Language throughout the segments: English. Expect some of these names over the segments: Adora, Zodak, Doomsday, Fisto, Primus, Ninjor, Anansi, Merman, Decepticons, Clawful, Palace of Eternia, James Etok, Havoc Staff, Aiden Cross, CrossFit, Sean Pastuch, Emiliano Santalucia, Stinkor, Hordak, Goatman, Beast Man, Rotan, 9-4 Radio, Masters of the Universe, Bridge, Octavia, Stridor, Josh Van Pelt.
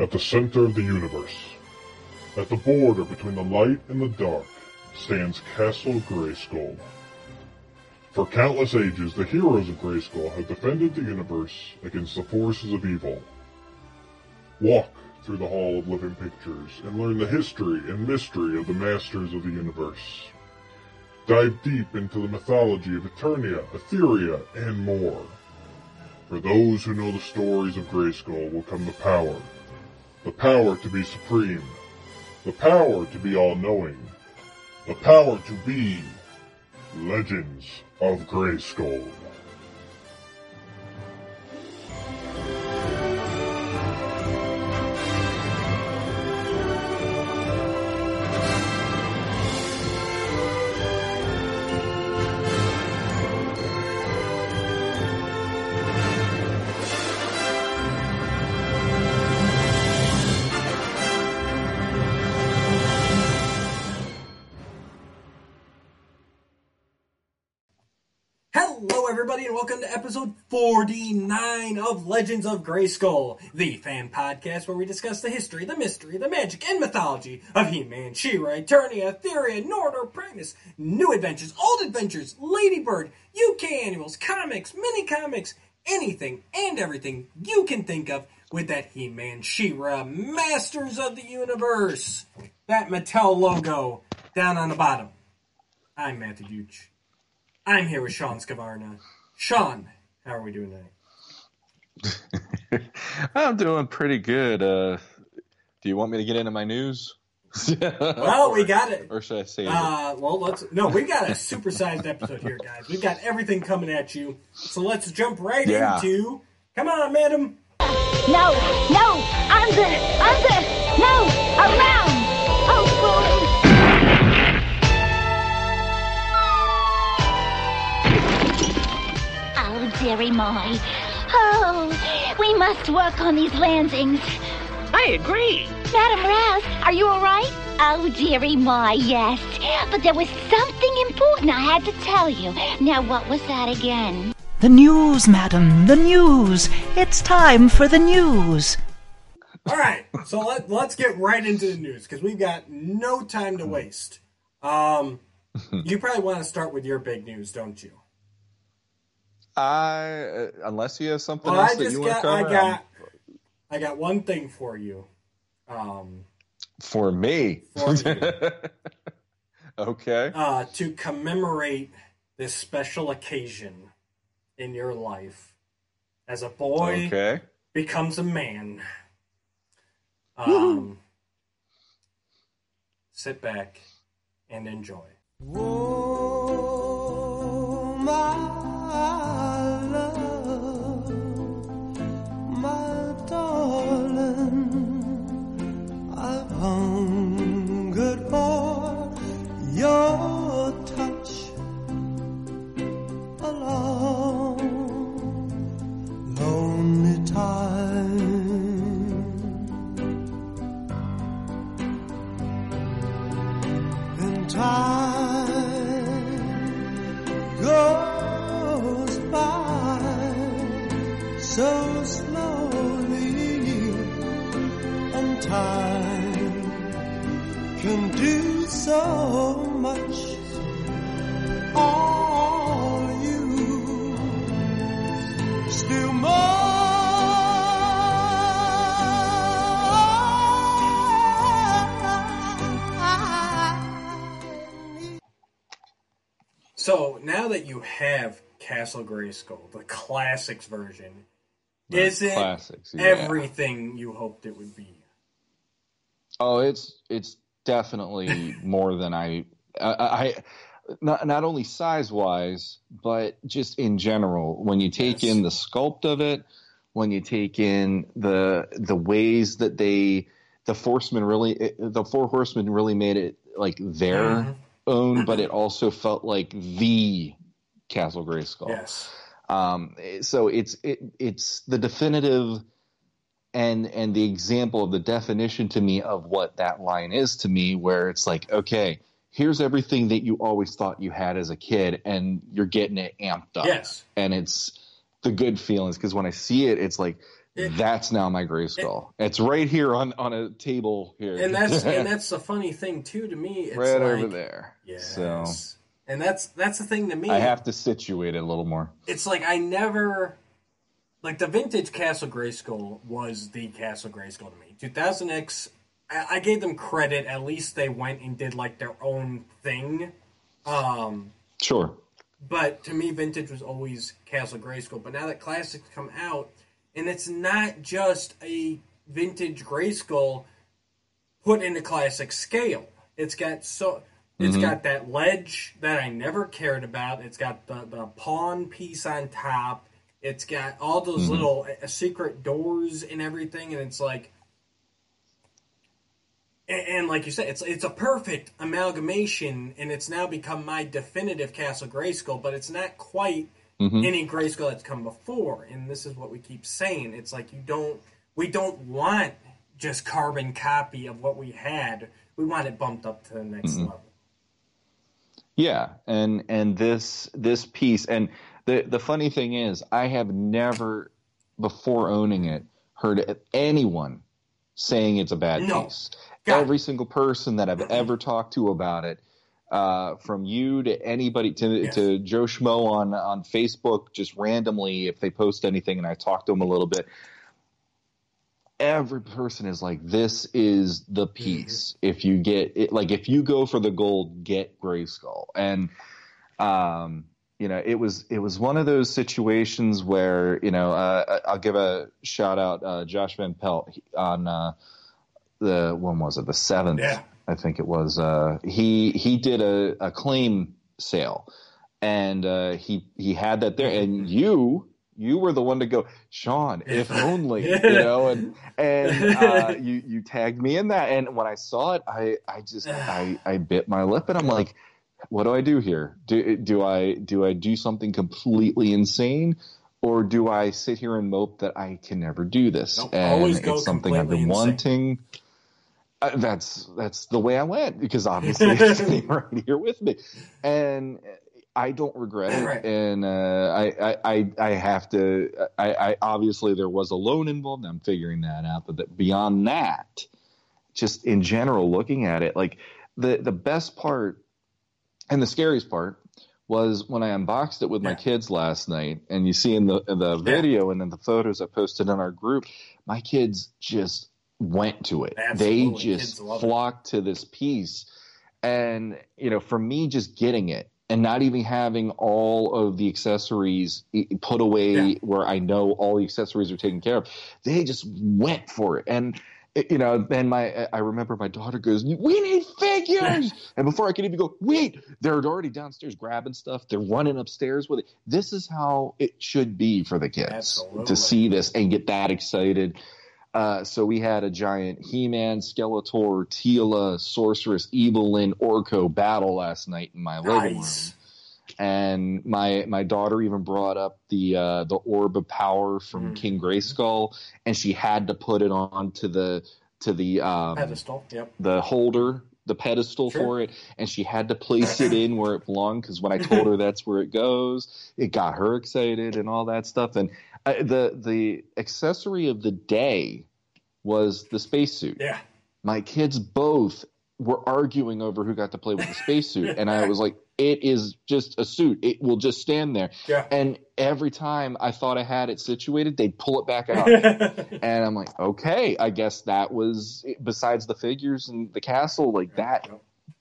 at the center of the universe. At the border between the light and the dark stands Castle Grayskull. For countless ages, the heroes of Grayskull have defended the universe against the forces of evil. Walk through the Hall of Living Pictures and learn the history and mystery of the Masters of the Universe. Dive deep into the mythology of Eternia, Etheria, and more. For those who know the stories of Grayskull will come the power to be supreme, the power to be all-knowing, the power to be Legends of Grayskull. Welcome to episode 49 of Legends of Grayskull, the fan podcast where we discuss the history, the mystery, the magic, and mythology of He-Man, She-Ra, Eternia, Etheria, Nord, or Primus, new adventures, old adventures, Ladybird, UK annuals, comics, mini-comics, anything and everything you can think of with that He-Man, She-Ra, Masters of the Universe, that Mattel logo down on the bottom. I'm Matthew Duch. I'm here with Sean Scavarna. Sean, how are we doing today? I'm doing pretty good. Do you want me to get into my news? Well, we got it. Or should I say it? Well, let's... No, we got a supersized episode here, guys. We've got everything coming at you. So let's jump right into... Come on, madam. No, under, no, around. Oh, boy. Deary my. Oh, we must work on these landings. I agree. Madam Raz, are you all right? Oh, deary my, yes. But there was something important I had to tell you. Now, what was that again? The news, madam, the news. It's time for the news. All right, so let's get right into the news, because we've got no time to waste. You probably want to start with your big news, don't you? Unless you have something else that you want to cover. I got one thing for you. For me? For you. Okay. To commemorate this special occasion in your life, as a boy becomes a man, sit back and enjoy. Oh, my. Hungered for your touch a long, lonely time. And time goes by so slowly, and time can do so much. All you still more. So now that you have Castle Grayskull, the classics version, isn't everything you hoped it would be? Oh, it's definitely more than I not only size-wise, but just in general. When you take in the sculpt of it, when you take in the ways that the Four Horsemen really made it like their own, but it also felt like the Castle Grayskull. Yes. So it's the definitive. And the example of the definition to me of what that line is to me, where it's like, okay, here's everything that you always thought you had as a kid, and you're getting it amped up. Yes. And it's the good feelings, because when I see it, it's like, That's now my Grayskull. It's right here on a table here. And that's and that's the funny thing too to me. It's right over there. Yes. So, and that's the thing to me. I have to situate it a little more. It's like I never like the vintage Castle Grayskull was the Castle Grayskull to me. 2000X, I gave them credit. At least they went and did like their own thing. Sure. But to me, vintage was always Castle Grayskull. But now that classics come out, and it's not just a vintage Grayskull put into classic scale. It's got so it's got that ledge that I never cared about. It's got the pawn piece on top. It's got all those little secret doors and everything. And it's like, and like you said, it's a perfect amalgamation, and it's now become my definitive Castle Grayskull, but it's not quite any Grayskull that's come before. And this is what we keep saying. It's like we don't want just carbon copy of what we had. We want it bumped up to the next level. Yeah, and this piece, and the funny thing is, I have never before owning it heard anyone saying it's a bad piece. Every single person that I've ever talked to about it, from you to anybody, to Joe Schmo on Facebook, just randomly if they post anything and I talk to them a little bit, every person is like, this is the piece. If you get it, like if you go for the gold, get Grayskull. And, you know, it was one of those situations where, you know, I'll give a shout out, Josh Van Pelt on, the when was it? The 7th, I think it was. He did a claim sale, and he had that there. And you were the one to go, Sean, if only, you know. And you tagged me in that. And when I saw it, I just bit my lip, and I'm like, what do I do here? Do I do something completely insane? Or do I sit here and mope that I can never do this? Nope, and it's something I've been wanting. That's the way I went, because obviously it's sitting right here with me, and I don't regret it. Right. And I have to. I obviously there was a loan involved. I'm figuring that out, but beyond that, just in general, looking at it, like the best part and the scariest part was when I unboxed it with my kids last night, and you see in the video and in the photos I posted in our group, my kids just went to it. Absolutely. They just flocked to this piece. And, you know, for me, just getting it and not even having all of the accessories put away where I know all the accessories are taken care of, they just went for it. And, you know, then I remember my daughter goes, we need figures. And before I could even go, wait, they're already downstairs grabbing stuff. They're running upstairs with it. This is how it should be for the kids to see this and get that excited. So we had a giant He-Man, Skeletor, Teela, Sorceress, Evelyn, Orko battle last night in my living room. And my daughter even brought up the orb of power from King Grayskull, and she had to put it on to the pedestal, the holder, the pedestal for it, and she had to place it in where it belonged, because when I told her that's where it goes, it got her excited and all that stuff. And the accessory of the day was the spacesuit. Yeah, my kids both were arguing over who got to play with the spacesuit, and I was like, it is just a suit. It will just stand there. Yeah. And every time I thought I had it situated, they'd pull it back out. And I'm like, okay, I guess that was, besides the figures and the castle, like that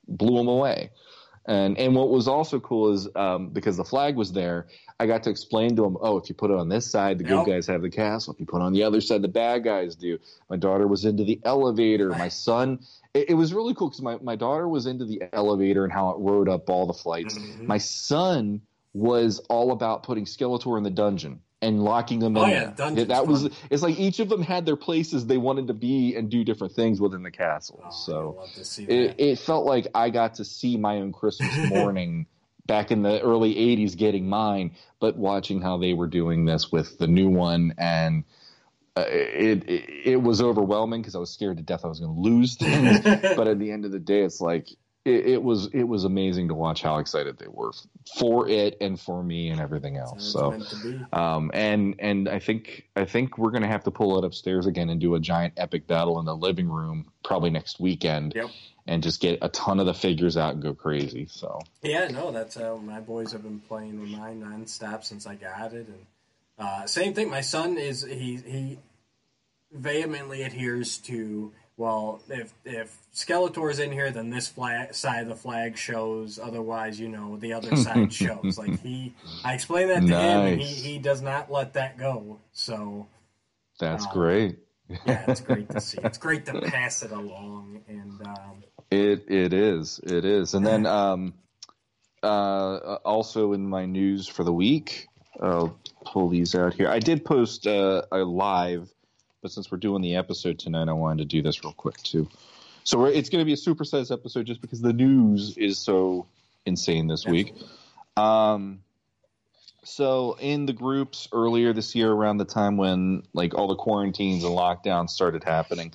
blew them away. And what was also cool is because the flag was there, I got to explain to them, oh, if you put it on this side, the good guys have the castle. If you put it on the other side, the bad guys do. My daughter was into the elevator. My son... It was really cool because my daughter was into the elevator and how it rode up all the flights. My son was all about putting Skeletor in the dungeon and locking them in there. It's like each of them had their places they wanted to be and do different things within the castle. Oh, so I love to see that. It felt like I got to see my own Christmas morning back in the early 80s getting mine, but watching how they were doing this with the new one. And it was overwhelming because I was scared to death I was going to lose things. But at the end of the day, it's like, It was amazing to watch how excited they were for it and for me and everything else. So, I think we're gonna have to pull it upstairs again and do a giant epic battle in the living room probably next weekend. Yep. And just get a ton of the figures out and go crazy. So yeah, no, that's my boys have been playing with mine nonstop since I got it, and same thing. My son is he vehemently adheres to. Well, if Skeletor's in here, then this side of the flag shows. Otherwise, the other side shows. Like I explained that to him, and he does not let that go. So that's great. Yeah, it's great to see. It's great to pass it along, and it is. And then also in my news for the week, I'll pull these out here. I did post a live. But since we're doing the episode tonight, I wanted to do this real quick, too. So it's going to be a supersized episode just because the news is so insane this week. So in the groups earlier this year, around the time when all the quarantines and lockdowns started happening,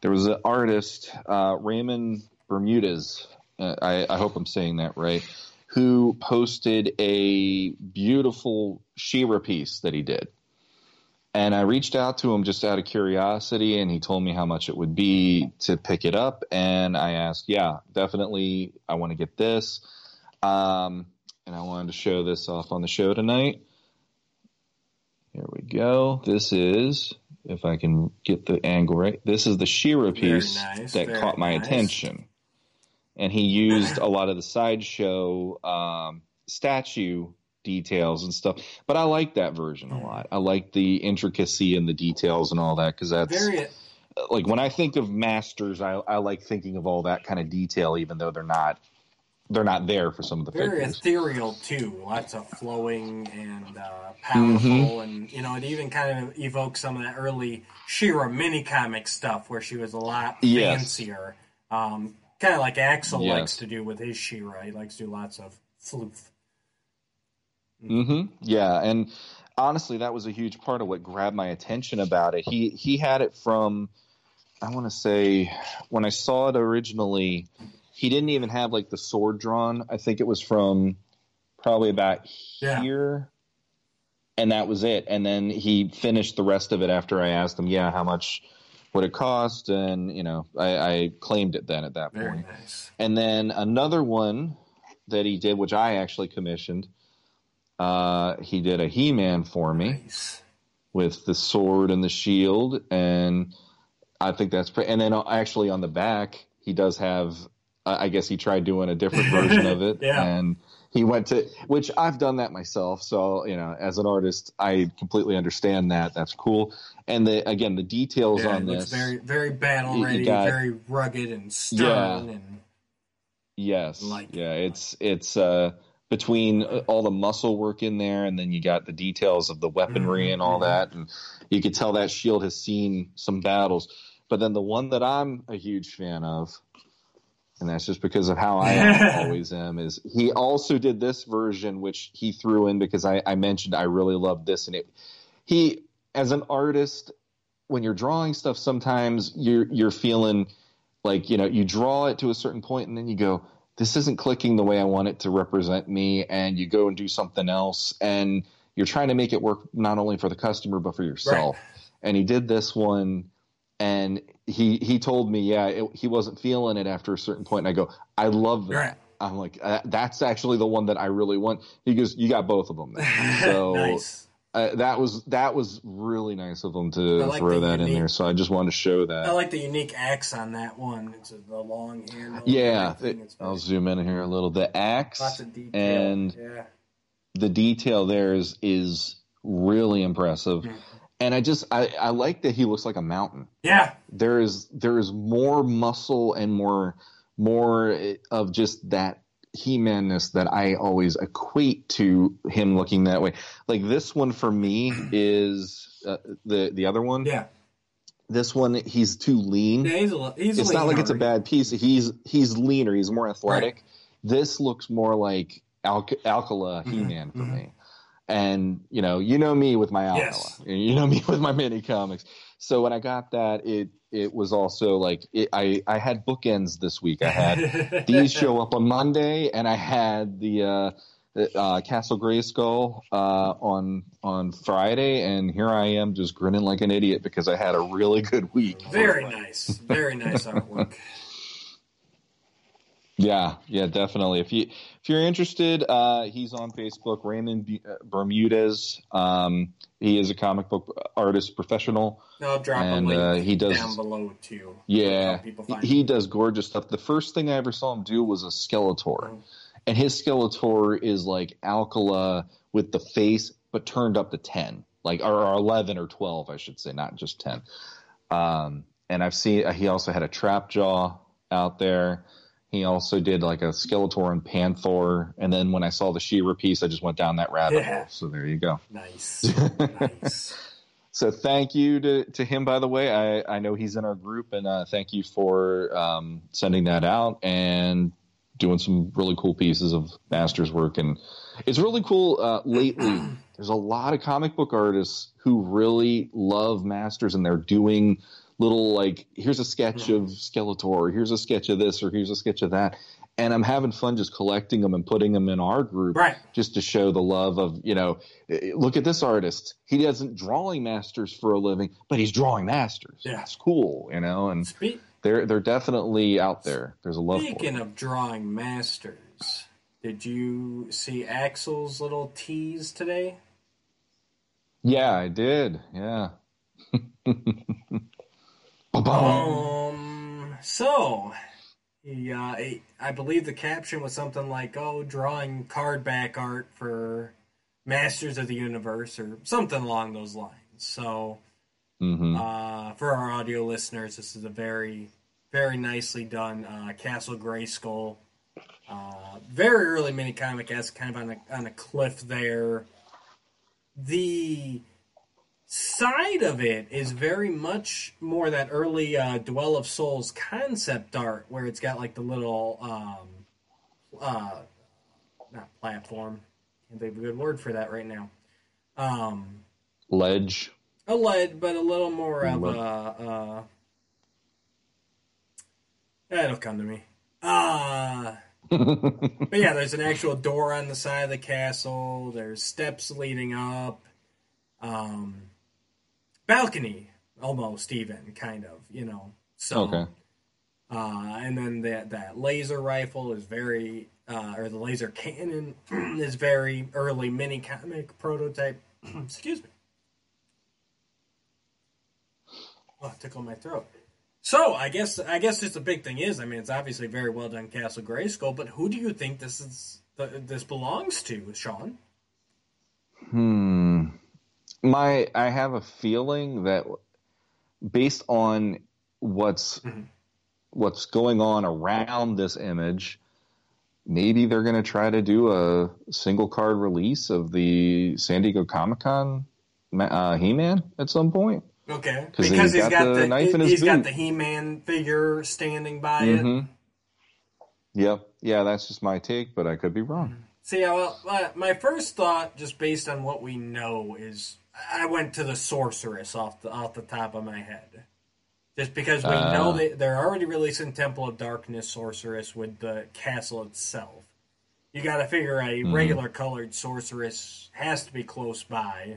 there was an artist, Raymond Bermudez, I hope I'm saying that right, who posted a beautiful She-Ra piece that he did. And I reached out to him just out of curiosity, and he told me how much it would be to pick it up. And I asked, yeah, definitely, I want to get this. And I wanted to show this off on the show tonight. Here we go. This is, if I can get the angle right, this is the She-Ra piece that caught my attention. And he used a lot of the sideshow statue details and stuff, but I like that version a lot. I like the intricacy and the details and all that, because that's like when I think of Masters, I like thinking of all that kind of detail, even though they're not there for some of the figures. Ethereal too, lots of flowing and powerful, and it even kind of evokes some of that early She-Ra mini comic stuff where she was a lot fancier, kind of like Axel likes to do with his She-Ra. He likes to do lots of floof. Yeah, and honestly, that was a huge part of what grabbed my attention about it. He had it from, I want to say, when I saw it originally, he didn't even have the sword drawn. I think it was from probably about here, and that was it. And then he finished the rest of it after I asked him, how much would it cost? And I claimed it then at that point. Nice. And then another one that he did, which I actually commissioned. He did a He-Man for me with the sword and the shield, and I think that's pretty. And then actually on the back, he does have. I guess he tried doing a different version of it, and he went to which I've done that myself. So as an artist, I completely understand that. That's cool. And the details on this very very battle ready, very rugged and stern. Between all the muscle work in there, and then you got the details of the weaponry and all that, and you could tell that shield has seen some battles. But then the one that I'm a huge fan of, and that's just because of how I always am, is he also did this version, which he threw in because I mentioned I really loved this. And he, as an artist, when you're drawing stuff, sometimes you're feeling like, you draw it to a certain point, and then you go, this isn't clicking the way I want it to represent me, and you go and do something else, and you're trying to make it work not only for the customer but for yourself. Right. And he did this one, and he told me, he wasn't feeling it after a certain point, and I go, I love that. Right. I'm like, that's actually the one that I really want. He goes, you got both of them then. So that was really nice of him to throw that in there. So I just wanted to show that. I like the unique axe on that one. It's the long handle. Yeah, I'll zoom in here a little. The axe, lots of detail, and the detail there is really impressive. And I like that he looks like a mountain. Yeah, there is more muscle and more of just that He-Man-ness that I always equate to him looking that way. Like this one for me is the other one. Yeah, this one he's too lean. Yeah, it's not like it's a bad piece. He's leaner. He's more athletic. Right. This looks more like Alcala He-Man for me. And, you know me with my Alcala. Yes. You know me with my mini comics. So when I got that, it was also like I had bookends this week. I had these show up on Monday, and I had the Castle Grayskull on Friday, and here I am just grinning like an idiot because I had a really good week. Very nice. Very nice artwork. Yeah, definitely. If you're interested, he's on Facebook, Raymond Bermudez. He is a comic book artist professional. I'll drop a link down below too. Yeah, he does gorgeous stuff. The first thing I ever saw him do was a Skeletor, and his Skeletor is like Alcala with the face, but turned up to 10, like or 11 or 12, I should say, not just 10. And I've seen he also had a trap jaw out there. He also did like a Skeletor and Panther, and then when I saw the She-Ra piece, I just went down that rabbit hole. So there you go. Nice, So thank you to him, by the way. I know he's in our group, and thank you for sending that out and doing some really cool pieces of Masters work. And it's really cool lately. There's a lot of comic book artists who really love Masters, and they're doing little like here's a sketch of Skeletor, or here's a sketch of this, or here's a sketch of that, and I'm having fun just collecting them and putting them in our group, just to show the love of look at this artist. He doesn't drawing Masters for a living, but he's drawing Masters. That's cool, And they're definitely out there. There's a love. Speaking of drawing Masters, did you see Axel's little tease today? Yeah, I did. Yeah. So, yeah, I believe the caption was something like, drawing card back art for Masters of the Universe or something along those lines. So, for our audio listeners, this is a very, very nicely done Castle Grayskull. Very early minicomic-esque, kind of on a cliff there. The side of it is very much more that early Dwell of Souls concept art, where it's got like the little not platform, can't think of a good word for that right now. Ledge. A ledge, but a little more of it'll come to me. But yeah, there's an actual door on the side of the castle. There's steps leading up. Balcony, almost even, kind of, So, and then that laser rifle is very, or the laser cannon is very early mini comic prototype. Excuse me. Oh, it tickled my throat. So I guess just the big thing is, it's obviously very well done, Castle Grayskull. But who do you think this belongs to, Sean? I have a feeling that based on what's going on around this image, maybe they're going to try to do a single card release of the San Diego Comic-Con He-Man at some point. Okay, because he's got the He-Man figure standing by it. Yep, yeah, that's just my take, but I could be wrong. See, my first thought, just based on what we know, is I went to the Sorceress off the top of my head. Just because we know they're already releasing Temple of Darkness Sorceress with the castle itself. You gotta figure a regular colored Sorceress has to be close by.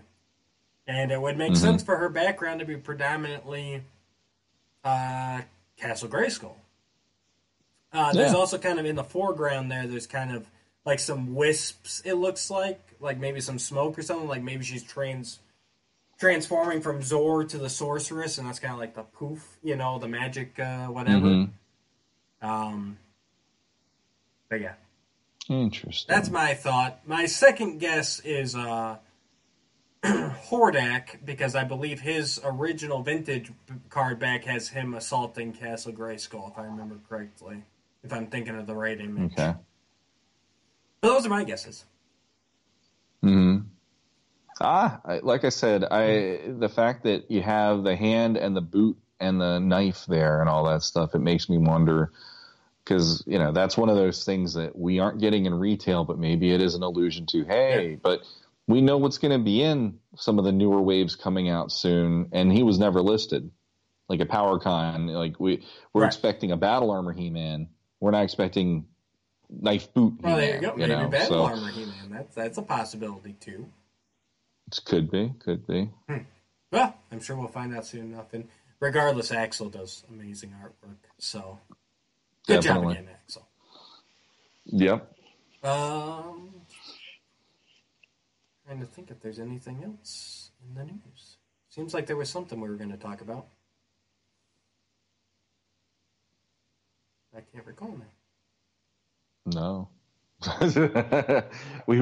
And it would make sense for her background to be predominantly Castle Grayskull. There's also kind of in the foreground there's kind of like some wisps, it looks like maybe some smoke or something. Like maybe she's transforming from Zor to the Sorceress, and that's kind of like the poof, the magic, whatever. But yeah, interesting. That's my thought. My second guess is Hordak, because I believe his original vintage card back has him assaulting Castle Grayskull, if I remember correctly. If I'm thinking of the right image. Okay. But those are my guesses. Like I said, the fact that you have the hand and the boot and the knife there and all that stuff, it makes me wonder, because that's one of those things that we aren't getting in retail, but maybe it is an allusion to. But we know what's going to be in some of the newer waves coming out soon, and he was never listed. Like a power con, like we're expecting a battle armor He-Man. We're not expecting knife boot He-Man. Oh, there you go. Maybe battle armor He-Man. That's a possibility too. It could be. Well, I'm sure we'll find out soon enough. And regardless, Axel does amazing artwork. So good job again, Axel. Yep. Trying to think if there's anything else in the news. Seems like there was something we were going to talk about. I can't recall now. No. we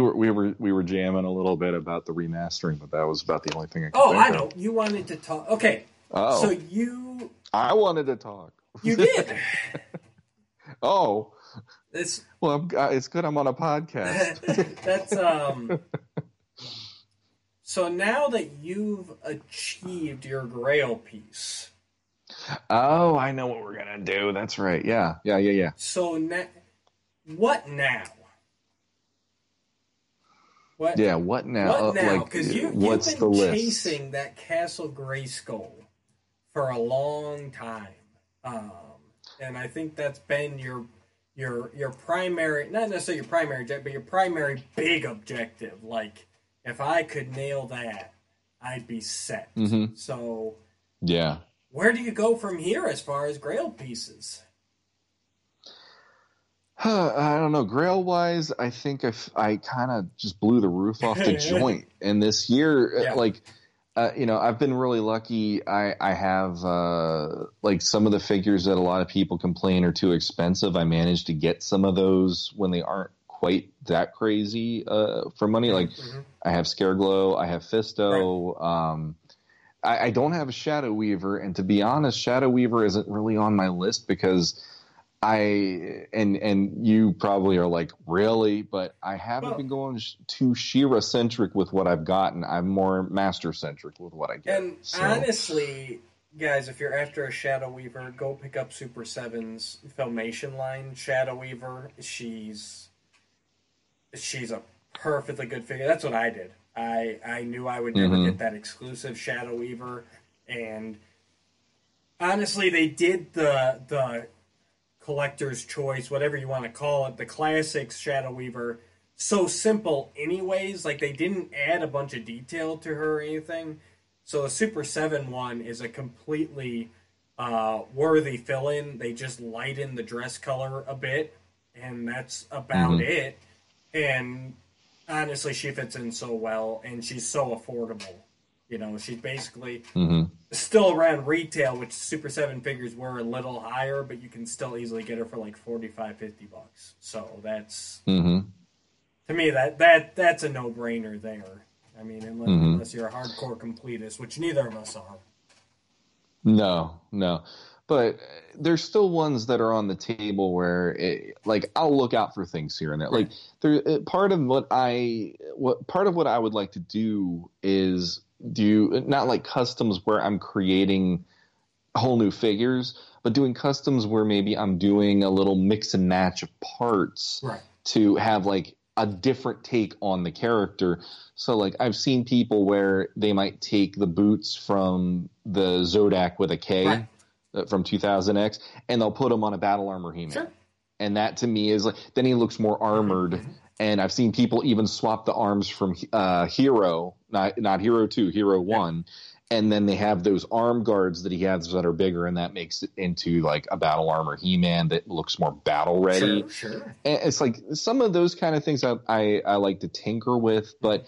were jamming a little bit about the remastering, but that was about the only thing I could think I know. Of. You wanted to talk. Okay. Oh. So you... I wanted to talk. You did. It's good I'm on a podcast. That's... So now that you've achieved your Grail piece... Oh, I know what we're going to do. That's right. Yeah. So what now? What? Yeah, what now? What now? Because you've been chasing that Castle Grayskull for a long time. And I think that's been your primary, not necessarily your primary objective, but your primary big objective. Like, if I could nail that, I'd be set. Mm-hmm. So... yeah. Where do you go from here as far as Grail pieces? I don't know. Grail-wise, I think I kind of just blew the roof off the joint. And this year, I've been really lucky. I have, some of the figures that a lot of people complain are too expensive. I managed to get some of those when they aren't quite that crazy for money. Like, mm-hmm. I have Scareglow. I have Fisto. Right. I don't have a Shadow Weaver, and to be honest, Shadow Weaver isn't really on my list because and you probably are like, really? But I haven't been going too She-Ra-centric with what I've gotten. I'm more Master-centric with what I get. And honestly, guys, if you're after a Shadow Weaver, go pick up Super 7's Filmation line. Shadow Weaver, she's a perfectly good figure. That's what I did. I knew I would never get that exclusive Shadow Weaver, and honestly, they did the collector's choice, whatever you want to call it, the classic Shadow Weaver, so simple anyways. Like, they didn't add a bunch of detail to her or anything, so the Super 7 one is a completely worthy fill-in. They just lighten the dress color a bit, and that's about it, and... honestly, she fits in so well, and she's so affordable. You know, she's basically still around retail, which Super 7 figures were a little higher, but you can still easily get her for like $45-$50. So that's, to me, that's a no-brainer there. I mean, unless you're a hardcore completist, which neither of us are. No. But there's still ones that are on the table where, I'll look out for things here and there. Like, part of what I would like to do is do not like customs where I'm creating whole new figures, but doing customs where maybe I'm doing a little mix and match of parts to have like a different take on the character. So like, I've seen people where they might take the boots from the Zodak with a K. Right. From 2000X, and they'll put him on a battle armor He-Man. Sure. And that to me is like, then he looks more armored. And I've seen people even swap the arms from Hero, not Hero 2, Hero 1. And then they have those arm guards that he has that are bigger, and that makes it into like a battle armor He-Man that looks more battle ready. Sure. And it's like some of those kind of things I like to tinker with, but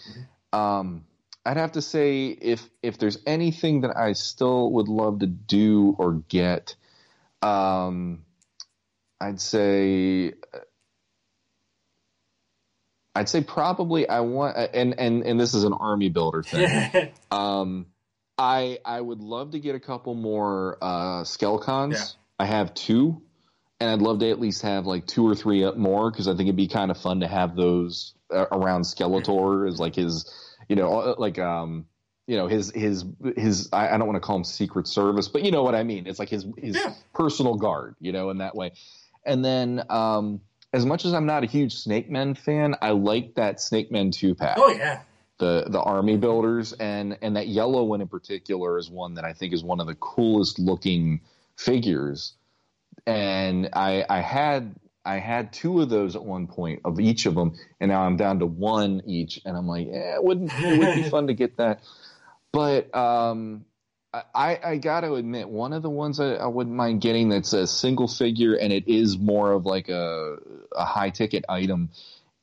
I'd have to say if there's anything that I still would love to do or get, I'd say probably I want, and this is an army builder thing. I would love to get a couple more Skelecons. Yeah. I have two, and I'd love to at least have like two or three more because I think it'd be kind of fun to have those around Skeletor as like his. You know, like, his I don't want to call him Secret Service, but you know what I mean? It's like his personal guard, you know, in that way. And then as much as I'm not a huge Snake Man fan, I like that Snake Man 2-pack. Oh, yeah. the army builders, and that yellow one in particular is one that I think is one of the coolest looking figures. And I had two of those at one point of each of them, and now I'm down to one each, and I'm like, it would be fun to get that. But I got to admit, one of the ones I wouldn't mind getting that's a single figure, and it is more of like a high-ticket item,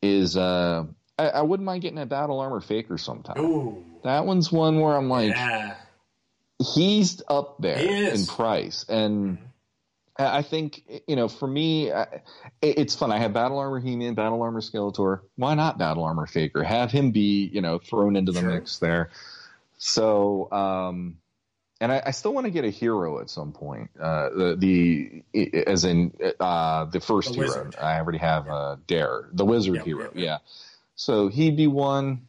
is I wouldn't mind getting a Battle Armor Faker sometime. Ooh. That one's one where I'm like, he's up there in price, and... I think, for me, it's fun. I have Battle Armor He-Man, Battle Armor Skeletor. Why not Battle Armor Faker? Have him be, thrown into the mix there. So, and I still want to get a hero at some point. The first hero. Wizard. I already have Dare, the wizard hero. Yeah. So he'd be one.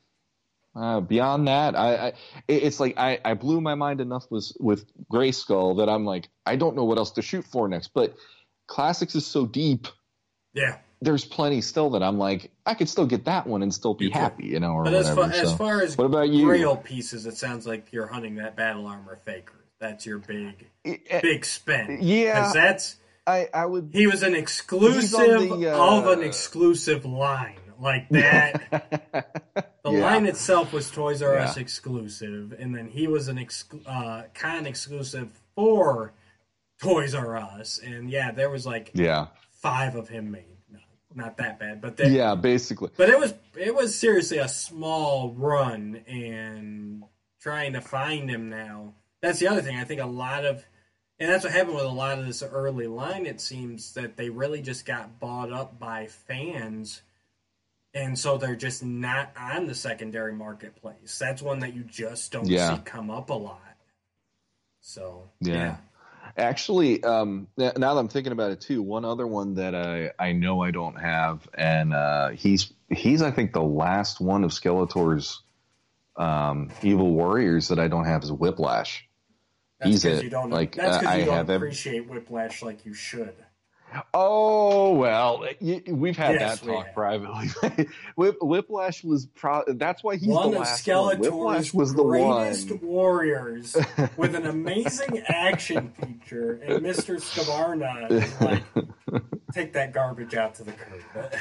Beyond that, it's like I blew my mind enough with Grayskull that I'm like, I don't know what else to shoot for next. But classics is so deep. Yeah. There's plenty still that I'm like, I could still get that one and still be happy, or but whatever. As far as what about you? Grail pieces, it sounds like you're hunting that Battle Armor Faker. That's your big spend. Yeah. Because that's... I would... He was an exclusive of an exclusive line. Like that. The line itself was Toys R Us exclusive, and then he was an con exclusive for Toys R Us, and there was like 5 of him made. No, not that bad, but basically. But it was seriously a small run, and trying to find him now. That's the other thing. I think and that's what happened with a lot of this early line. It seems that they really just got bought up by fans. And so they're just not on the secondary marketplace. That's one that you just don't see come up a lot. So, Actually, now that I'm thinking about it too, one other one that I know I don't have, and he's I think the last one of Skeletor's evil warriors that I don't have is Whiplash. That's because you don't appreciate Whiplash like you should. Oh, well, we've had that talk privately. Whiplash was that's why he's one the last one. Whiplash was the greatest warriors with an amazing action feature, and Mr. Scavarna is like, take that garbage out to the curb.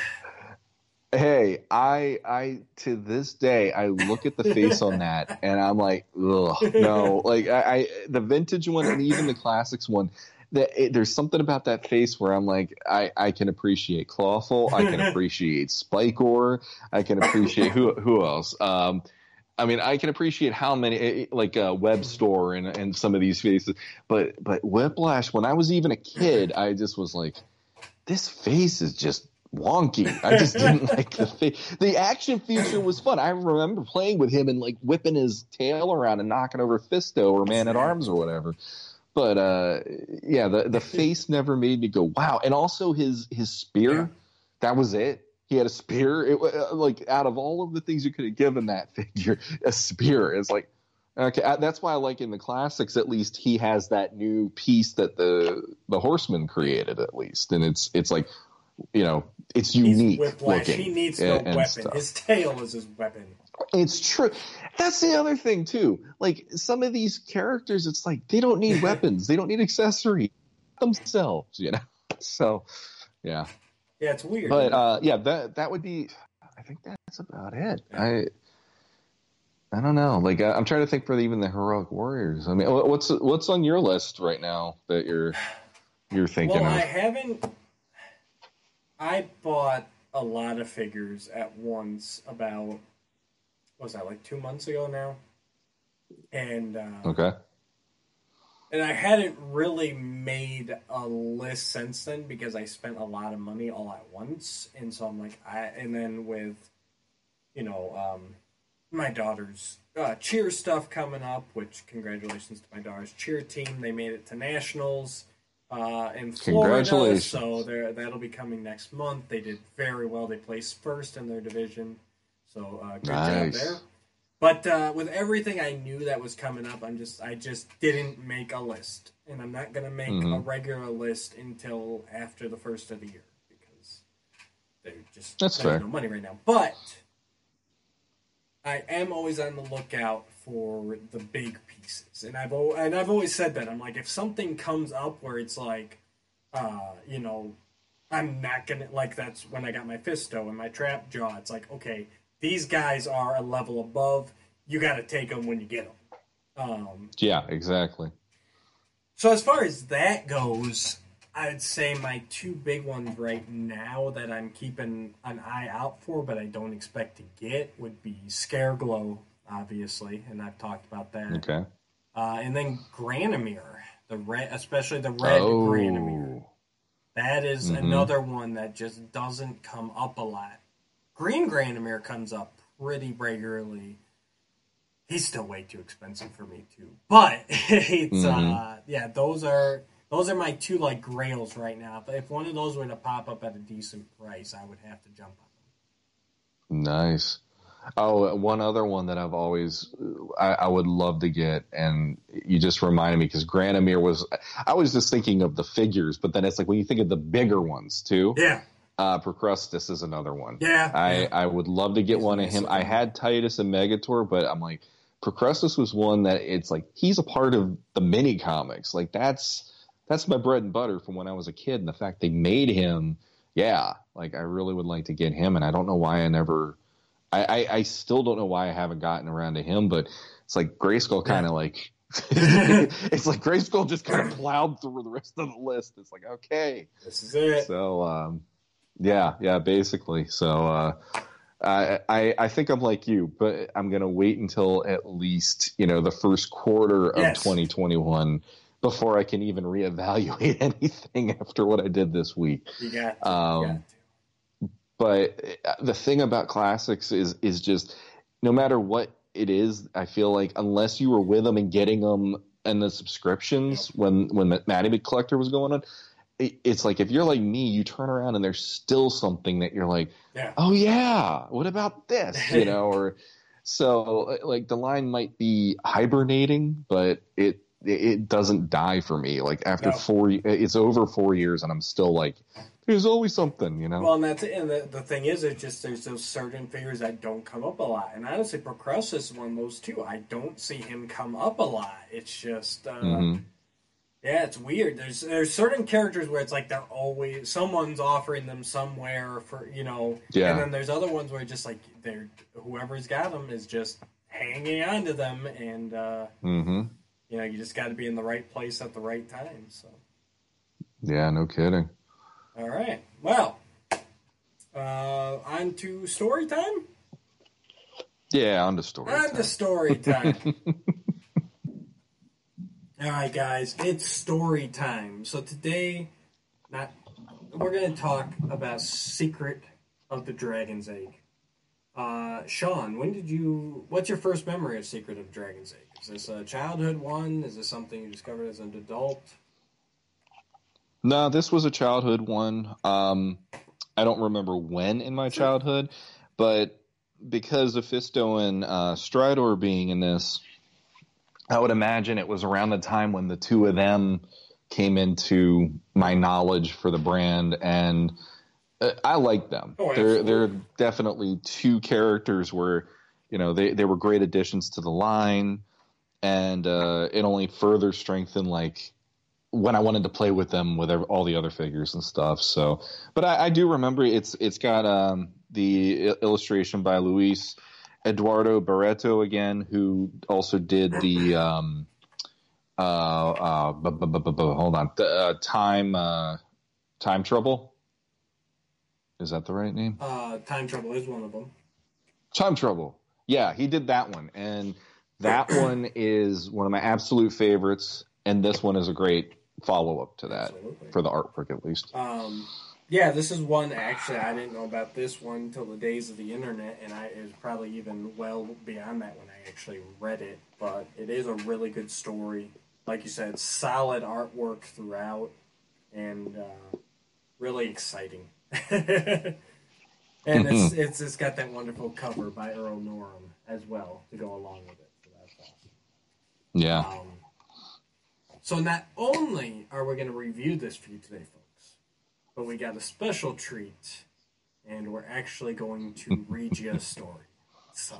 Hey, I to this day I look at the face on that and I'm like, ugh, no, like I the vintage one and even the classics one. There's something about that face where I'm like, I can appreciate Clawful, I can appreciate Spikor, I can appreciate who else? I mean, I can appreciate how many, like Web Store and some of these faces, but Whiplash, when I was even a kid, I just was like, this face is just wonky. I just didn't like the face. The action feature was fun. I remember playing with him and like whipping his tail around and knocking over Fisto or Man-at-Arms or whatever. But, the face never made me go, wow. And also his spear, that was it. He had a spear. It, like, out of all of the things you could have given that figure, a spear. It's like, okay, that's why I like in the classics, at least, he has that new piece that the Horseman created, at least. And it's like, it's unique looking. He needs no weapon. Stuff. His tail is his weapon. It's true. That's the other thing, too. Like, some of these characters, it's like, they don't need weapons. They don't need accessories themselves, So, yeah. Yeah, it's weird. But, that would be... I think that's about it. I don't know. Like, I'm trying to think for even the heroic warriors. I mean, what's on your list right now that you're thinking of? Well, I haven't... I bought a lot of figures at once about... was that like 2 months ago now? And and I hadn't really made a list since then because I spent a lot of money all at once, and so I'm like, and then with my daughter's cheer stuff coming up, which congratulations to my daughter's cheer team, they made it to nationals in Florida, so that'll be coming next month. They did very well; they placed first in their division. So good job there. But with everything I knew that was coming up, I just didn't make a list, and I'm not gonna make a regular list until after the first of the year because there's no money right now. But I am always on the lookout for the big pieces, and I've always said that. I'm like, if something comes up where it's like, you know, I'm not gonna like. That's when I got my Fisto and my Trap Jaw. It's like, okay, these guys are a level above. You got to take them when you get them. Yeah, exactly. So as far as that goes, I'd say my two big ones right now that I'm keeping an eye out for, but I don't expect to get, would be Scareglow, obviously, and I've talked about that. Okay. And then Granamyr, especially the red Granamyr. That is another one that just doesn't come up a lot. Green Granamyr comes up pretty regularly. He's still way too expensive for me too, but it's those are my two like grails right now. If one of those were to pop up at a decent price, I would have to jump on them. Nice. Oh, one other one that I've always I would love to get, and you just reminded me because Granamyr was I was just thinking of the figures, but then it's like when you think of the bigger ones too. Yeah. Procrustus is another one. Yeah. I would love to get one of him. I had Titus and Megator, but I'm like, Procrustus was one that it's like he's a part of the mini comics. Like that's my bread and butter from when I was a kid, and the fact they made him, yeah. Like I really would like to get him, and I don't know why I never I still don't know why I haven't gotten around to him, but it's like Grayskull kinda like it's like Grayskull just kinda plowed through the rest of the list. It's like, okay. This is it. So yeah, basically. So I think I'm like you, but I'm going to wait until at least, you know, the first quarter of 2021 before I can even reevaluate anything after what I did this week. You got to. But the thing about classics is just no matter what it is, I feel like unless you were with them and getting them and the subscriptions when Matty McCollector was going on, it's like if you're like me, you turn around and there's still something that you're like, oh yeah, what about this? You know, or so like the line might be hibernating, but it doesn't die for me. Like after it's over 4 years and I'm still like, there's always something, you know? Well, and that's it. And the thing is, it's just there's those certain figures that don't come up a lot. And honestly, Procrustus is one of those too. I don't see him come up a lot. It's just, yeah, it's weird. There's certain characters where it's like they're always someone's offering them somewhere for, you know. Yeah. And then there's other ones where just like whoever's got them is just hanging on to them, and you know, you just got to be in the right place at the right time. So. Yeah, no kidding. All right, well, on to story time. Yeah, on to story time. All right, guys, it's story time. So today, we're going to talk about Secret of the Dragon's Egg. Sean, what's your first memory of Secret of Dragon's Egg? Is this a childhood one? Is this something you discovered as an adult? No, this was a childhood one. I don't remember when in my childhood, but because of Fisto and Stridor being in this, I would imagine it was around the time when the two of them came into my knowledge for the brand, and I like them. Oh, they're definitely two characters where, you know, they were great additions to the line, and it only further strengthened like when I wanted to play with them with all the other figures and stuff. So, but I do remember it's got the illustration by Luis Eduardo Barreto again, who also did the Time Trouble. Is that the right name? Time Trouble is one of them. Time Trouble. Yeah, he did that one, and that one is one of my absolute favorites, and this one is a great follow-up to that. Absolutely. For the artwork at least. Yeah, this is one, actually, I didn't know about this one until the days of the internet, and it was probably even well beyond that when I actually read it, but it is a really good story. Like you said, solid artwork throughout, and really exciting. And it's got that wonderful cover by Earl Norum as well to go along with it. So that's awesome. Yeah. So not only are we going to review this for you today, but we got a special treat, and we're actually going to read you a story. So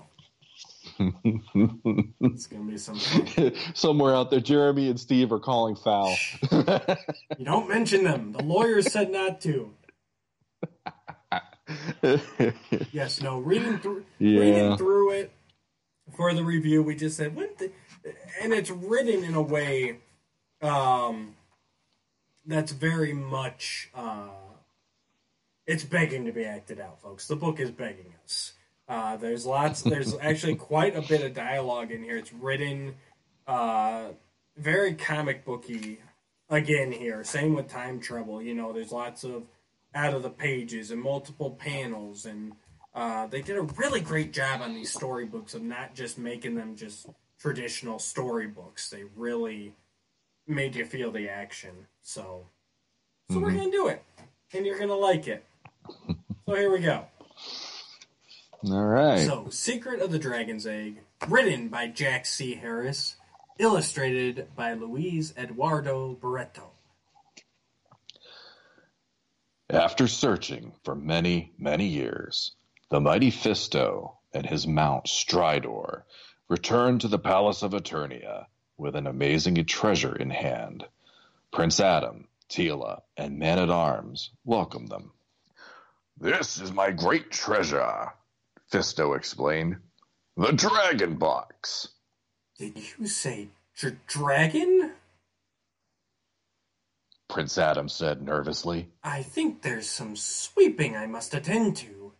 It's going to be something. Somewhere out there, Jeremy and Steve are calling foul. You don't mention them. The lawyer said not to. Yes, no, reading through it for the review, we just said, and it's written in a way that's very much, it's begging to be acted out, folks. The book is begging us. There's actually quite a bit of dialogue in here. It's written very comic booky again here. Same with time travel. You know, there's lots of out of the pages and multiple panels, and they did a really great job on these storybooks of not just making them just traditional storybooks. They really made you feel the action. So we're gonna do it, and you're gonna like it. So here we go. All right. So, Secret of the Dragon's Egg, written by Jack C. Harris, illustrated by Luis Eduardo Barreto. After searching for many, many years, the mighty Fisto and his mount Stridor returned to the Palace of Eternia with an amazing treasure in hand. Prince Adam, Teela, and Man-at-Arms welcomed them. This is my great treasure, Fisto explained. The Dragon Box. Did you say dragon? Prince Adam said nervously. I think there's some sweeping I must attend to.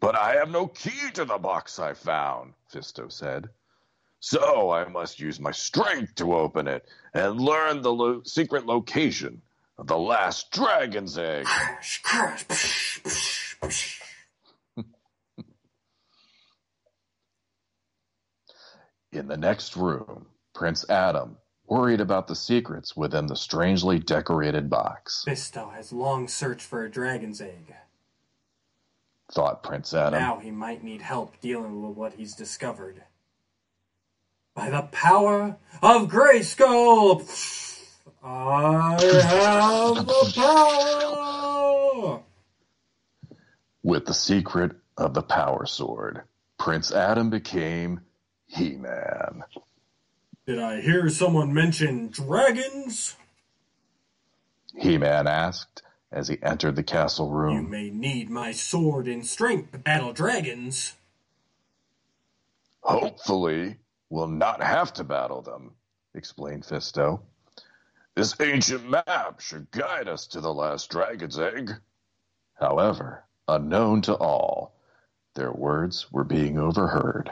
But I have no key to the box I found, Fisto said. So I must use my strength to open it and learn the secret location of the last dragon's egg. Crash, crash, psh, psh, psh. In the next room, Prince Adam worried about the secrets within the strangely decorated box. Fisto has long searched for a dragon's egg, thought Prince Adam. Now he might need help dealing with what he's discovered. By the power of Grayskull, I have the power! With the secret of the power sword, Prince Adam became He-Man. Did I hear someone mention dragons? He-Man asked as he entered the castle room. You may need my sword and strength to battle dragons. Hopefully, we'll not have to battle them, explained Fisto. This ancient map should guide us to the last dragon's egg. However, unknown to all, their words were being overheard.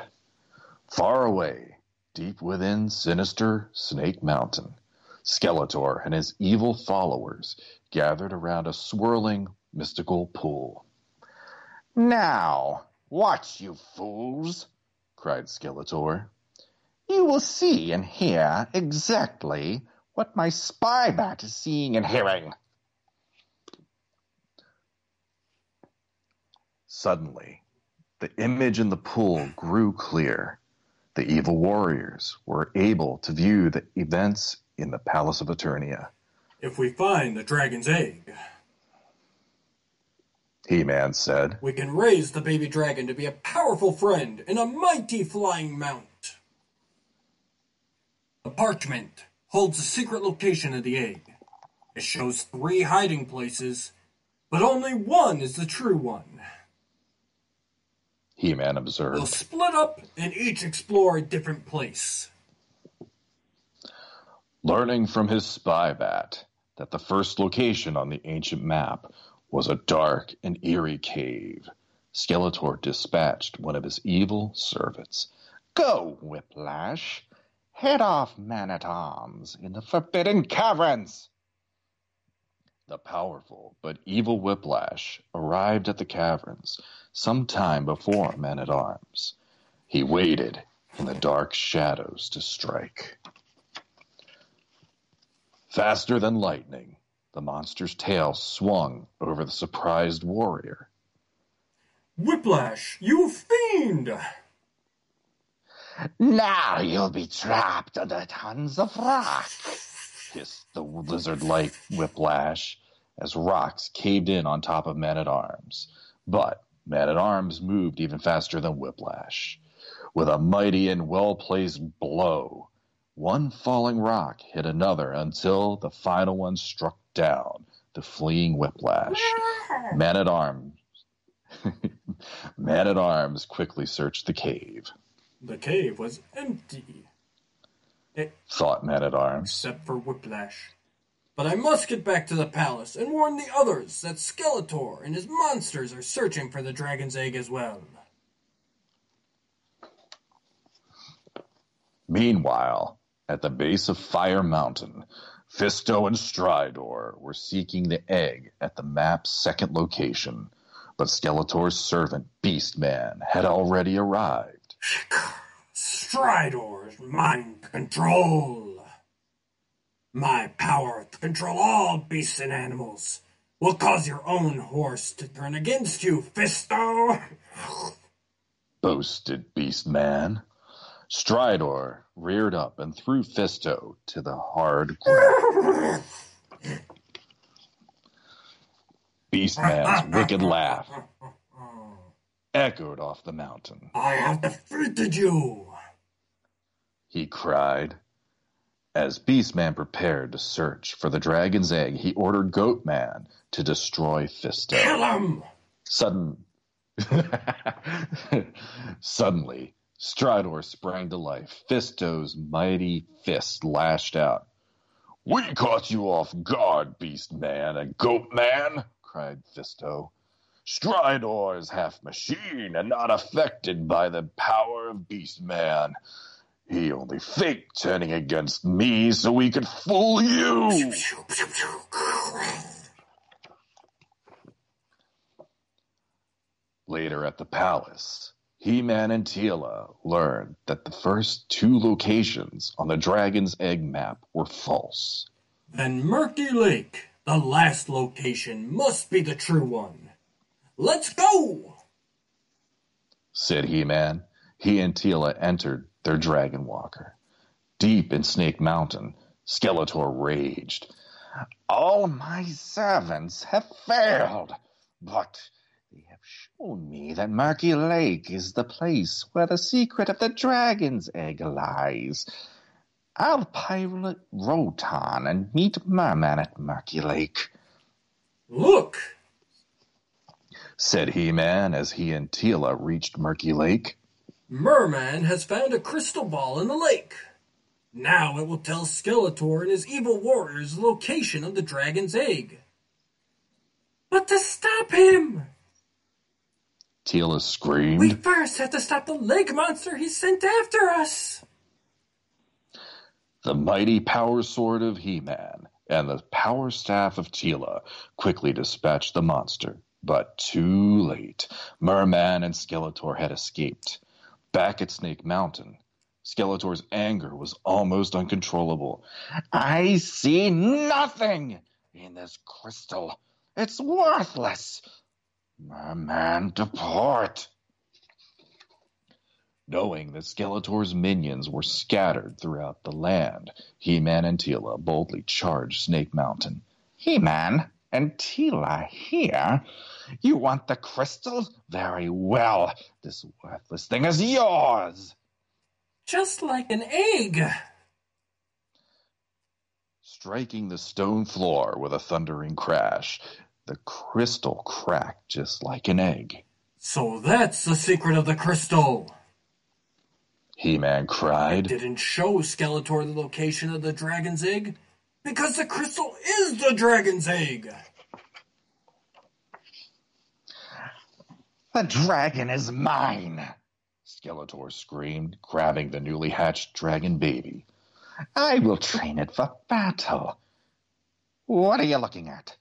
Far away, deep within sinister Snake Mountain, Skeletor and his evil followers gathered around a swirling, mystical pool. Now, watch, you fools, cried Skeletor. You will see and hear exactly what my spy bat is seeing and hearing. Suddenly, the image in the pool grew clear. The evil warriors were able to view the events in the Palace of Eternia. If we find the dragon's egg, He-Man said, we can raise the baby dragon to be a powerful friend and a mighty flying mount. The parchment holds the secret location of the egg. It shows 3 hiding places, but only one is the true one. He-Man observed. We'll split up and each explore a different place. Learning from his spy bat that the first location on the ancient map was a dark and eerie cave, Skeletor dispatched one of his evil servants. Go, Whiplash. Head off Man-at-Arms in the Forbidden Caverns. The powerful but evil Whiplash arrived at the caverns some time before Man-at-Arms. He waited in the dark shadows to strike. Faster than lightning, the monster's tail swung over the surprised warrior. Whiplash, you fiend! Now you'll be trapped under tons of rock, hissed the lizard-like Whiplash as rocks caved in on top of Man-at-Arms. But Man-at-Arms moved even faster than Whiplash. With a mighty and well-placed blow, one falling rock hit another until the final one struck down the fleeing Whiplash. Man-at-Arms quickly searched the cave. The cave was empty, thought Man-at-Arms, except for Whiplash. But I must get back to the palace and warn the others that Skeletor and his monsters are searching for the dragon's egg as well. Meanwhile, at the base of Fire Mountain, Fisto and Stridor were seeking the egg at the map's second location, but Skeletor's servant, Beast Man, had already arrived. Stridor's mind control! My power to control all beasts and animals will cause your own horse to turn against you, Fisto! Boasted Beast Man. Stridor reared up and threw Fisto to the hard ground. Beast Man's wicked laugh echoed off the mountain. I have defeated you, he cried. As Beast Man prepared to search for the dragon's egg, he ordered Goatman to destroy Fisto. Kill him! Suddenly, Stridor sprang to life. Fisto's mighty fist lashed out. "We caught you off guard, Beast Man and Goatman!" cried Fisto. "Stridor is half machine and not affected by the power of Beast Man. He only faked turning against me so he could fool you!" Later at the palace, He-Man and Teela learned that the first two locations on the Dragon's Egg map were false. Then Murky Lake, the last location, must be the true one. Let's go! Said He-Man. He and Teela entered their dragon walker. Deep in Snake Mountain, Skeletor raged. "All my servants have failed, but they have shown me that Murky Lake is the place where the secret of the dragon's egg lies. I'll pilot Rotan and meet Merman at Murky Lake." "Look!" said He-Man as he and Teela reached Murky Lake. "Merman has found a crystal ball in the lake. Now it will tell Skeletor and his evil warriors the location of the dragon's egg. But to stop him," Teela screamed, "we first have to stop the lake monster he sent after us." The mighty power sword of He-Man and the power staff of Teela quickly dispatched the monster, but too late. Merman and Skeletor had escaped. Back at Snake Mountain, Skeletor's anger was almost uncontrollable. "I see nothing in this crystal. It's worthless. Merman, depart." Knowing that Skeletor's minions were scattered throughout the land, He-Man and Teela boldly charged Snake Mountain. "He-Man and Teela here? You want the crystal? Very well. This worthless thing is yours." "Just like an egg." Striking the stone floor with a thundering crash, the crystal cracked just like an egg. "So that's the secret of the crystal," He-Man cried. "I didn't show Skeletor the location of the dragon's egg because the crystal is the dragon's egg." "The dragon is mine," Skeletor screamed, grabbing the newly hatched dragon baby. "I will train it for battle. What are you looking at?"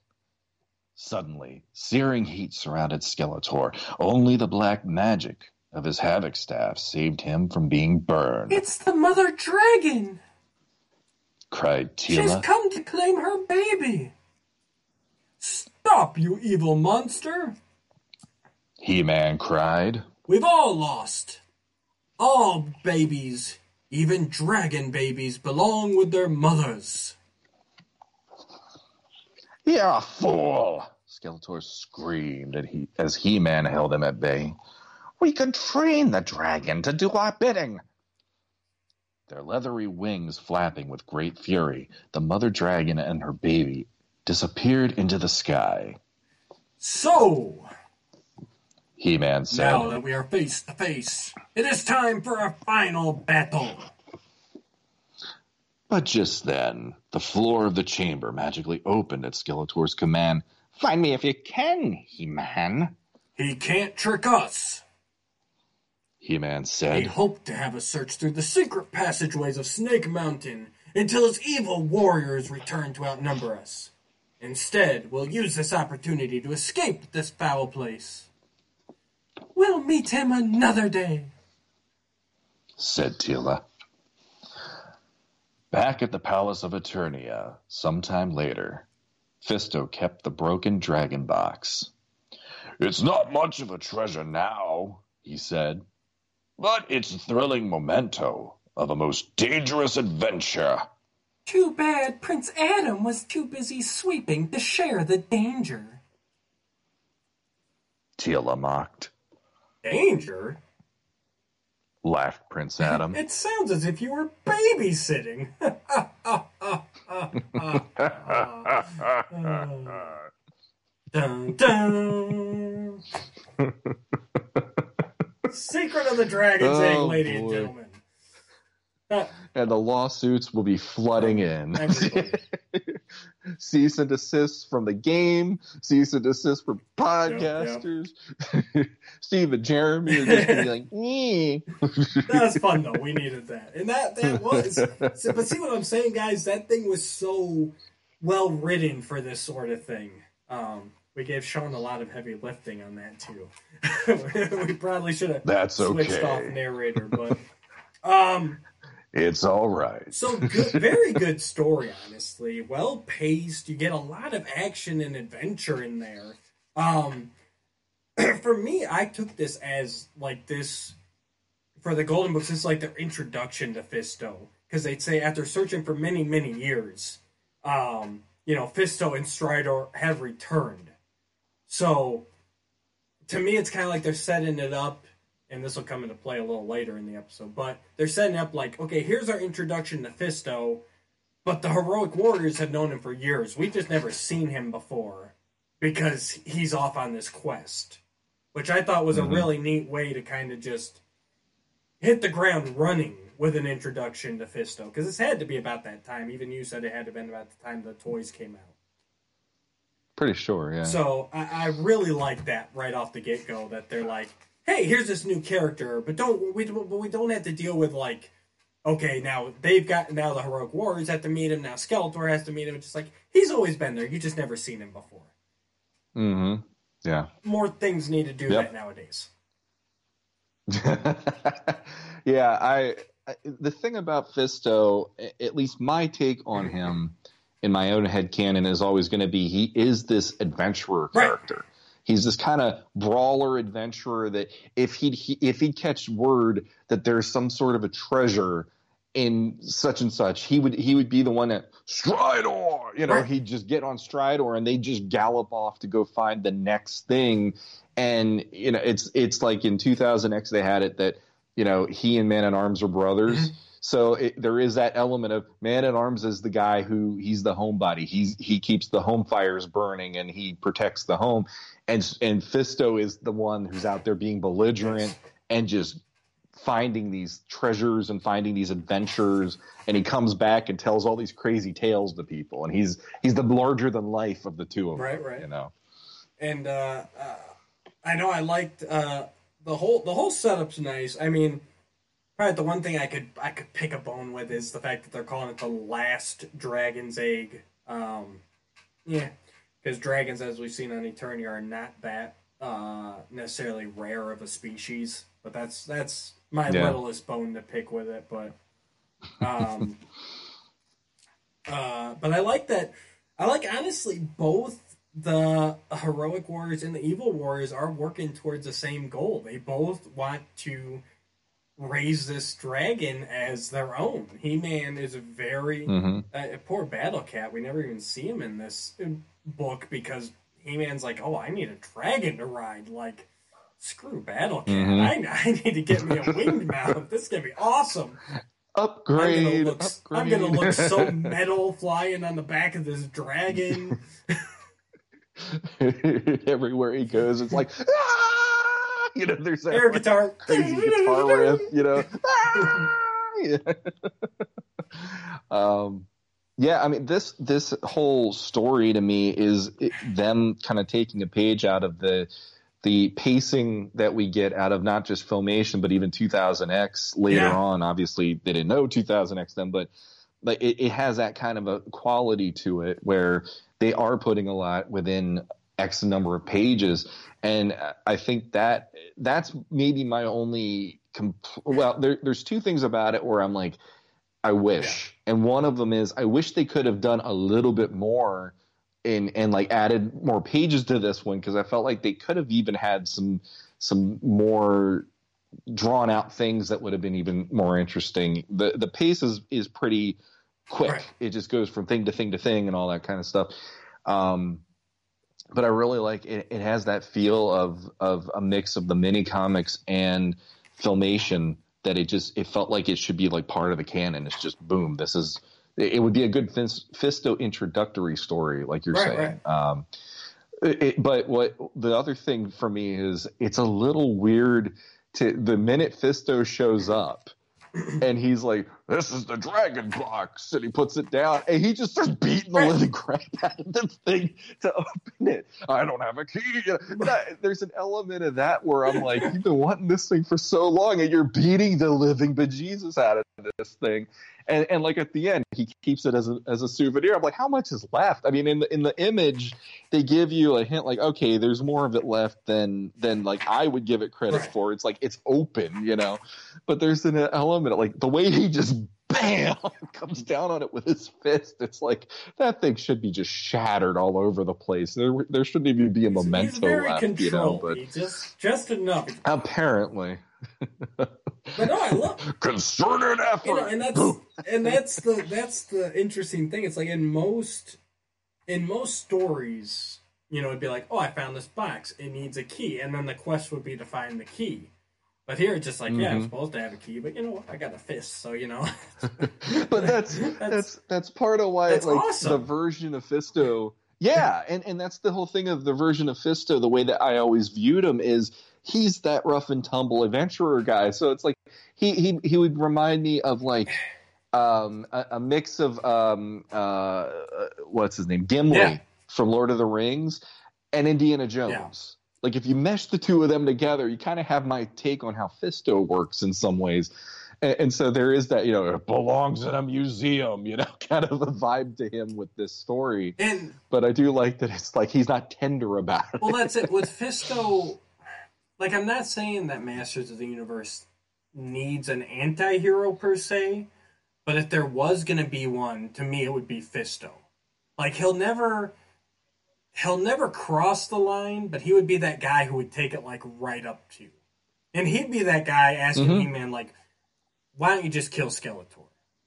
Suddenly, searing heat surrounded Skeletor. Only the black magic of his Havoc staff saved him from being burned. "It's the mother dragon," cried Teela. "She's come to claim her baby. Stop, you evil monster," He-Man cried. "We've all lost. All babies, even dragon babies, belong with their mothers." "You're a fool," Skeletor screamed as He-Man held him at bay. "We can train the dragon to do our bidding!" Their leathery wings flapping with great fury, the mother dragon and her baby disappeared into the sky. "So," He-Man said, "now that we are face to face, it is time for our final battle." But just then, the floor of the chamber magically opened at Skeletor's command. "Find me if you can, He-Man." "He can't trick us," He-Man said. "We hope to have a search through the secret passageways of Snake Mountain until his evil warriors return to outnumber us. Instead, we'll use this opportunity to escape this foul place." "We'll meet him another day," said Teela. Back at the Palace of Eternia, sometime later, Fisto kept the broken dragon box. "It's not much of a treasure now," he said, "but it's a thrilling memento of a most dangerous adventure." "Too bad Prince Adam was too busy sweeping to share the danger," Teela mocked. "Danger?" laughed Prince Adam. "It sounds as if you were babysitting." Dun, dun. Secret of the Dragon's Egg, ladies and gentlemen. And the lawsuits will be flooding in. Cease and desist from the game. Cease and desist from podcasters. Yep. Steve and Jeremy are just going to be like, "That was fun, though. We needed that." And that was. But see what I'm saying, guys? That thing was so well written for this sort of thing. We gave Sean a lot of heavy lifting on that, too. We probably should have switched off narrator, but... it's all right. So good, very good story, honestly. Well paced. You get a lot of action and adventure in there. For me, I took this as like this for the Golden Books. It's like their introduction to Fisto, because they'd say after searching for many, many years, Fisto and Stridor have returned. So to me, it's kind of like they're setting it up. And this will come into play a little later in the episode. But they're setting up like, okay, here's our introduction to Fisto. But the heroic warriors have known him for years. We've just never seen him before because he's off on this quest. Which I thought was a really neat way to kind of just hit the ground running with an introduction to Fisto. Because this had to be about that time. Even you said it had to have been about the time the toys came out. Pretty sure, yeah. So I really like that right off the get-go that they're like, hey, here's this new character, but we don't have to deal with like, okay, now the heroic warriors have to meet him, now Skeletor has to meet him. It's just like he's always been there, you just never seen him before. Mm-hmm. Yeah. More things need to do that nowadays. Yeah, the thing about Fisto, at least my take on him in my own headcanon is always going to be he is this adventurer character. Right. He's this kind of brawler adventurer that if he'd catch word that there's some sort of a treasure in such and such, he would be the one that Stridor, he'd just get on Stridor and they just gallop off to go find the next thing. And it's like in 2000X they had it that he and Man-at-Arms are brothers. So there is that element of Man-at-Arms is the guy who he's the homebody. He keeps the home fires burning and he protects the home. And Fisto is the one who's out there being belligerent and just finding these treasures and finding these adventures. And he comes back and tells all these crazy tales to people. And he's the larger than life of the two of them. Right. And I know I liked the whole setup's nice. I mean. Probably the one thing I could pick a bone with is the fact that they're calling it the last Dragon's Egg. Because dragons, as we've seen on Eternia, are not that necessarily rare of a species. But that's my littlest bone to pick with it. But but I like that. I like honestly both the heroic warriors and the evil warriors are working towards the same goal. They both want to raise this dragon as their own. He-Man is a very poor battle cat. We never even see him in this book because He-Man's like, oh, I need a dragon to ride. Like, screw Battle Cat. I need to get me a winged mount. This is going to be awesome. Upgrade. I'm going to look so metal flying on the back of this dragon. Everywhere he goes, it's like, ah! You know, there's that air guitar. Crazy guitar riff, you know. Ah! Yeah. Yeah, I mean, this whole story to me is them kind of taking a page out of the pacing that we get out of not just Filmation, but even 2000X later on. Obviously, they didn't know 2000X then, but it has that kind of a quality to it where they are putting a lot within X number of pages. And I think that's maybe my only well, there's two things about it where I'm like, I wish. Yeah. And one of them is I wish they could have done a little bit more and like added more pages to this one, because I felt like they could have even had some more drawn out things that would have been even more interesting. The pace is pretty quick. Right. It just goes from thing to thing to thing and all that kind of stuff. But I really like it. It has that feel of a mix of the mini comics and Filmation. That it felt like it should be like part of the canon. It's just boom. It would be a good Fisto introductory story, like you're saying. Right. But what the other thing for me is, it's a little weird to the minute Fisto shows up, and he's like, "This is the dragon box," and he puts it down, and he just starts beating the living crap out of the thing to open it. I don't have a key. There's an element of that where I'm like, you've been wanting this thing for so long, and you're beating the living bejesus out of this thing. And like at the end, he keeps it as a souvenir. I'm like, how much is left? I mean, in the image, they give you a hint like, okay, there's more of it left than like I would give it credit for. It's like it's open, you know. But there's an element of, like the way he just bam comes down on it with his fist. It's like that thing should be just shattered all over the place. There shouldn't even be a memento left, you know. But just enough, apparently. But no, I love concerted effort, you know, and that's the interesting thing. It's like in most stories, you know, it'd be like, oh, I found this box. It needs a key, and then the quest would be to find the key. But here it's just like, yeah, I'm supposed to have a key, but you know what? I got a fist, so you know. But that's part of why it's like awesome. The version of Fisto, yeah, and that's the whole thing of the version of Fisto. The way that I always viewed him is, he's that rough and tumble adventurer guy. So it's like he would remind me of like a mix of what's his name, Gimli from Lord of the Rings and Indiana Jones. Yeah. Like if you mesh the two of them together, you kind of have my take on how Fisto works in some ways. And so there is that, you know, it belongs in a museum, you know, kind of a vibe to him with this story. But I do like that it's like he's not tender about it. Well, that's it with Fisto. Like, I'm not saying that Masters of the Universe needs an anti-hero per se, but if there was going to be one, to me it would be Fisto. Like, he'll never cross the line, but he would be that guy who would take it, like, right up to you. And he'd be that guy asking He-Man, like, why don't you just kill Skeletor?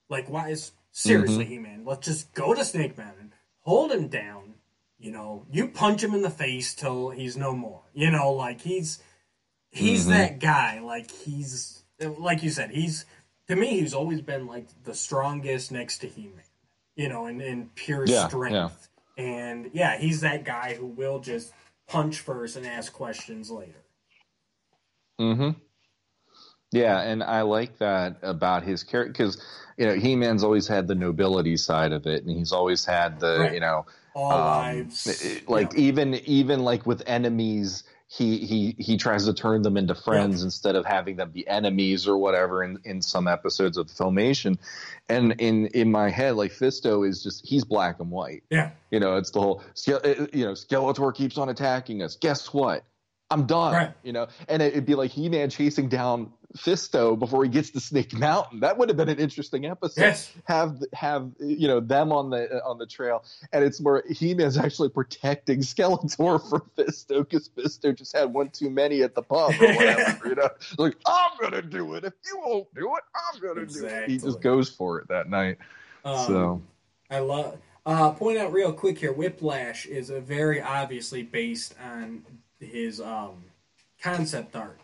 Like, why is... Seriously, He-Man, let's just go to Snake Mountain, hold him down, you know, you punch him in the face till he's no more. You know, like, He's that guy, like he's, like you said, to me, he's always been like the strongest next to He-Man, you know, in pure strength. Yeah. And yeah, he's that guy who will just punch first and ask questions later. Yeah, and I like that about his character, because, you know, He-Man's always had the nobility side of it, and he's always had the, you know, all lives. Like even like with enemies, he tries to turn them into friends instead of having them be enemies or whatever in some episodes of Filmation. And in my head, like Fisto is just, he's black and white. Yeah. You know, it's the whole, you know, Skeletor keeps on attacking us. Guess what? I'm done. Right. You know, and it'd be like He-Man chasing down Fisto before he gets to Snake Mountain. That would have been an interesting episode. Yes. Have you know them on the trail, and it's where He-Man's actually protecting Skeletor from Fisto because Fisto just had one too many at the pub or whatever. You know, like I'm gonna do it if you won't do it. I'm gonna do it. He just goes for it that night. So I love. Point out real quick here, Whiplash is very obviously based on his concept art.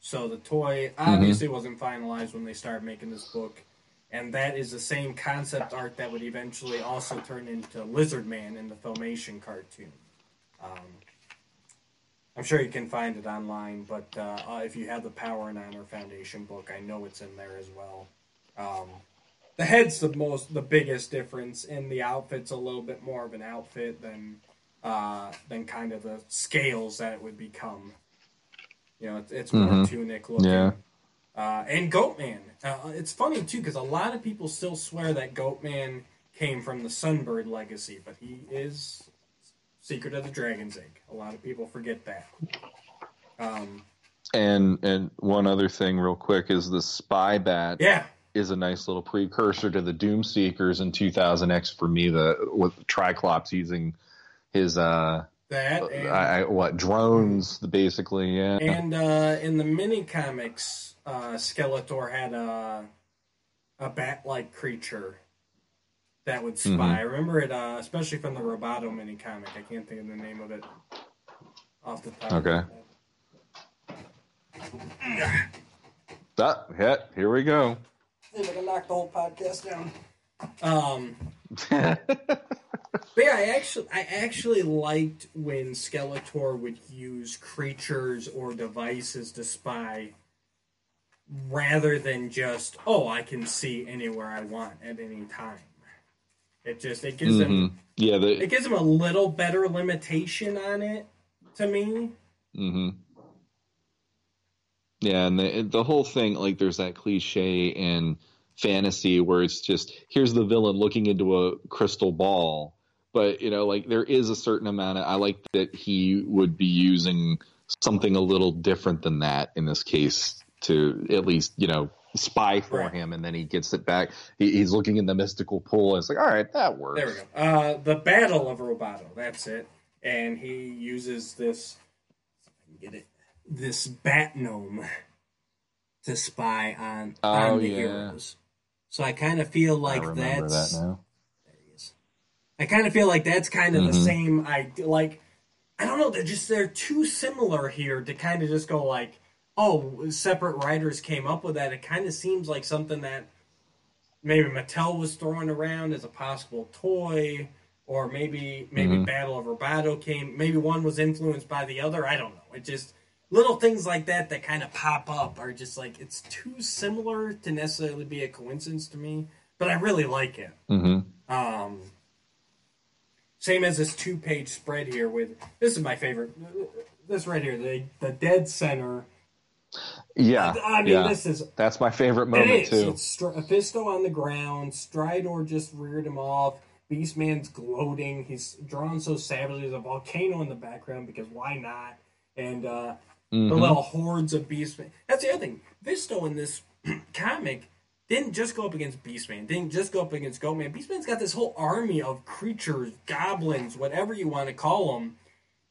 So the toy obviously wasn't finalized when they started making this book. And that is the same concept art that would eventually also turn into Lizard Man in the Filmation cartoon. I'm sure you can find it online, but if you have the Power and Honor Foundation book, I know it's in there as well. The head's the biggest difference, and the outfit's a little bit more of an outfit than kind of the scales that it would become. You know, it's more tunic looking. Yeah. And Goatman. It's funny, too, because a lot of people still swear that Goatman came from the Sunbird legacy, but he is Secret of the Dragon's Egg. A lot of people forget that. And one other thing real quick is the Spy Bat is a nice little precursor to the Doomseekers in 2000X for me, with Triclops using his... drones, basically, yeah. And in the mini-comics, Skeletor had a bat-like creature that would spy. I remember it, especially from the Roboto mini-comic. I can't think of the name of it off the top of my head. Here we go. I think I can knock the whole podcast down. But yeah, I actually liked when Skeletor would use creatures or devices to spy rather than just, I can see anywhere I want at any time. It gives them it gives them a little better limitation on it to me. Mm-hmm. Yeah, and the whole thing, like there's that cliche in fantasy where it's just here's the villain looking into a crystal ball. But, you know, like there is a certain amount of, I like that he would be using something a little different than that in this case to at least, you know, spy for him. And then he gets it back. He's looking in the mystical pool. And it's like, all right, that works. There we go. The Battle of Roboto. That's it. And he uses this bat gnome to spy on the heroes. So I kind of feel like that now. I kind of feel like that's kind of the same idea. Like, I don't know, they're too similar here to kind of just go like, separate writers came up with that. It kind of seems like something that maybe Mattel was throwing around as a possible toy, or maybe Battle of Roboto came. Maybe one was influenced by the other. I don't know. It just little things like that kind of pop up are just like it's too similar to necessarily be a coincidence to me. But I really like it. Same as this 2-page spread here with... This is my favorite. This right here, the dead center. Yeah. This is... That's my favorite moment, too. It's Fisto on the ground. Stridor just reared him off. Beast Man's gloating. He's drawn so savagely. There's a volcano in the background, because why not? And the little hordes of Beast Man. That's the other thing. Fisto in this comic... didn't just go up against Beast Man. Didn't just go up against Goatman. Beast Man's got this whole army of creatures, goblins, whatever you want to call them.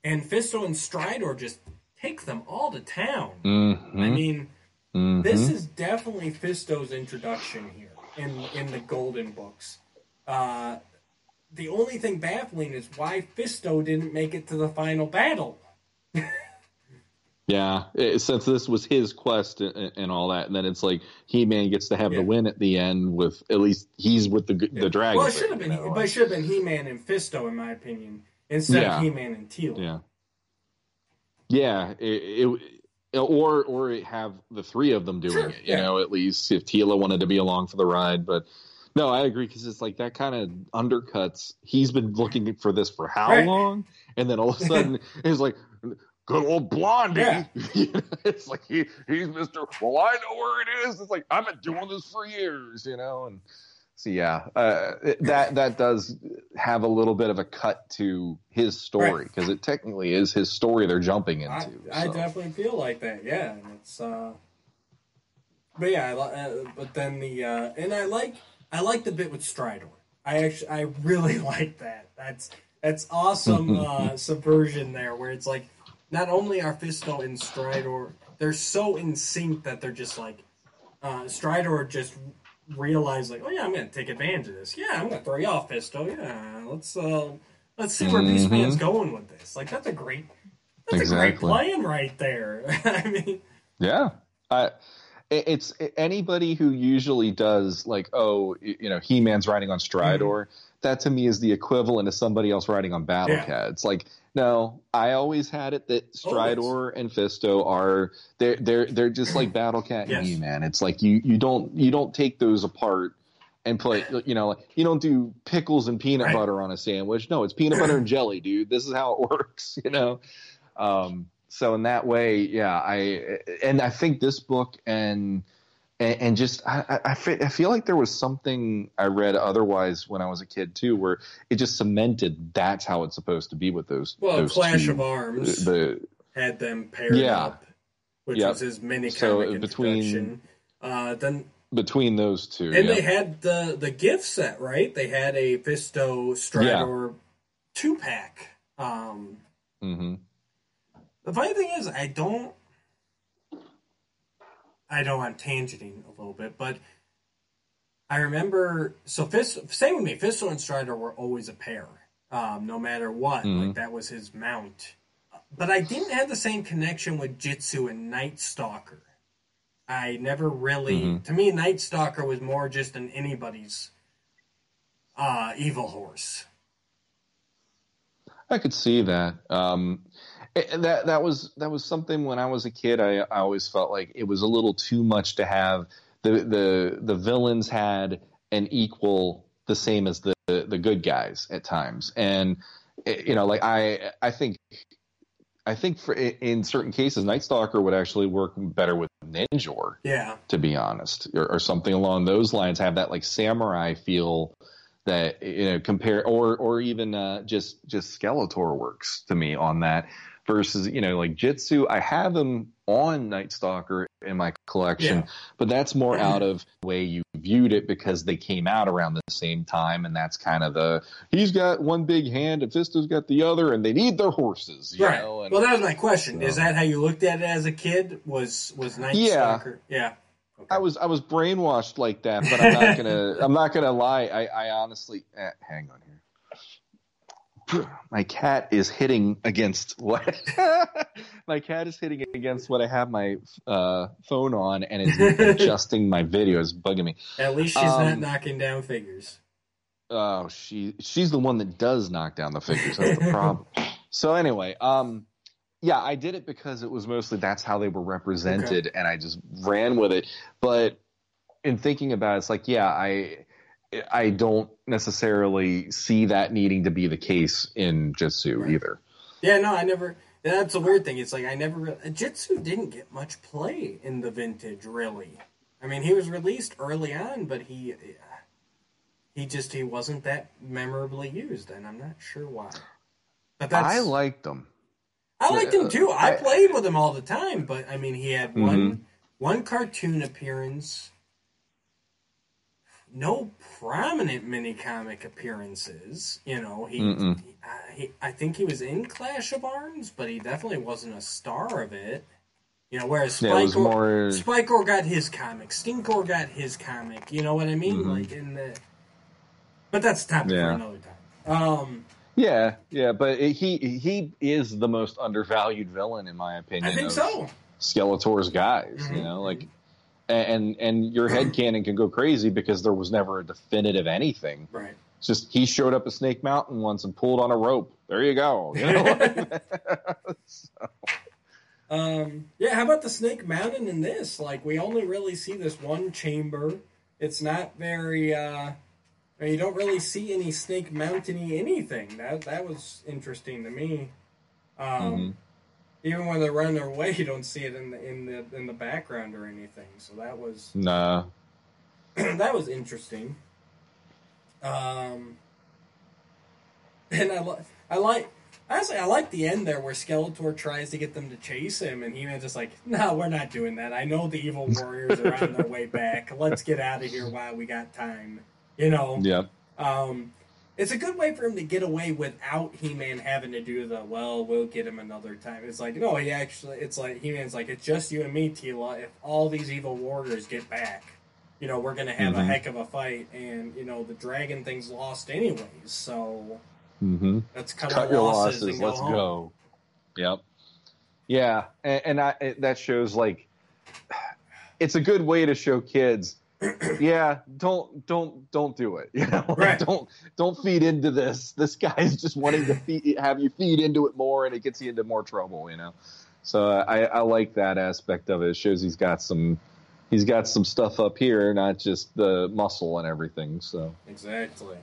And Fisto and Stridor just take them all to town. I mean, this is definitely Fisto's introduction here in the Golden Books. The only thing baffling is why Fisto didn't make it to the final battle. Yeah, since this was his quest and all that, and then it's like He-Man gets to have the win at the end with, at least he's with the dragon. Well, it should have been, but it should have been He-Man and Fisto, in my opinion, instead of He-Man and Teela. Yeah, or have the three of them doing it. You know, at least if Teela wanted to be along for the ride, but. No, I agree, because it's like that kind of undercuts. He's been looking for this for how long? And then all of a sudden, it's like, good old Blondie. Yeah. It's like, he's Mr. Well, I know where it is. It's like, I've been doing this for years, you know? And so, yeah, that does have a little bit of a cut to his story, because it technically is his story they're jumping into. I definitely feel like that, yeah. And it's, but yeah, but then and I like the bit with Stridor. I really like that. That's awesome subversion there, where it's like not only are Fisto and Stridor, they're so in sync that they're just like Stridor just realize, like, oh yeah, I'm gonna take advantage of this. Yeah, I'm gonna throw you off, Fisto. Yeah, let's see where Beast Man's going with this. Like, that's a great, a great plan right there. I mean, yeah, it's anybody who usually does like, oh, you know, He-Man's riding on Stridor. That to me is the equivalent of somebody else riding on Battlecat. Yeah. It's like, no, I always had it that Stridor and Fisto are they're just like Battlecat and He-Man. It's like you don't take those apart and put, you know, you don't do pickles and peanut butter on a sandwich. No, it's peanut butter and jelly, dude. This is how it works, you know. So in that way, yeah, I think this book and just I feel like there was something I read otherwise when I was a kid too, where it just cemented that's how it's supposed to be with those. Well, those Clash of Arms had them paired up, which was his mini comic introduction. Between those two, and they had the gift set, right? They had a Fisto Stridor 2-pack. The funny thing is, I know I'm tangenting a little bit, but I remember, so same with me, Fisto and Stridor were always a pair, no matter what. Like, that was his mount. But I didn't have the same connection with Jitsu and Nightstalker. I never really, to me, Nightstalker was more just an anybody's evil horse. I could see that. That was something when I was a kid. I always felt like it was a little too much to have the villains had an equal the same as the good guys at times, and you know, like I think for in certain cases, Nightstalker would actually work better with Ninjor, to be honest, or something along those lines. Have that like samurai feel. That, you know, compare or even just Skeletor works to me on that versus, you know, like Jitsu. I have him on Nightstalker in my collection, but that's more out of the way you viewed it because they came out around the same time, and that's kind of the he's got one big hand and Fisto's got the other, and they need their horses, you know. And, well, that was my question. So. Is that how you looked at it as a kid? Was Nightstalker? Yeah. Okay. I was brainwashed like that, but I'm not gonna lie. I honestly hang on here. My cat is hitting against what? My cat is hitting against what I have my phone on, and it's adjusting my video. It's bugging me. At least she's not knocking down figures. Oh, she's the one that does knock down the figures. That's the problem. So anyway, yeah, I did it because it was mostly that's how they were represented, and I just ran with it. But in thinking about it, it's like, yeah, I don't necessarily see that needing to be the case in Jitsu either. Yeah, no, I never – that's a weird thing. It's like I never – Jitsu didn't get much play in the vintage, really. I mean, he was released early on, but he wasn't that memorably used, and I'm not sure why. But I liked him. I liked him too. I played with him all the time, but I mean, he had one cartoon appearance, no prominent minicomic appearances. You know, I think he was in Clash of Arms, but he definitely wasn't a star of it. You know, whereas Spikor got his comic, Stinkor got his comic. You know what I mean? Like but that's topic for another time. Yeah, but he is the most undervalued villain in my opinion. I think so. Skeletor's guys, you know, like, and your headcanon can go crazy because there was never a definitive anything. Right. It's just he showed up at Snake Mountain once and pulled on a rope. There you go. You know? So. Yeah. How about the Snake Mountain in this? Like, we only really see this one chamber. It's not very. I mean, you don't really see any Snake Mountain-y anything. That was interesting to me. Even when they're running their way, you don't see it in the background or anything. So that was that was interesting. And I like the end there where Skeletor tries to get them to chase him, and He-Man's just like, no, we're not doing that. I know the evil warriors are on their way back. Let's get out of here while we got time. You know, it's a good way for him to get away without He-Man having to do the, well, we'll get him another time. It's like, no, it's like He-Man's like, it's just you and me, Teela, if all these evil warriors get back. you know, we're going to have a heck of a fight, and, you know, the dragon thing's lost anyways, so let's cut your losses and go let's home. Go. Yep. Yeah, and that shows, like, it's a good way to show kids, yeah, don't do it, you know? Right. Don't feed into this. This guy's just wanting to have you feed into it more, and it gets you into more trouble, you know? So I like that aspect of it. It shows he's got some stuff up here, not just the muscle and everything. So exactly.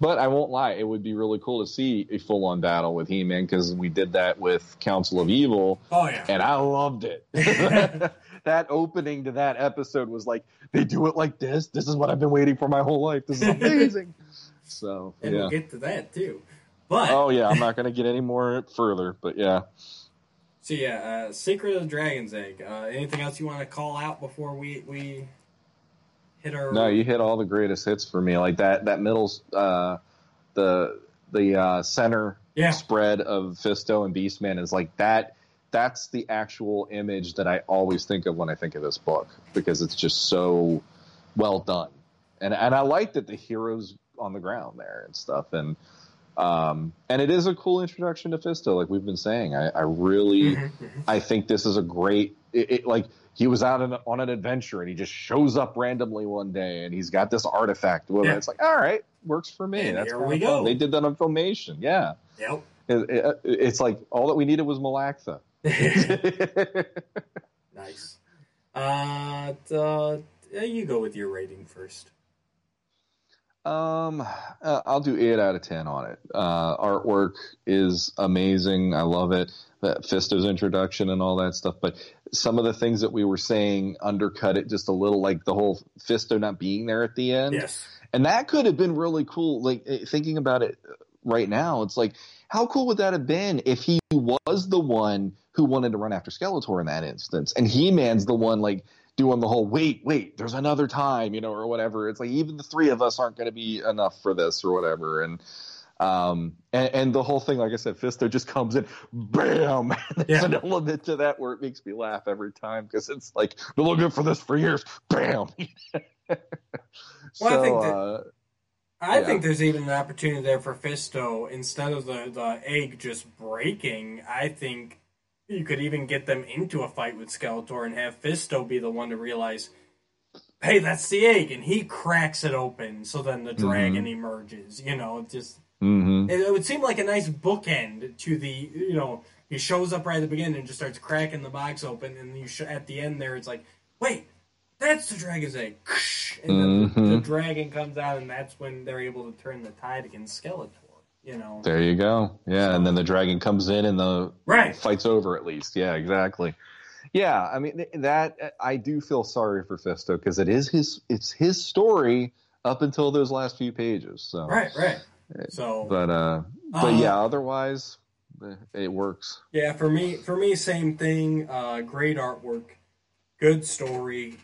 But I won't lie, it would be really cool to see a full-on battle with He-Man, because we did that with Council of Evil. Oh, yeah. And I loved it. That opening to that episode was like, they do it like this? This is what I've been waiting for my whole life. This is amazing. So, and we'll get to that, too. But oh, yeah, I'm not going to get any more further, but yeah. So, yeah, Secret of the Dragon's Egg. Anything else you want to call out before we... No, you hit all the greatest hits for me. Like that middle, the center spread of Fisto and Beastman is like that. That's the actual image that I always think of when I think of this book, because it's just so well done. And I like that the heroes on the ground there and stuff. And it is a cool introduction to Fisto, like we've been saying. I think this is a great. He was out on an adventure, and he just shows up randomly one day, and he's got this artifact. Yeah. It's like, all right, works for me. And that's here we go. They did that on Filmation, yeah. Yep. It's like all that we needed was Malaktha. Nice. You go with your rating first. I'll do 8 out of 10 on it. Artwork is amazing. I love it. Fisto's introduction and all that stuff, but some of the things that we were saying undercut it just a little, like the whole Fisto not being there at the end. Yes. And that could have been really cool. Like, thinking about it right now, it's like, how cool would that have been if he was the one who wanted to run after Skeletor in that instance, and He-Man's the one like doing the whole wait, there's another time, you know, or whatever. It's like even the three of us aren't going to be enough for this or whatever. And the whole thing, like I said, Fisto just comes in, bam! There's an element to that where it makes me laugh every time, because it's like, been looking for this for years, bam! I think there's even an opportunity there for Fisto, instead of the egg just breaking, I think you could even get them into a fight with Skeletor and have Fisto be the one to realize, hey, that's the egg, and he cracks it open, so then the dragon emerges, you know, it's just... Mm-hmm. It would seem like a nice bookend to the, you know, he shows up right at the beginning and just starts cracking the box open, and at the end there, it's like, wait, that's the dragon's egg. And then the dragon comes out, and that's when they're able to turn the tide against Skeletor, you know. There you go. Yeah, so, and then the dragon comes in and the fight's over at least. Yeah, exactly. Yeah, I mean, that I do feel sorry for Fisto, because it's his story up until those last few pages. So. Right. So, but yeah, otherwise it works. Yeah, for me, same thing. Great artwork, good story.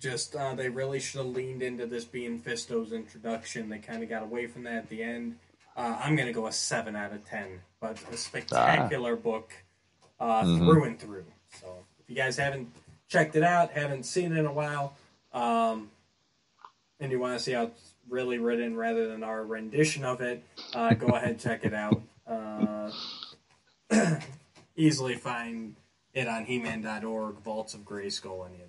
They really should have leaned into this being Fisto's introduction. They kind of got away from that at the end. I'm gonna go a 7 out of 10, but a spectacular book through and through. So if you guys haven't checked it out, haven't seen it in a while, and you want to see how it's really written rather than our rendition of it, go ahead, check it out. Easily find it on He-Man.org, Vaults of Grayskull, any of them.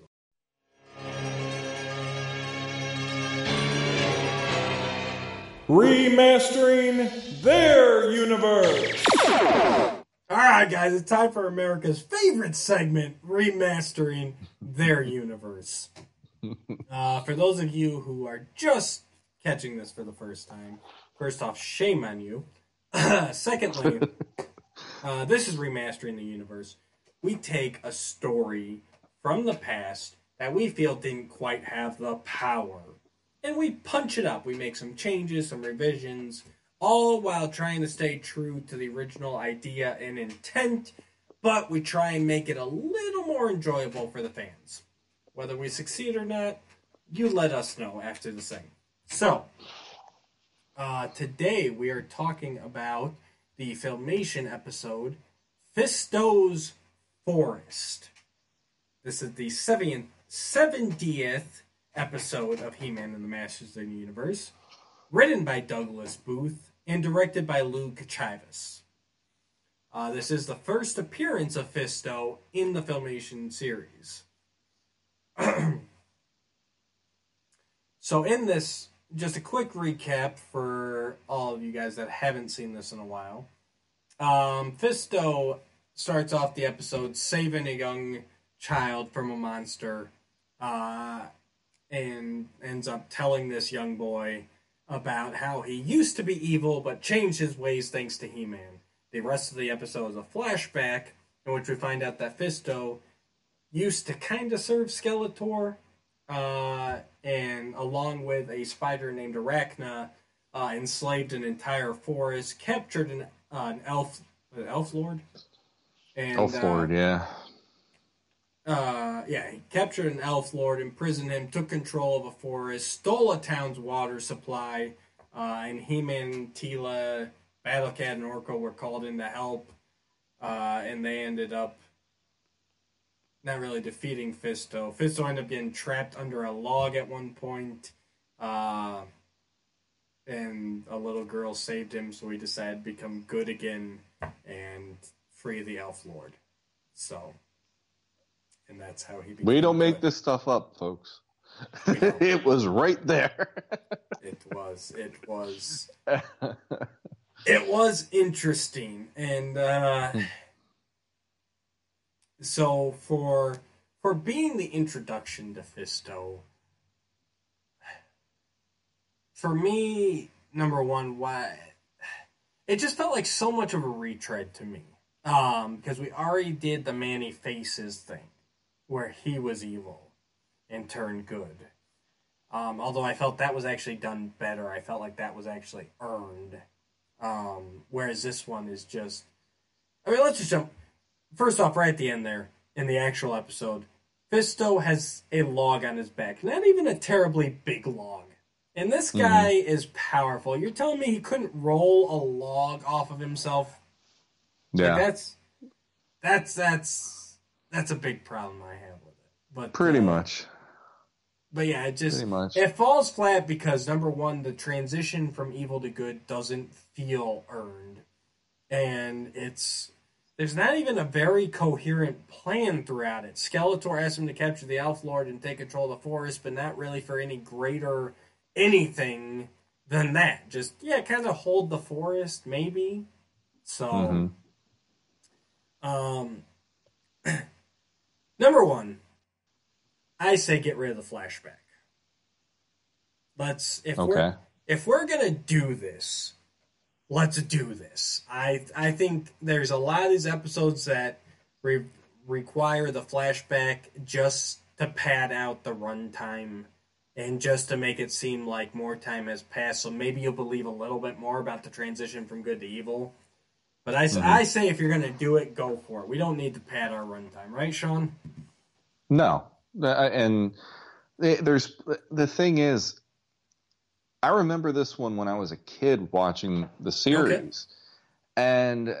Remastering their universe. All right, guys, it's time for America's favorite segment, Remastering Their Universe. For those of you who are just catching this for the first time, first off, shame on you. Secondly, this is Remastering the Universe. We take a story from the past that we feel didn't quite have the power, and we punch it up. We make some changes, some revisions, all while trying to stay true to the original idea and intent, but we try and make it a little more enjoyable for the fans. Whether we succeed or not, you let us know after the segment. So, today we are talking about the Filmation episode, Fisto's Forest. This is the 70th episode of He-Man and the Masters of the Universe, written by Douglas Booth and directed by Luke Chivas. This is the first appearance of Fisto in the Filmation series. So in this, just a quick recap for all of you guys that haven't seen this in a while. Fisto starts off the episode saving a young child from a monster and ends up telling this young boy about how he used to be evil but changed his ways thanks to He-Man. The rest of the episode is a flashback in which we find out that Fisto used to kind of serve Skeletor, and along with a spider named Arachna, enslaved an entire forest, captured an elf lord. And, he captured an elf lord, imprisoned him, took control of a forest, stole a town's water supply, and He-Man, Teela, Battle Cat, and Orko were called in to help, and they ended up not really defeating Fisto. Fisto ended up getting trapped under a log at one point, and a little girl saved him, so he decided to become good again and free the Elf Lord. So, and that's how he became. We don't make this stuff up, folks. It was right there. It was interesting, and so for being the introduction to Fisto, for me, number one, why it just felt like so much of a retread to me. Because we already did the Manny Faces thing, where he was evil and turned good. Although I felt that was actually done better. I felt like that was actually earned. Whereas this one is just... I mean, let's just jump... First off, right at the end there, in the actual episode, Fisto has a log on his back. Not even a terribly big log. And this guy is powerful. You're telling me he couldn't roll a log off of himself? Yeah, like that's a big problem I have with it. But pretty much. But yeah, it just it falls flat because number one, the transition from evil to good doesn't feel earned, and there's not even a very coherent plan throughout it. Skeletor asks him to capture the Elf Lord and take control of the forest, but not really for any greater anything than that. Just kind of hold the forest, maybe. So. Mm-hmm. Number one, I say get rid of the flashback. If we're gonna do this, let's do this. I think there's a lot of these episodes that require the flashback just to pad out the runtime and just to make it seem like more time has passed. So maybe you'll believe a little bit more about the transition from good to evil. But I say if you're going to do it, go for it. We don't need to pad our runtime. Right, Sean? No. And the thing is, I remember this one when I was a kid watching the series. Okay. And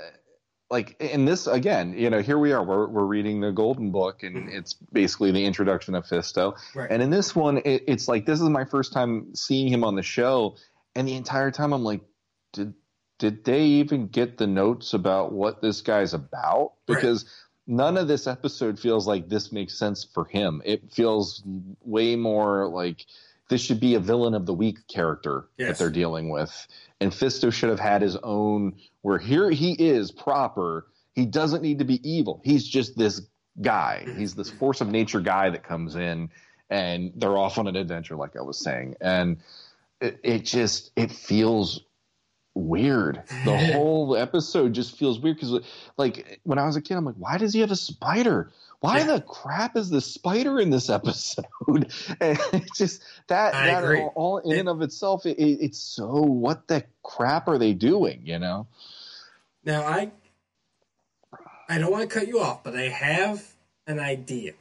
like in this, again, you know, here we are. We're reading the Golden Book, and it's basically the introduction of Fisto. Right. And in this one, it's like this is my first time seeing him on the show. And the entire time I'm like, Did they even get the notes about what this guy's about? Because none of this episode feels like this makes sense for him. It feels way more like this should be a villain of the week character that they're dealing with. And Fisto should have had his own where here he is proper. He doesn't need to be evil. He's just this guy. He's this force of nature guy that comes in and they're off on an adventure, like I was saying. And it feels weird. The whole episode just feels weird because, like, when I was a kid, I'm like, why does he have a spider? Why the crap is the spider in this episode? And it's just that all in and of itself, it's so what the crap are they doing, you know? Now, I don't want to cut you off, but I have an idea.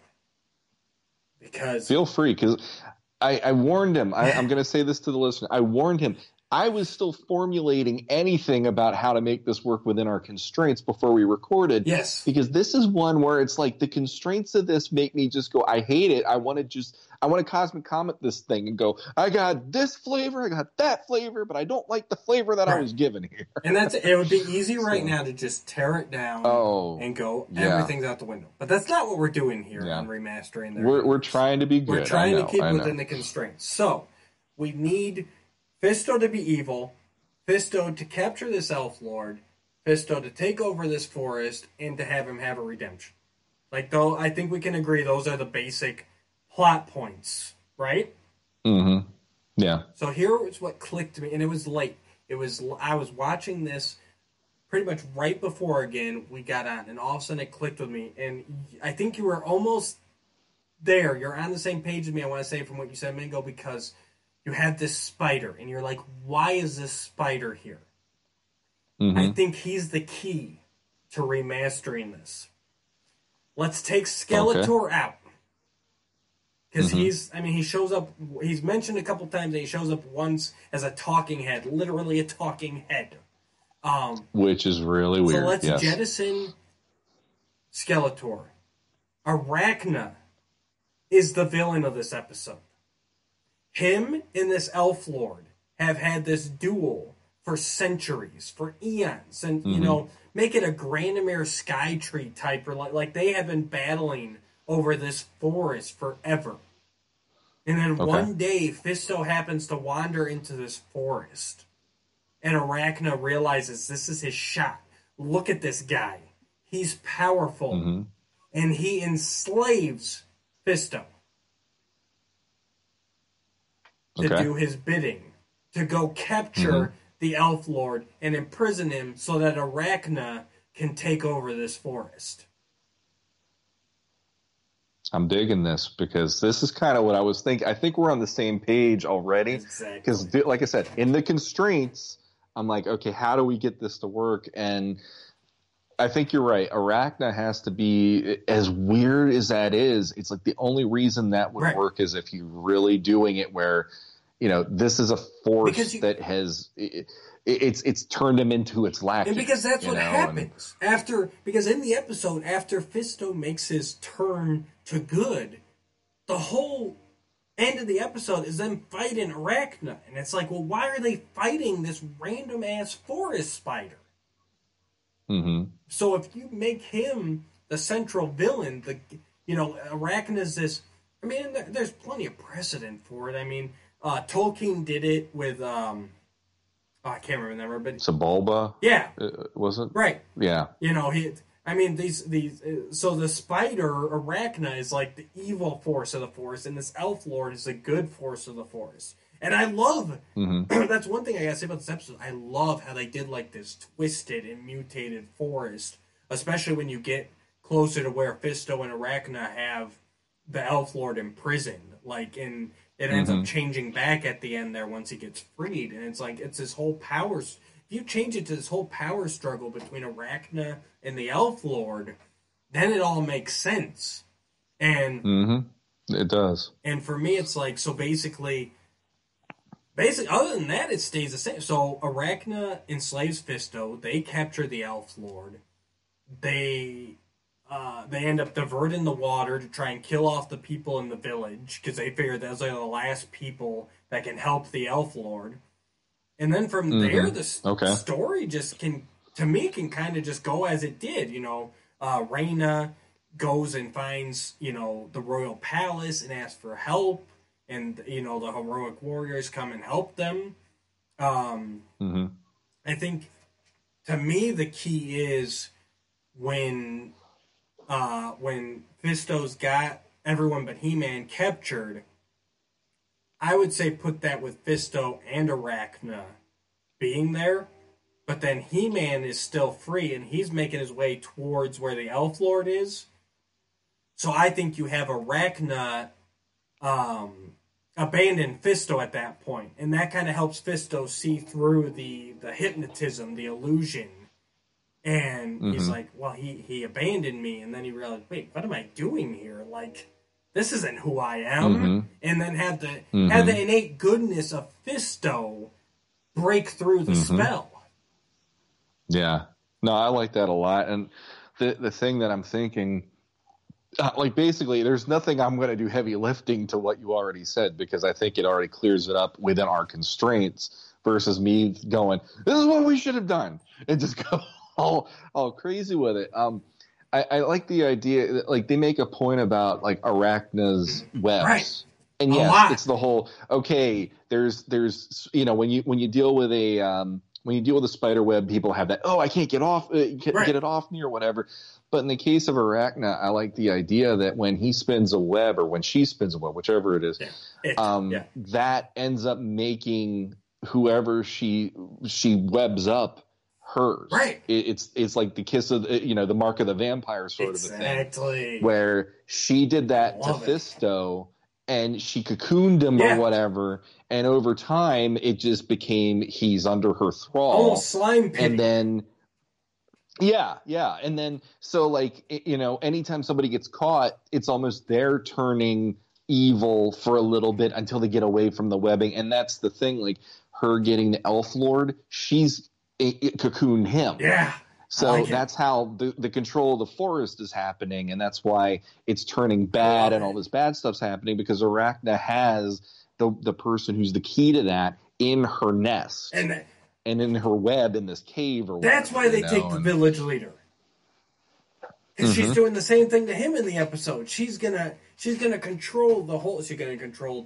Feel free, because I warned him. I'm going to say this to the listener. I warned him. I was still formulating anything about how to make this work within our constraints before we recorded. Yes. Because this is one where it's like the constraints of this make me just go, I hate it. I want to Cosmic Comet this thing and go, I got this flavor, I got that flavor, but I don't like the flavor that I was given here. And that's, it would be easy right now to just tear it down and go, everything's out the window. But that's not what we're doing here on remastering. We're trying to be good. We're trying to keep within the constraints. So we need Fisto to be evil, Fisto to capture this Elf Lord, Fisto to take over this forest, and to have him have a redemption. Like, though, I think we can agree those are the basic plot points, right? Mm-hmm. Yeah. So here is what clicked me, and it was late. I was watching this pretty much right before, again, we got on, and all of a sudden it clicked with me, and I think you were almost there. You're on the same page as me, I want to say, from what you said a minute ago, because you have this spider, and you're like, why is this spider here? Mm-hmm. I think he's the key to remastering this. Let's take Skeletor out. Because he shows up, he's mentioned a couple times, and he shows up once as a talking head, literally a talking head. Which is really weird. So let's jettison Skeletor. Arachna is the villain of this episode. Him and this Elf Lord have had this duel for centuries, for eons, and make it a Granamyr sky tree type, or like they have been battling over this forest forever. And then one day, Fisto happens to wander into this forest, and Arachna realizes this is his shot. Look at this guy; he's powerful, and he enslaves Fisto. To do his bidding, to go capture the Elf Lord and imprison him so that Arachna can take over this forest. I'm digging this because this is kind of what I was thinking. I think we're on the same page already. Exactly. Because, like I said, in the constraints, I'm like, okay, how do we get this to work? And I think you're right. Arachna has to be, as weird as that is, it's like the only reason that would work is if you're really doing it where, this is a force that has, it's turned him into its lack. And because that's what happens. Because in the episode, after Fisto makes his turn to good, the whole end of the episode is them fighting Arachna. And it's like, well, why are they fighting this random-ass forest spider? Mm-hmm. So if you make him the central villain, Arachna's this. I mean, there's plenty of precedent for it. I mean, Tolkien did it with I can't remember, but Sebulba. Yeah, was it? Right. Yeah. So the spider Arachna is like the evil force of the forest, and this Elf Lord is the good force of the forest. And I love, that's one thing I gotta say about this episode, I love how they did like this twisted and mutated forest, especially when you get closer to where Fisto and Arachna have the Elf Lord imprisoned, and it ends up changing back at the end there once he gets freed, and it's like, it's this whole power, if you change it to this whole power struggle between Arachna and the Elf Lord, then it all makes sense. And it does. And for me, it's like, so basically, other than that, it stays the same. So Arachna enslaves Fisto. They capture the Elf Lord. They end up diverting the water to try and kill off the people in the village because they figure those are the last people that can help the Elf Lord. And then from there, the story just can kind of just go as it did. Reyna goes and finds the royal palace and asks for help. And, the heroic warriors come and help them. I think, to me, the key is when Fisto's got everyone but He-Man captured, I would say put that with Fisto and Arachna being there. But then He-Man is still free, and he's making his way towards where the Elf Lord is. So I think you have Arachna abandon Fisto at that point, and that kind of helps Fisto see through the hypnotism, the illusion, and he's like, well, he abandoned me, and then he realized, wait, what am I doing here? Like, this isn't who I am. And then have the innate goodness of Fisto break through the spell. Yeah. No, I like that a lot. And the thing that I'm thinking, like basically there's nothing I'm going to do heavy lifting to what you already said, because I think it already clears it up within our constraints versus me going, this is what we should have done, and just go all crazy with it. I like the idea that, like, they make a point about like Arachna's webs. Right. And yes, it's the whole, okay, there's, you know, when you deal with a, when you deal with a spider web, people have that, oh, I can't get off, get it off me or whatever. But in the case of Arachna, I like the idea that when he spins a web, or when she spins a web, whichever it is, that ends up making whoever she webs up hers. Right. It's like the kiss of, you know, the mark of the vampire sort of a thing, where she did that to Fisto. And she cocooned him or whatever, and over time it just became he's under her thrall. Almost slime pig. And then, and then, so like, you know, anytime somebody gets caught, it's almost they're turning evil for a little bit until they get away from the webbing. And that's the thing, like her getting the Elf Lord, she's cocooned him. Yeah. So that's how the control of the forest is happening, and that's why it's turning bad and all this bad stuff's happening, because Arachna has the person who's the key to that in her nest and in her web in this cave. Or that's why they take the village leader, because she's doing the same thing to him in the episode. She's gonna control the whole. She's gonna control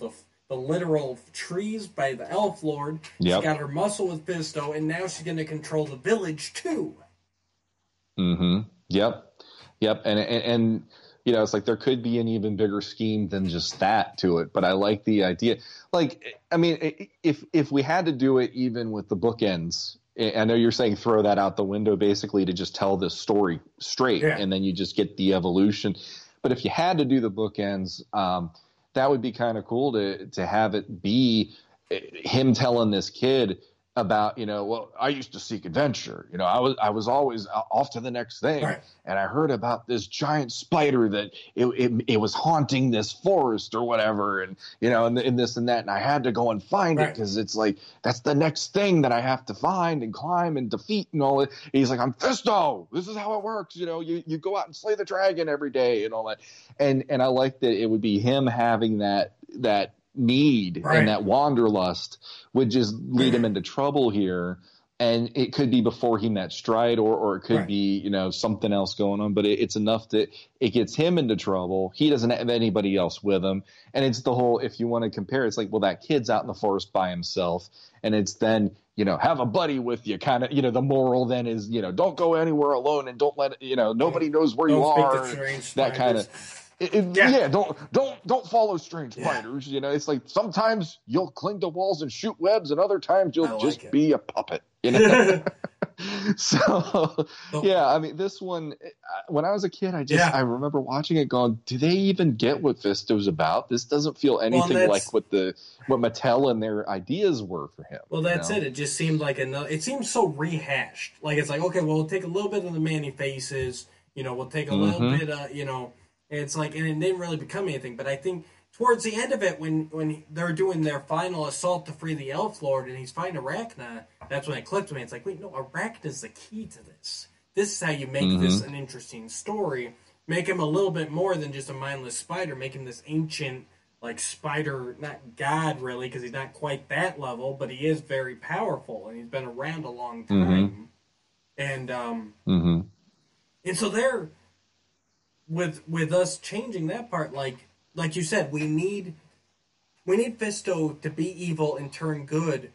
the literal trees by the Elf Lord. Yep. She got her muscle with Fisto, and now she's gonna control the village too. Yep. And you know, it's like there could be an even bigger scheme than just that to it. But I like the idea. Like, I mean, if we had to do it even with the bookends, I know you're saying throw that out the window basically to just tell this story straight, and then you just get the evolution. But if you had to do the bookends, that would be kind of cool to have it be him telling this kid about, you know, well, I used to seek adventure. You know, I was always off to the next thing. Right. And I heard about this giant spider that it was haunting this forest or whatever. And, you know, and this and that. And I had to go and find it, because it's like, that's the next thing that I have to find and climb and defeat and all that. And he's like, I'm Fisto. This is how it works. You know, you go out and slay the dragon every day and all that. And I like that it would be him having that need and that wanderlust would just lead him into trouble here, and it could be before he met Stridor, or it could be, you know, something else going on, but it's enough that it gets him into trouble. He doesn't have anybody else with him, and it's the whole, if you want to compare, it's like, well, that kid's out in the forest by himself, and it's then, you know, have a buddy with you, kind of, you know, the moral then is, you know, don't go anywhere alone, and don't let, you know, nobody knows where you are, that kind of don't follow strange spiders. You know, it's like sometimes you'll cling to walls and shoot webs, and other times you'll just be a puppet. You know? So yeah, I mean, this one, when I was a kid, I just I remember watching it, going, "Do they even get what Fisto's about? This doesn't feel anything like what Mattel and their ideas were for him." Well, that's it. It just seemed like another. It seemed so rehashed. Like it's like, okay, well, we'll take a little bit of the Manny Faces. You know, we'll take a little bit of, you know. It's like, and it didn't really become anything, but I think towards the end of it, when they're doing their final assault to free the Elf Lord and he's fighting Arachna, that's when it clicked to me. It's like, wait, no, Arachna's the key to this. This is how you make this an interesting story. Make him a little bit more than just a mindless spider. Make him this ancient, like, spider, not god, really, because he's not quite that level, but he is very powerful, and he's been around a long time. And so they're... With us changing that part, like you said, we need Fisto to be evil and turn good,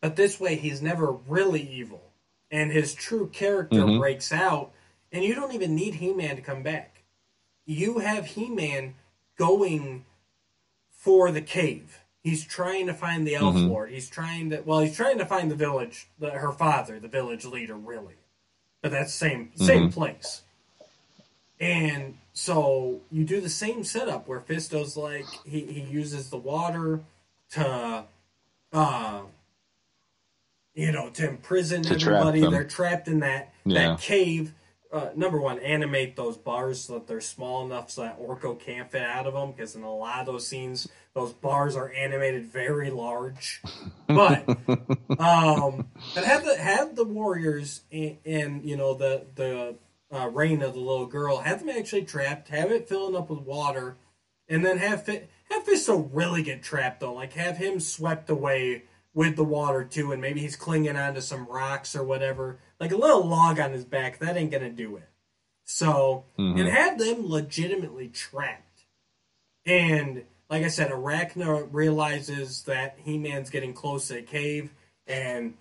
but this way he's never really evil, and his true character breaks out, and you don't even need He-Man to come back. You have He-Man going for the cave. He's trying to find the Elf Lord. He's trying to find the village, her father, the village leader, really. But that's same place. And so you do the same setup where Fisto's like, he uses the water to, to imprison everybody. They're trapped in that cave. number one, animate those bars so that they're small enough so that Orko can't fit out of them, because in a lot of those scenes, those bars are animated very large. But had the Warriors and you know, the Reign of the little girl, have them actually trapped, have it filling up with water, and then have Fisto really get trapped, though. Like, have him swept away with the water, too, and maybe he's clinging onto some rocks or whatever. Like, a little log on his back, that ain't gonna do it. So, and have them legitimately trapped. And, like I said, Arachna realizes that He-Man's getting close to a cave, and...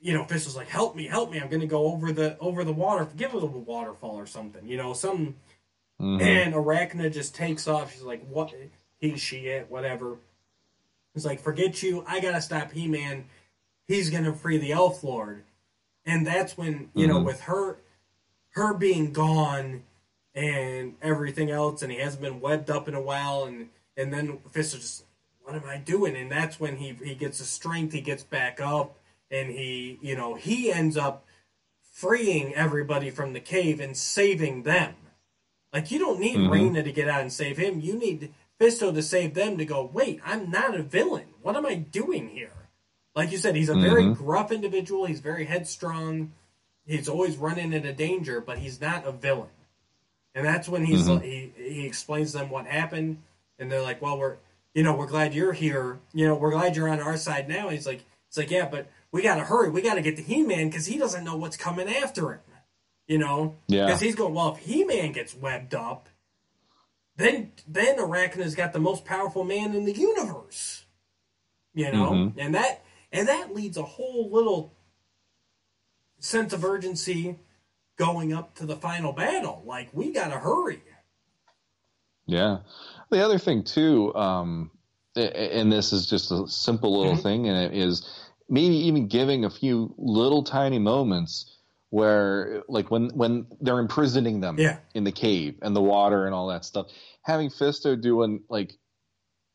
you know, Fisto's like, help me, I'm going to go over the water, give it a waterfall or something, you know, something. And Arachna just takes off, she's like, what, he, she, it, whatever. It's like, forget you, I got to stop He-Man, he's going to free the Elf Lord. And that's when, you know, with her being gone and everything else, and he hasn't been webbed up in a while, and then Fisto just, what am I doing? And that's when he gets the strength, he gets back up. And he, you know, he ends up freeing everybody from the cave and saving them. Like, you don't need Reigna to get out and save him. You need Fisto to save them to go, wait, I'm not a villain. What am I doing here? Like you said, he's a very gruff individual. He's very headstrong. He's always running into danger, but he's not a villain. And that's when he's he explains to them what happened. And they're like, well, we're glad you're here. You know, we're glad you're on our side now. He's like, it's like, yeah, but... we got to hurry. We got to get to He-Man because he doesn't know what's coming after him. You know? Yeah. Because he's going, well, if He-Man gets webbed up, then Arachna's got the most powerful man in the universe. You know? And that leads a whole little sense of urgency going up to the final battle. Like, we got to hurry. Yeah. The other thing, too, and this is just a simple little thing, and it is... maybe even giving a few little tiny moments where, like when they're imprisoning them in the cave and the water and all that stuff, having Fisto doing like,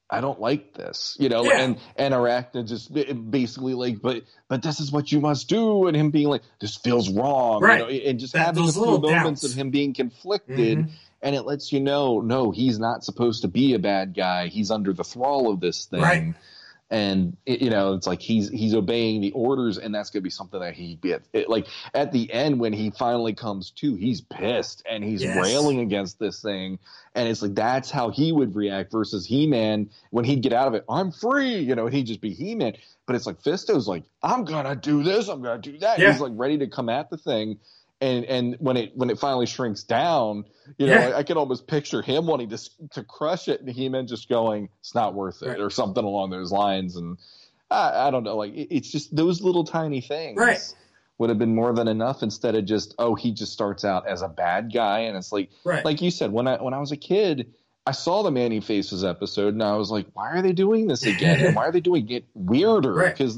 I don't like this, you know, and Arachna just basically like, but this is what you must do, and him being like, this feels wrong, you know, and just having a few moments of him being conflicted, and it lets you know, no, he's not supposed to be a bad guy, he's under the thrall of this thing. Right. And, you know, it's like he's obeying the orders, and that's going to be something that he gets. Like, at the end, when he finally comes to, he's pissed, and he's railing against this thing. And it's like, that's how he would react versus He-Man. When he'd get out of it, I'm free, you know, and he'd just be He-Man. But it's like, Fisto's like, I'm going to do this, I'm going to do that. Yeah. He's, like, ready to come at the thing. And when it finally shrinks down, you know, I can almost picture him wanting to crush it, and He-Man just going, it's not worth it, or something along those lines. And I don't know, like, it's just those little tiny things would have been more than enough, instead of just, oh, he just starts out as a bad guy. And it's like, like you said, when I was a kid, I saw the Manny Faces episode, and I was like, why are they doing this again? And why are they doing it weirder? Because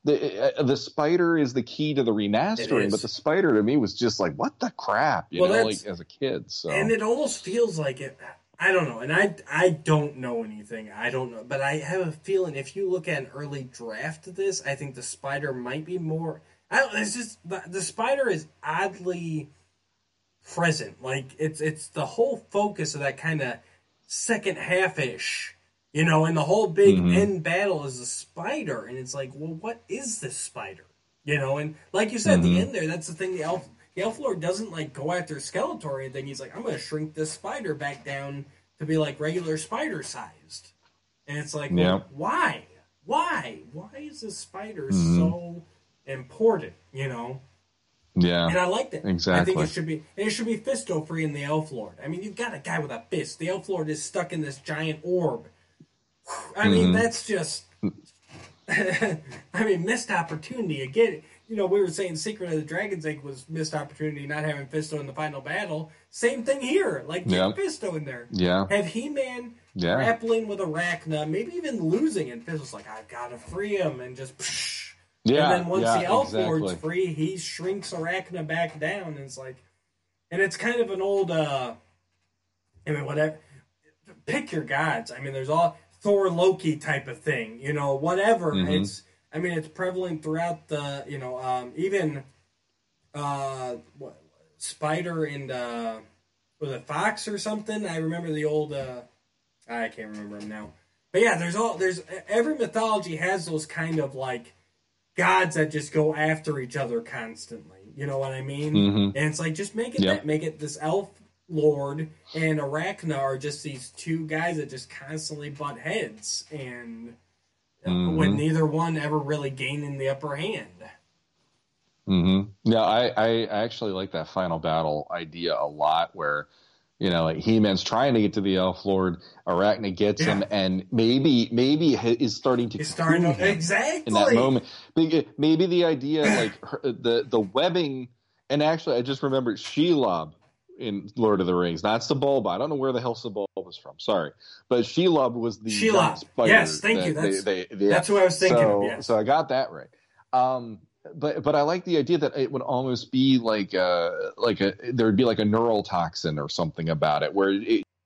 the spider is the key to the remastering, but the spider to me was just like, what the crap, you know, like, as a kid. So, and it almost feels like it. I don't know, and I don't know anything. I don't know, but I have a feeling if you look at an early draft of this, I think the spider might be more. I don't. It's just the spider is oddly present. Like, it's the whole focus of that kind of second half-ish. You know, and the whole big end battle is the spider, and it's like, well, what is this spider? You know, and like you said, at the end there, that's the thing. The Elf Lord doesn't, like, go after Skeletor or anything. He's like, I'm going to shrink this spider back down to be, like, regular spider-sized. And it's like, well, why? Why? Why is this spider so important, you know? Yeah. And I like that. Exactly. I think it should be Fisto free in the Elf Lord. I mean, you've got a guy with a fist. The Elf Lord is stuck in this giant orb. I mean, that's just, I mean, missed opportunity. Again, you know, we were saying Secret of the Dragon's Egg was missed opportunity, not having Fisto in the final battle. Same thing here. Like, get Fisto in there. Yeah. Have He-Man grappling with Arachna, maybe even losing, and Fisto's like, I've got to free him, and just, psh. Yeah. And then once the Elf Lord's free, he shrinks Arachna back down, and it's like, and it's kind of an old, I mean, whatever, pick your gods. I mean, there's all... Thor, Loki type of thing, you know, whatever. It's, I mean, it's prevalent throughout the, you know, even Spider and was it Fox or something? I remember the old I can't remember him now. But yeah, there's every mythology has those kind of like gods that just go after each other constantly. You know what I mean? Mm-hmm. And it's like just make it that make it this Elf Lord and Arachna are just these two guys that just constantly butt heads and when neither one ever really gaining the upper hand. Mm-hmm. Yeah, I actually like that final battle idea a lot where, you know, like He-Man's trying to get to the Elf Lord, Arachna gets him, and maybe is starting to exactly in that moment. Maybe the idea, like her, the webbing, and actually I just remembered Shelob in Lord of the Rings, not Sebulba. I don't know where the hell Sebulba is from. Sorry, but Shelob was the Shelob. Yes, thank you. That's who I was thinking of. Yes. So I got that right. But I like the idea that it would almost be like there would be like a neural toxin or something about it where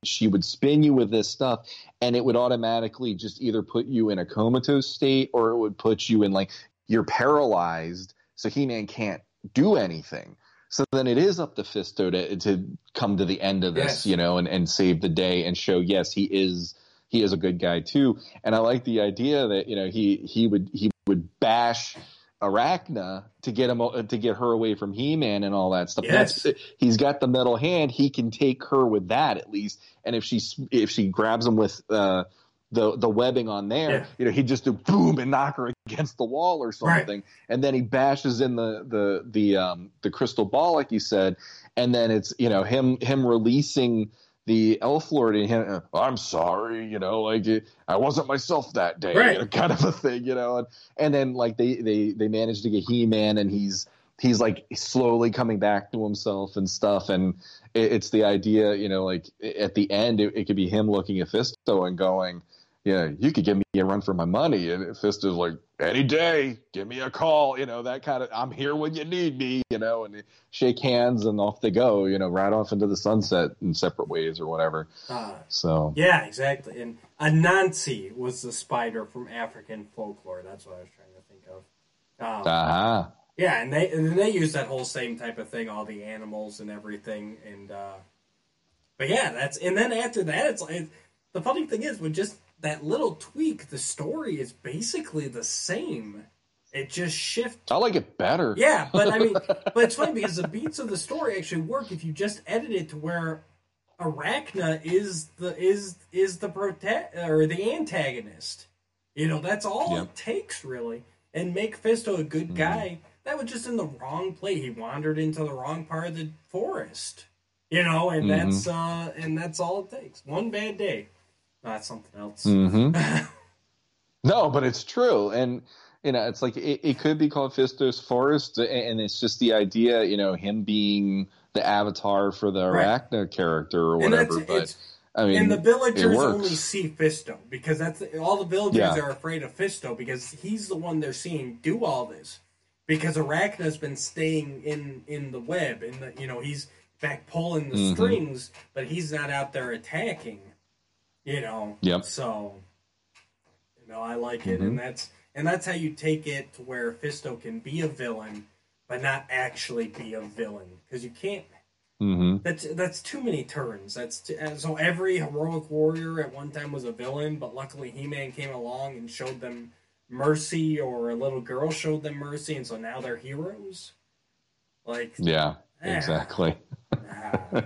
she would spin you with this stuff and it would automatically just either put you in a comatose state or it would put you in like you're paralyzed so He-Man can't do anything. So then it is up to Fisto to come to the end of this, you know, and save the day and show he is a good guy too. And I like the idea that you know he would bash Arachna to get her away from He-Man and all that stuff. Yes. He's got the metal hand. He can take her with that at least. And if she grabs him with the webbing on there, you know, he'd just do boom and knock her against the wall or something. Right. And then he bashes in the crystal ball, like you said. And then it's, you know, him releasing the Elf Lord and him, I'm sorry, you know, like I wasn't myself that day, right. You know, kind of a thing, you know, and then like they managed to get He-Man and he's like slowly coming back to himself and stuff, and it's the idea, you know, like at the end it could be him looking at Fisto and going, yeah, you could give me a run for my money, and Fisto's like, any day, give me a call, you know, that kind of, I'm here when you need me, you know, and shake hands and off they go, you know, right off into the sunset in separate ways or whatever. Yeah, exactly. And Anansi was the spider from African folklore. That's what I was trying to think of. Yeah, and they use that whole same type of thing, all the animals and everything. And but yeah, that's, and then after that, it's like, the funny thing is, we just, that little tweak, the story is basically the same. It just shifts. I like it better. Yeah, but I mean, but it's funny because the beats of the story actually work if you just edit it to where Arachna is the antagonist. You know, that's all it takes really, and make Fisto a good guy. That was just in the wrong play. He wandered into the wrong part of the forest. You know, and that's all it takes. One bad day. Not something else. Mm-hmm. No, but it's true. And, you know, it's like it could be called Fisto's Forest, and it's just the idea, you know, him being the avatar for the Arachna character or whatever. But, I mean, and the villagers only see Fisto because all the villagers are afraid of Fisto because he's the one they're seeing do all this. Because Arachna's been staying in the web, and, you know, he's back pulling the strings, but he's not out there attacking. You know, so, you know, I like it, and that's how you take it to where Fisto can be a villain, but not actually be a villain, because you can't. That's too many turns. So every heroic warrior at one time was a villain, but luckily He-Man came along and showed them mercy, or a little girl showed them mercy, and so now they're heroes. Like, yeah, exactly.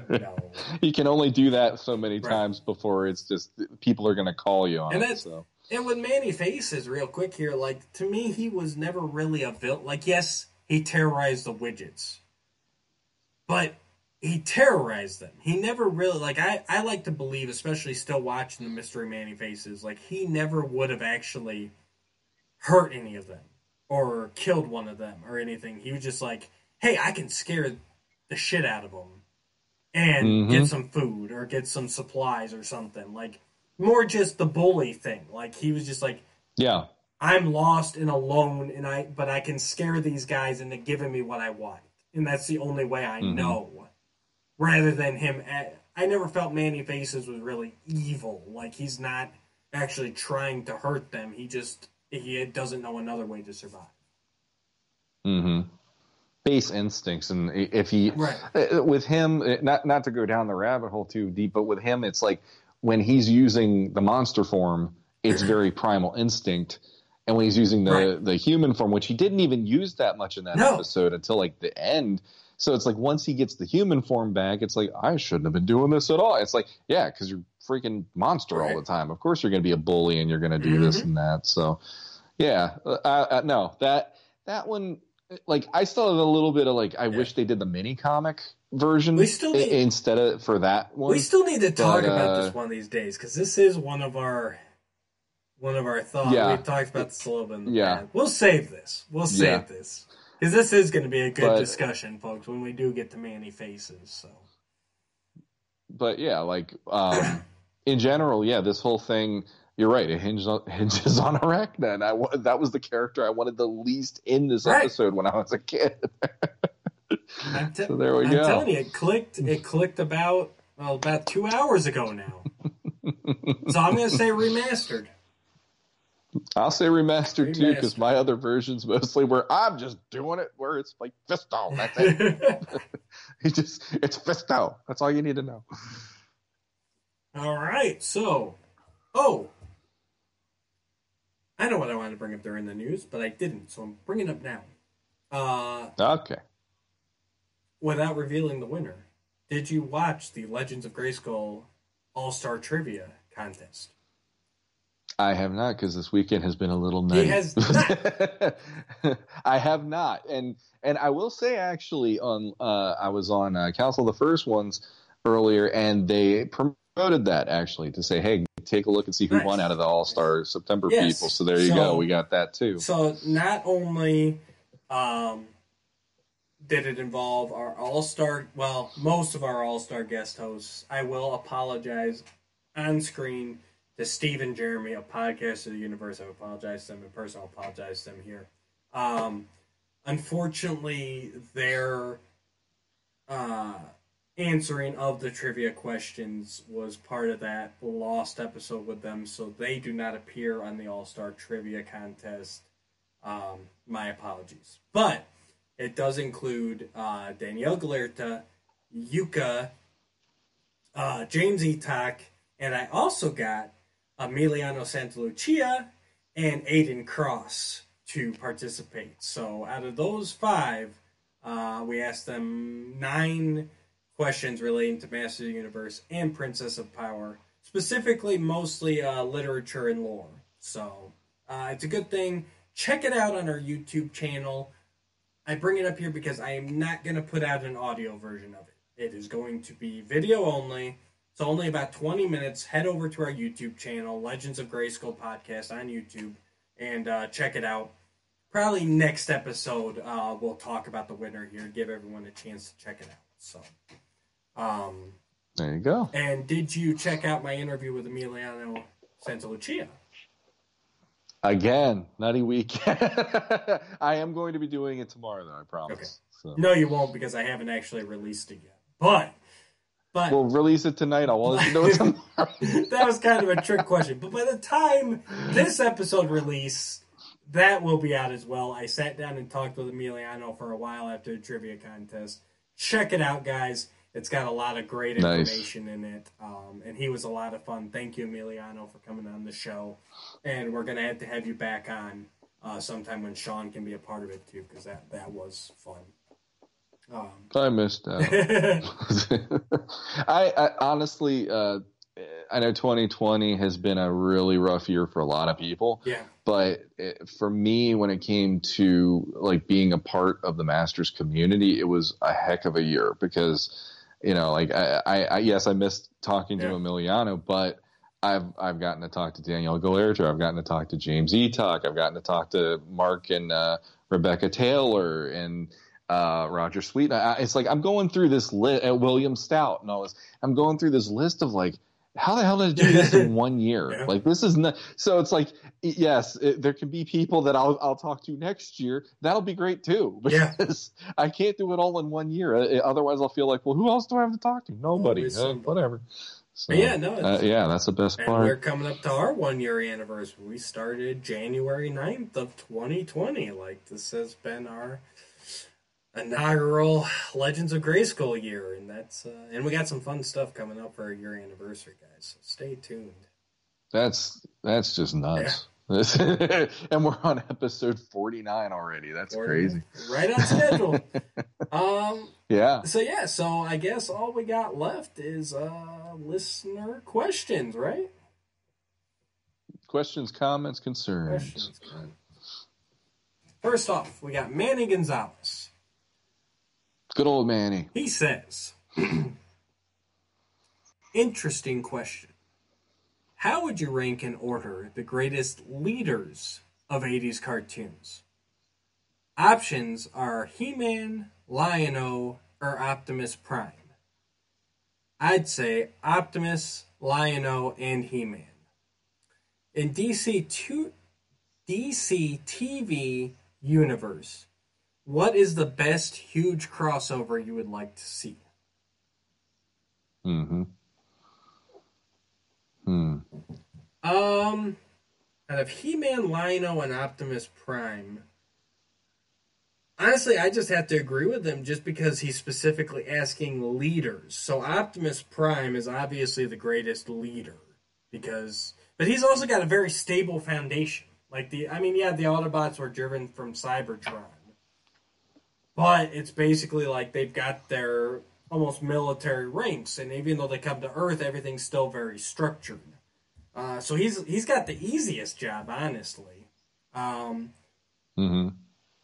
No. You can only do that so many times before it's just people are going to call you on it. So. And with Manny Faces, real quick here, like to me, he was never really a villain. Like, yes, he terrorized the widgets, but he terrorized them. He never really, like, I like to believe, especially still watching the Mystery Manny Faces, like he never would have actually hurt any of them or killed one of them or anything. He was just like, hey, I can scare the shit out of them. And get some food or get some supplies or something. Like, more just the bully thing. Like, he was just like, yeah, I'm lost and alone, and but I can scare these guys into giving me what I want. And that's the only way I know. Rather than him, I never felt Manny Faces was really evil. Like, he's not actually trying to hurt them. He doesn't know another way to survive. base instincts, and if he with him, not to go down the rabbit hole too deep, but with him, it's like when he's using the monster form, it's very primal instinct, and when he's using the human form, which he didn't even use that much in that episode until like the end. So it's like once he gets the human form back, it's like, I shouldn't have been doing this at all. It's like, yeah, because you're a freaking monster all the time. Of course you're going to be a bully and you're going to do this and that. So yeah, no, that one. Like, I still have a little bit of, like, I wish they did the mini-comic version instead of for that one. We still need to talk about this one of these days, because this is one of our thoughts. Yeah. We've talked about this a little bit in the past. We'll save this. We'll save this. Because this is going to be a good discussion, folks, when we do get to Manny Faces. So. But, yeah, like, in general, yeah, this whole thing... You're right. It hinges on Arachna, and that was the character I wanted the least in this episode when I was a kid. So there we go. I'm telling you, it clicked about 2 hours ago now. So I'm going to say remastered. I'll say remastered too, because my other versions mostly were I'm just doing it where it's like Fisto. That's it. It's Fisto. That's all you need to know. All right, so. Oh, I know what I wanted to bring up during the news, but I didn't, so I'm bringing it up now. Okay. Without revealing the winner, did you watch the Legends of Grayskull All-Star Trivia Contest? I have not, because this weekend has been a little nutty. He has not. I have not, and I will say, actually, I was on Council of the First Ones earlier, and they promoted that, actually, to say, hey, take a look and see who won out of the All-Star September people. So there you go. We got that too. So not only did it involve our All-Star, well, most of our All-Star guest hosts. I will apologize on screen to Steve and Jeremy of Podcast of the Universe. I apologize to them in person. I'll apologize to them here. Unfortunately, their answering of the trivia questions was part of that lost episode with them, so they do not appear on the All-Star Trivia Contest. My apologies. But it does include Danielle Galerta, Yuka, James Etok, and I also got Emiliano Santalucia and Aiden Cross to participate. So out of those five, we asked them 9 questions relating to Masters of the Universe and Princess of Power, specifically mostly literature and lore. So it's a good thing. Check it out on our YouTube channel. I bring it up here because I am not going to put out an audio version of it. It is going to be video only. It's only about 20 minutes. Head over to our YouTube channel, Legends of Grayskull Podcast on YouTube, and check it out. Probably next episode we'll talk about the winner here, give everyone a chance to check it out. So... there you go. And did you check out my interview with Emiliano Santalucia? Again, nutty weekend. I am going to be doing it tomorrow, though, I promise. Okay. So. No, you won't, because I haven't actually released it yet. But we'll release it tonight. I'll let you know tomorrow. That was kind of a trick question. But by the time this episode releases, that will be out as well. I sat down and talked with Emiliano for a while after the trivia contest. Check it out, guys. It's got a lot of great information in it, and he was a lot of fun. Thank you, Emiliano, for coming on the show, and we're going to have you back on sometime when Sean can be a part of it, too, because that was fun. I missed that. I honestly, I know 2020 has been a really rough year for a lot of people, but for me, when it came to like being a part of the Masters community, it was a heck of a year because... You know, like I yes, I missed talking to Emiliano, but I've gotten to talk to Danielle Galerta. I've gotten to talk to James Etok. I've gotten to talk to Mark and Rebecca Taylor and Roger Sweet. It's like I'm going through this list at William Stout and all this. I'm going through this list of like, how the hell did I do this in 1 year? Yeah. Like this is not. So it's like, yes, there can be people that I'll talk to next year. That'll be great too. Because I can't do it all in 1 year. Otherwise, I'll feel like, well, who else do I have to talk to? Nobody. Whatever. So, that's the best part. We're coming up to our 1 year anniversary. We started January 9th of 2020. Like this has been our inaugural Legends of Grayskull year, and that's and we got some fun stuff coming up for our year anniversary, guys. So stay tuned. That's just nuts. Yeah. And we're on episode 49 already. That's 49. Crazy. Right on schedule. Yeah. So I guess all we got left is listener questions, right? Questions, comments, concerns. First off, we got Manny Gonzalez. Good old Manny. He says, interesting question. How would you rank in order the greatest leaders of 80s cartoons? Options are He-Man, Lion-O, or Optimus Prime. I'd say Optimus, Lion-O, and He-Man. In DC TV universe, what is the best huge crossover you would like to see? Out of He-Man, Lion-O, and Optimus Prime, honestly, I just have to agree with him just because he's specifically asking leaders. So Optimus Prime is obviously the greatest leader but he's also got a very stable foundation. Like the Autobots were driven from Cybertron, but it's basically like they've got their almost military ranks, and even though they come to Earth, everything's still very structured. So he's got the easiest job, honestly. Lion-O,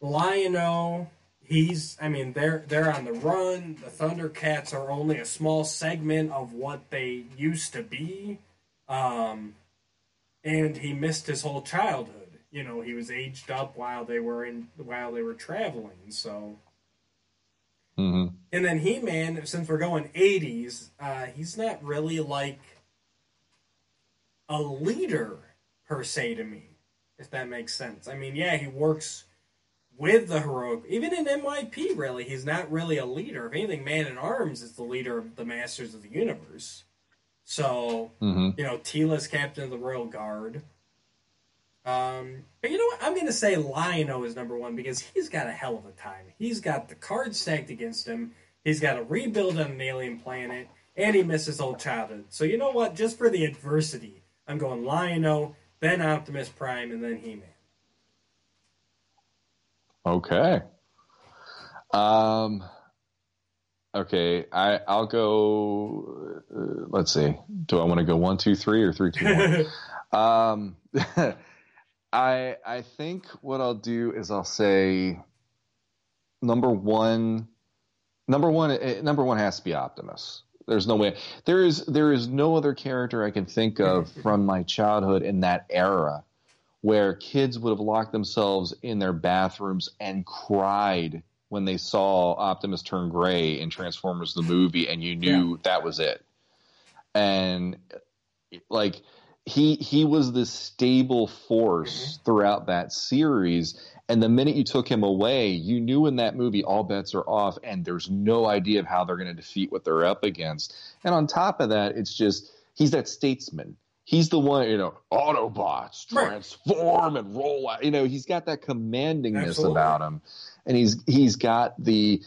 they're on the run. The Thundercats are only a small segment of what they used to be. And he missed his whole childhood. He was aged up while they were traveling. So, And then He-Man, since we're going 80s, he's not really like a leader per se to me, if that makes sense. He works with the heroic. Even in MYP, really, he's not really a leader. If anything, Man-at-Arms is the leader of the Masters of the Universe. So, Teela's captain of the Royal Guard. But you know what? I'm going to say Lion-O is number one because he's got a hell of a time. He's got the cards stacked against him. He's got to rebuild on an alien planet. And he misses old childhood. So you know what? Just for the adversity, I'm going Lion-O, then Optimus Prime, and then He-Man. Okay. Okay, I'll go, let's see. Do I want to go 1, 2, 3, or 3, 2, 1? I think what I'll do is I'll say number one has to be Optimus. There's no way. There is no other character I can think of from my childhood in that era where kids would have locked themselves in their bathrooms and cried when they saw Optimus turn gray in Transformers the movie, and you knew that was it. And like he was the stable force throughout that series. And the minute you took him away, you knew in that movie all bets are off, and there's no idea of how they're going to defeat what they're up against. And on top of that, it's just he's that statesman. He's the one, Autobots transform and roll out. He's got that commandingness about him. And he's got what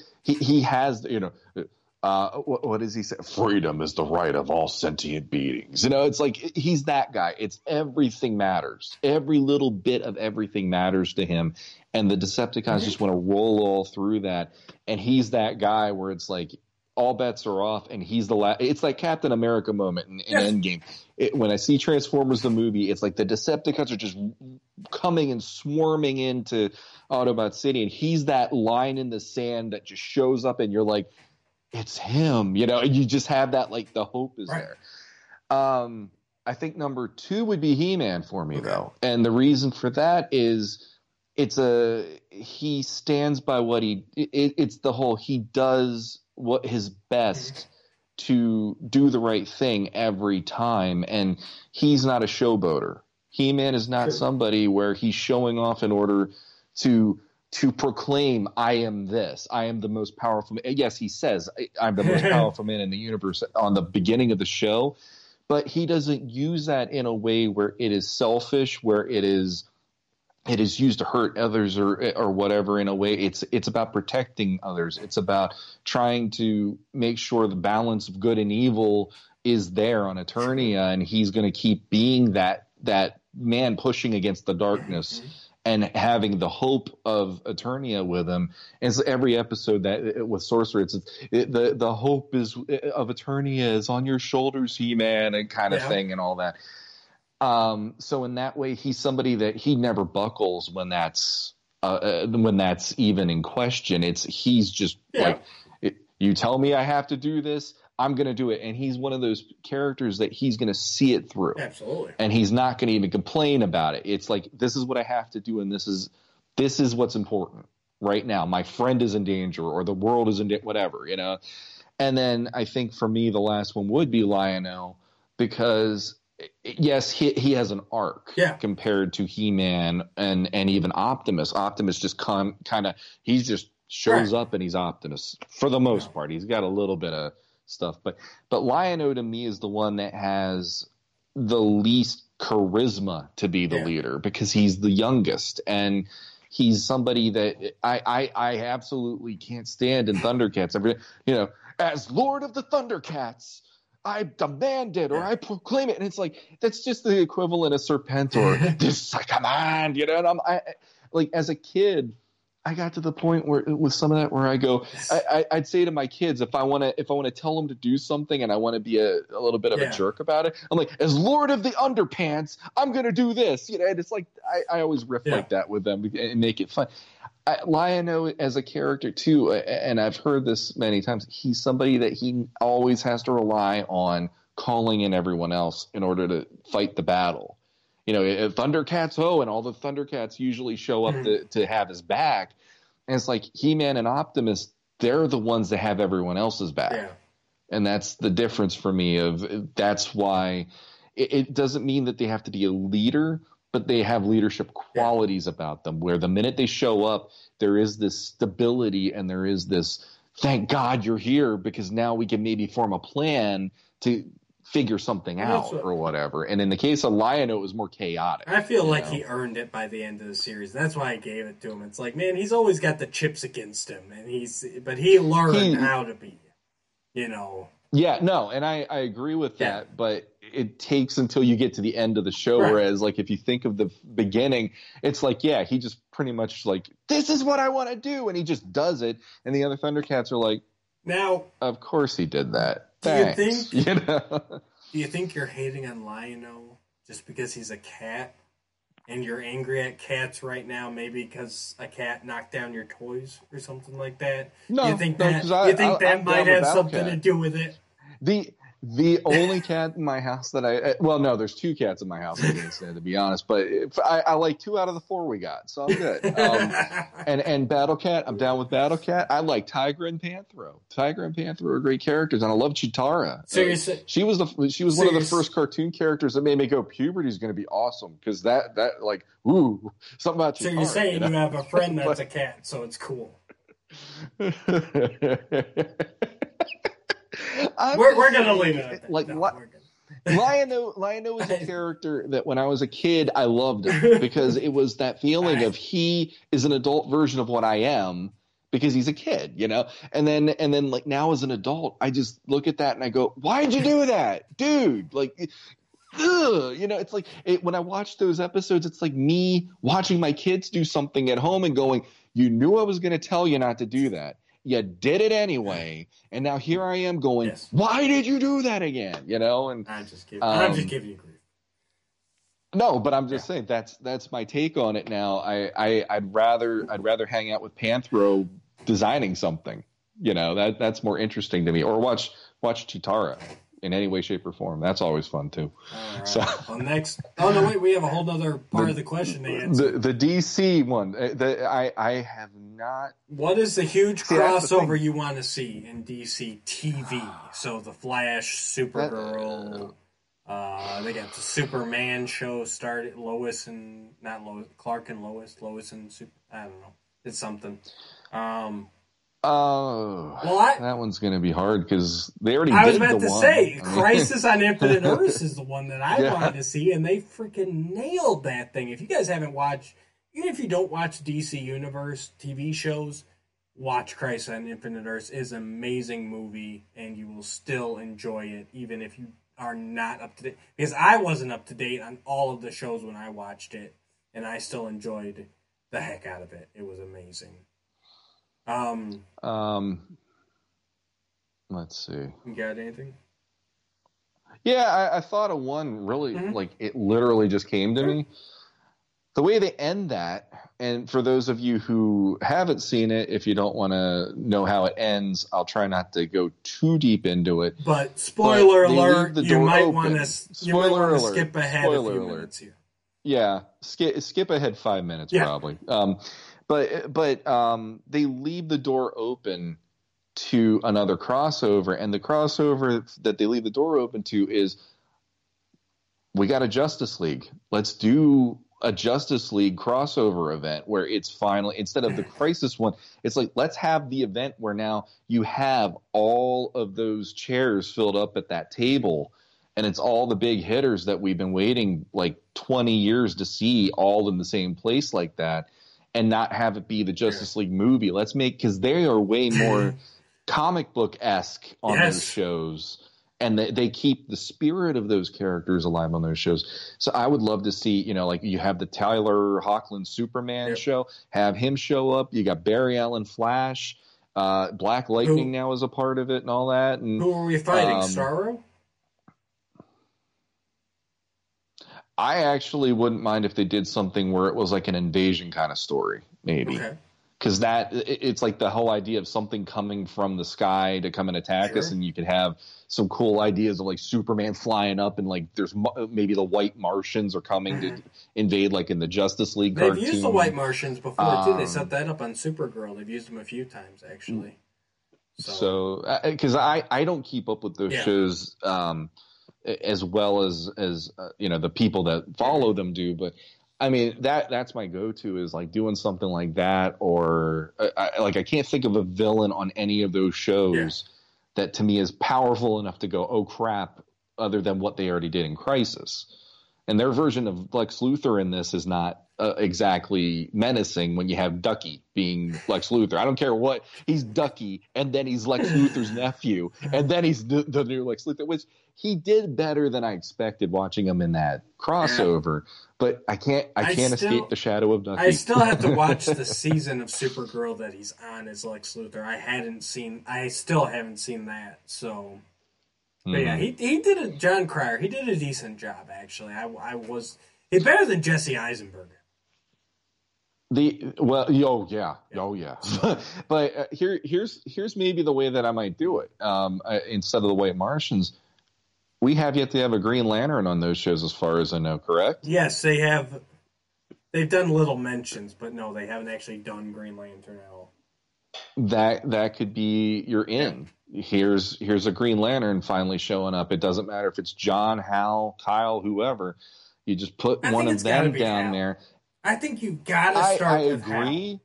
does he say? Freedom is the right of all sentient beings. It's like he's that guy. It's everything matters. Every little bit of everything matters to him. And the Decepticons just want to roll all through that. And he's that guy where it's like all bets are off. And he's the last. It's like Captain America moment in Endgame. When I see Transformers the movie, it's like the Decepticons are just coming and swarming into Autobot City. And he's that line in the sand that just shows up and you're like, it's him, and you just have that, like, the hope is there. I think number two would be He-Man for me, though. And the reason for that is he stands by what he does what his best to do the right thing every time. And he's not a showboater. He-Man is not somebody where he's showing off in order to proclaim, I am this. I am the most powerful man. Yes, he says, I'm the most powerful man in the universe on the beginning of the show. But he doesn't use that in a way where it is selfish, where it is it is used to hurt others or whatever in a way. It's about protecting others. It's about trying to make sure the balance of good and evil is there on Eternia, and he's going to keep being that man pushing against the darkness and having the hope of Eternia with him. And so every episode that with Sorcerer, the hope of Eternia is on your shoulders, He-Man, and kind of thing and all that. So in that way, he's somebody that he never buckles when that's even in question. He's just like, you tell me I have to do this, I'm going to do it. And he's one of those characters that he's going to see it through. Absolutely. And he's not going to even complain about it. It's like, this is what I have to do. And this is what's important right now. My friend is in danger, or the world is in whatever, you know? And then I think for me, the last one would be Lion-El, because yes, he has an arc compared to He-Man and even Optimus. Optimus just kind of – he just shows up and he's Optimus for the most part. He's got a little bit of stuff. But Lion-O to me is the one that has the least charisma to be the leader, because he's the youngest. And he's somebody that I absolutely can't stand in Thundercats. As Lord of the Thundercats, I demand it, or I proclaim it. And it's like, that's just the equivalent of Serpentor. This is a command, you know? And I as a kid, I got to the point where with some of that, where I go, I'd say to my kids, if I want to tell them to do something and I want to be a little bit of a jerk about it, I'm like, as Lord of the Underpants, I'm going to do this. You know? And it's like, I always riff like that with them and make it fun. Lion-O as a character too, and I've heard this many times, he's somebody that he always has to rely on calling in everyone else in order to fight the battle. You know, Thundercats, and all the Thundercats usually show up to have his back. And it's like He-Man and Optimus, they're the ones that have everyone else's back. Yeah. And that's the difference for me of that's why it doesn't mean that they have to be a leader, but they have leadership qualities about them, where the minute they show up, there is this stability and there is this, thank God you're here, because now we can maybe form a plan to figure something out or whatever. And in the case of Lion-O, it was more chaotic. I feel like he earned it by the end of the series. That's why I gave it to him. It's like, man, he's always got the chips against him, and he learned how to be, you know. Yeah, no, and I agree with that, but it takes until you get to the end of the show. Right. Whereas, like, if you think of the beginning, it's like, he just pretty much like, this is what I want to do, and he just does it. And the other Thundercats are like, now, of course he did that. Thanks. Do you think you're hating on Lion-O just because he's a cat, and you're angry at cats right now? Maybe because a cat knocked down your toys or something like that. No, you think that might have something to do with it? The only cat in my house that there's two cats in my house, to be honest, but I like two out of the four we got, so I'm good. And Battle Cat, I'm down with Battle Cat. I like Tigra and Panthro. Tigra and Panthro are great characters, and I love Chitara. Seriously, she was one of the first cartoon characters that made me go, puberty's going to be awesome, because that like, ooh, something about Chitara. So you're saying you have a friend that's a cat, so it's cool. We're going to leave it. Like, no, Lion-O was a character that when I was a kid, I loved him, because it was that feeling of he is an adult version of what I am, because he's a kid, you know? And then like now as an adult, I just look at that and I go, why'd you do that? Dude, like, ugh. You know, it's like when I watch those episodes, it's like me watching my kids do something at home and going, you knew I was going to tell you not to do that. You did it anyway, and now here I am going, why did you do that again? You know, and I'm just giving you grief. No, but I'm just saying that's my take on it now. I'd rather hang out with Panthro designing something. You know, that's more interesting to me. Or watch Chitara in any way, shape, or form. That's always fun too. Right. So well, next, we have a whole other part of the question to answer. The DC one. I have not. What is the huge crossover you want to see in DC TV? So the Flash, Supergirl. They got the Superman show started. Clark and Lois. Lois and Super. I don't know. It's something. That one's going to be hard because they already. I was about to say, Crisis on Infinite Earths is the one that I wanted to see, and they freaking nailed that thing. If you guys haven't watched, even if you don't watch DC Universe TV shows, watch Crisis on Infinite Earths. It is an amazing movie, and you will still enjoy it, even if you are not up to date. Because I wasn't up to date on all of the shows when I watched it, and I still enjoyed the heck out of it. It was amazing. Let's see. You got anything? Yeah, I thought of one really, like, it literally just came to me. The way they end that, and for those of you who haven't seen it, if you don't want to know how it ends, I'll try not to go too deep into it. But spoiler alert, you might want to skip ahead a few minutes here. Yeah, skip ahead 5 minutes probably. But they leave the door open to another crossover, and the crossover that they leave the door open to is, we got a Justice League. Let's do a Justice League crossover event where it's finally, instead of the Crisis one, it's like, let's have the event where now you have all of those chairs filled up at that table, and it's all the big hitters that we've been waiting like 20 years to see all in the same place like that, and not have it be the Justice League movie. Let's make, because they are way more comic book-esque on those shows, and they keep the spirit of those characters alive on those shows. So I would love to see, you know, like you have the Tyler Hoechlin Superman show, have him show up. You got Barry Allen Flash, Black Lightning now is a part of it and all that. And who are we fighting, Starro? I actually wouldn't mind if they did something where it was like an invasion kind of story, maybe. Okay. Because it's like the whole idea of something coming from the sky to come and attack us, and you could have some cool ideas of like Superman flying up, and like there's maybe the White Martians are coming to invade, like in the Justice League cartoon. They've used the White Martians before too. They set that up on Supergirl. They've used them a few times actually. So, because I don't keep up with those shows as well as you know, the people that follow them do, but. I mean, that's my go-to is like doing something like that, or I can't think of a villain on any of those shows that to me is powerful enough to go, oh crap, other than what they already did in Crisis. And their version of Lex Luthor in this is not exactly menacing when you have Ducky being Lex Luthor. I don't care what, he's Ducky, and then he's Lex Luthor's nephew, and then he's the new Lex Luthor, which he did better than I expected watching him in that crossover. But I can't escape the shadow of Ducky. I still have to watch the season of Supergirl that he's on as Lex Luthor. I still haven't seen that. So, but yeah, John Cryer, he did a decent job actually. He's better than Jesse Eisenberg. But here's maybe the way that I might do it. Instead of the White Martians. We have yet to have a Green Lantern on those shows as far as I know, correct? Yes, they have. They've done little mentions, but no, they haven't actually done Green Lantern at all. That could be your in. Here's a Green Lantern finally showing up. It doesn't matter if it's John, Hal, Kyle, whoever. You just put one of them down there. I think you've got to start with Hal.